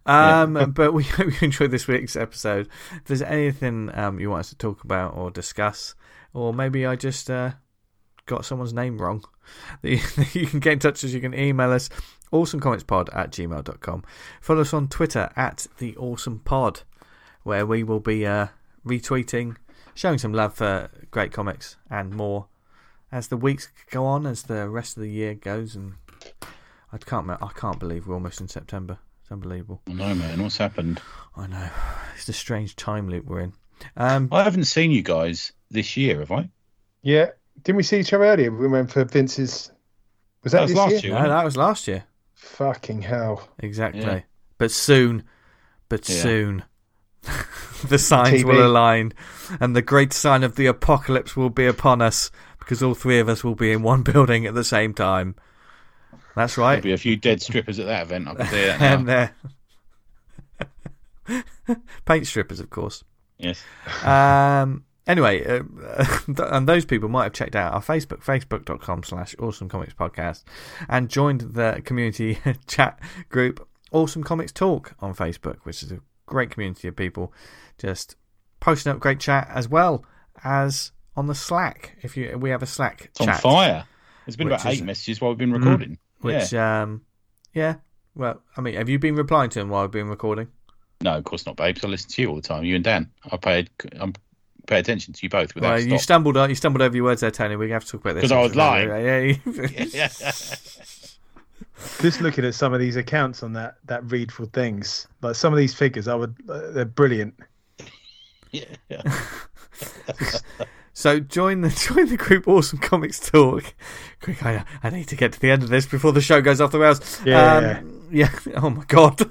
But we hope you enjoyed this week's episode. If there's anything you want us to talk about or discuss, or maybe I just got someone's name wrong, you can get in touch with us. You can email us awesomecomicspod@gmail.com. Follow us on Twitter @theawesomepod, where we will be retweeting, showing some love for great comics and more as the weeks go on, as the rest of the year goes. And I can't believe we're almost in September. Unbelievable. I know, man. What's happened? I know. It's the strange time loop we're in. I haven't seen you guys this year, have I? Yeah. Didn't we see each other earlier? We went for Vince's... Was that last year? No, that was last year. Fucking hell. Exactly. Yeah. But soon. The signs will align, and the great sign of the apocalypse will be upon us, because all three of us will be in one building at the same time. That's right. There'll be a few dead strippers at that event. I can see that now. Paint strippers, of course. Yes. Anyway, and those people might have checked out our Facebook, facebook.com/awesomecomicspodcast, and joined the community chat group Awesome Comics Talk on Facebook, which is a great community of people just posting up great chat, as well as on the Slack. We have a Slack it's chat. It's on fire. There's been about 8 messages while we've been recording. Which, yeah. Well, I mean, have you been replying to them while we've been recording? No, of course not, babes. I listen to you all the time. You and Dan. I pay attention to you both without stop. You stumbled over your words there, Tony. We have to talk about this. Because I was lying. Yeah. Just looking at some of these accounts on that read for things, like some of these figures, they're brilliant. Yeah. So join the group Awesome Comics Talk. Quick, I need to get to the end of this before the show goes off the rails. Yeah. Oh my god.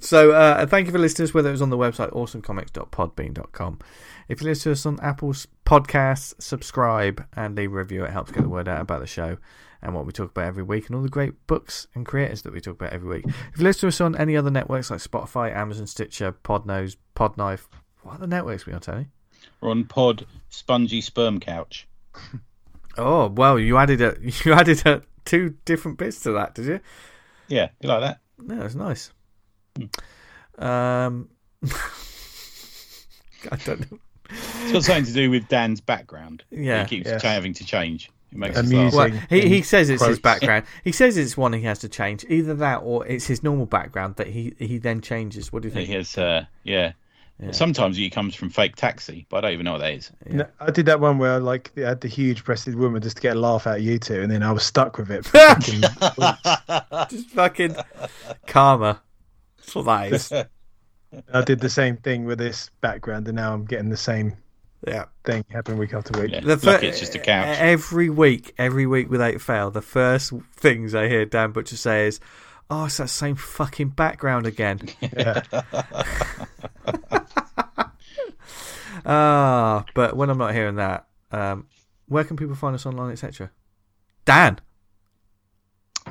So thank you for listening to us, whether it was on the website awesomecomics.podbean.com. If you listen to us on Apple's podcasts, subscribe and leave a review. It helps get the word out about the show and what we talk about every week, and all the great books and creators that we talk about every week. If you listen to us on any other networks like Spotify, Amazon, Stitcher, Podnose, Podknife, what are the networks we on, Tony? We're on Pod Spongy Sperm Couch. Oh, well, you added two different bits to that, did you? Yeah, you like that? Yeah, it's nice. I don't know. It's got something to do with Dan's background. Yeah, he keeps having to change. It makes amusing. Well, he says it's his background. He says it's one he has to change. Either that, or it's his normal background that he then changes. What do you think? He has, Yeah. Sometimes he comes from Fake Taxi, but I don't even know what that is. Yeah. No, I did that one where I had the huge-breasted woman just to get a laugh out of you two, and then I was stuck with it. Just fucking karma. That's what that is. I did the same thing with this background, and now I'm getting the same thing happening week after week. Yeah. It's just a couch. Every week without fail, the first things I hear Dan Butcher say is, "Oh, it's that same fucking background again." Yeah. But when I'm not hearing that, where can people find us online, etc.? Dan,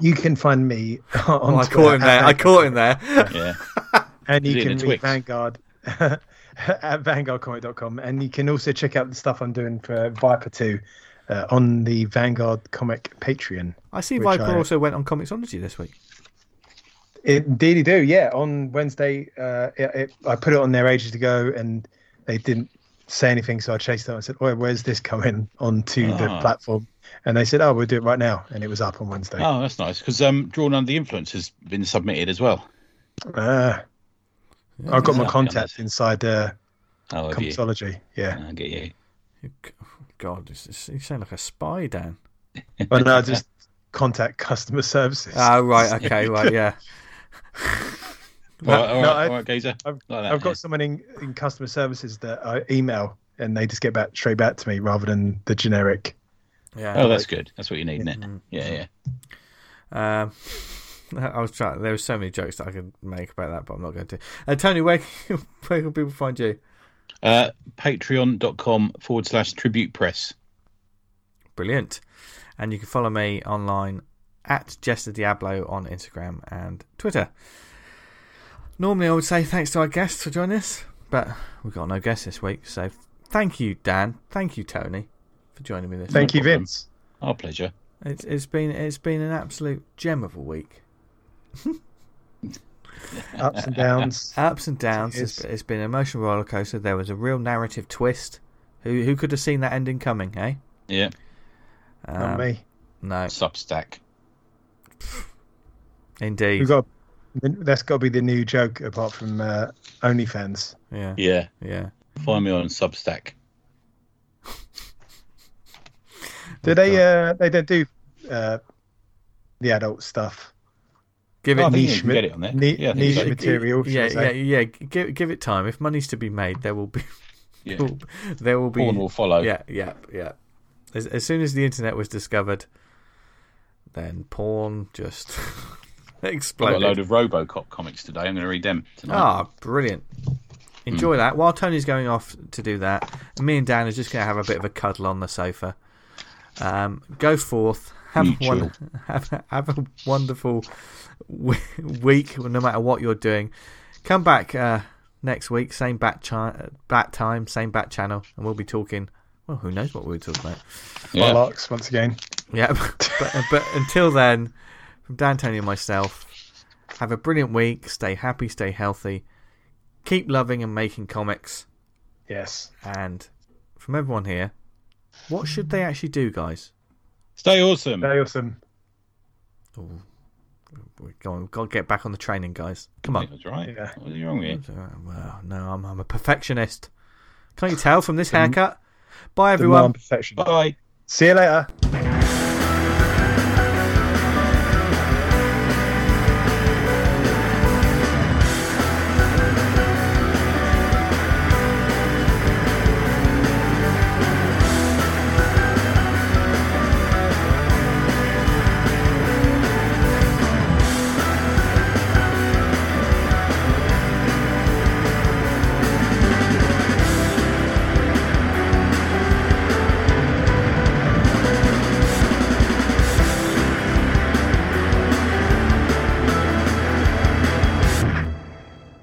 you can find me on Twitter. I caught him there. Yeah, and you can meet Vanguard at VanguardComic.com, and you can also check out the stuff I'm doing for Viper 2 on the Vanguard Comic Patreon. I see Viper also went on Comicsology this week. Indeed, you do. Yeah, on Wednesday, I put it on there ages ago, and they didn't say anything. So I chased them and said, "Oh, where's this coming onto the platform?" And they said, "Oh, we'll do it right now." And it was up on Wednesday. Oh, that's nice, because Drawn Under the Influence has been submitted as well. I've got my contacts inside Comicsology. Yeah, I get you. God, you sound like a spy, Dan. Well, no, just contact customer services. Oh, right. Okay. Right. Yeah. All right, Gazer. I've got someone in customer services that I email, and they just get back straight back to me rather than the generic. Yeah. Oh, that's good. That's what you need, isn't it? Yeah. I was trying. There were so many jokes that I could make about that, but I'm not going to. Tony, where can people find you? Patreon.com/tributepress. Brilliant. And you can follow me online at Jester Diablo on Instagram and Twitter. Normally I would say thanks to our guests for joining us, but we've got no guests this week. So thank you, Dan. Thank you, Tony, for joining me this week. Thank you, Vince. Our pleasure. It's been an absolute gem of a week. Ups and downs. It's been an emotional rollercoaster. There was a real narrative twist. Who could have seen that ending coming, eh? Yeah. Not me. No. Substack. Indeed. That's got to be the new joke, apart from OnlyFans. Yeah. Yeah. Yeah. Find me on Substack. They don't do the adult stuff. Give it niche material. Yeah. Give it time. If money's to be made, there will be. Yeah. There will be. Porn will follow. Yeah. As soon as the internet was discovered, then porn just exploded. I've got a load of RoboCop comics today. I'm going to read them tonight. Ah, brilliant. Enjoy that. While Tony's going off to do that, me and Dan are just going to have a bit of a cuddle on the sofa. Go forth. Have a wonderful week, no matter what you're doing. Come back next week, same bat time, same bat channel, and we'll be talking... Well, who knows what we'll be talking about. Yeah. Bollocks, once again. Yeah, but until then, from Dan, Tony and myself, have a brilliant week. Stay happy, stay healthy. Keep loving and making comics. Yes. And from everyone here, what should they actually do, guys? Stay awesome. Stay awesome. Ooh. Go on, we've got to get back on the training, guys. Come on. That's right. Yeah. What's wrong with you? Well, no, I'm a perfectionist. Can't you tell from this haircut? Bye, everyone. Bye. See you later.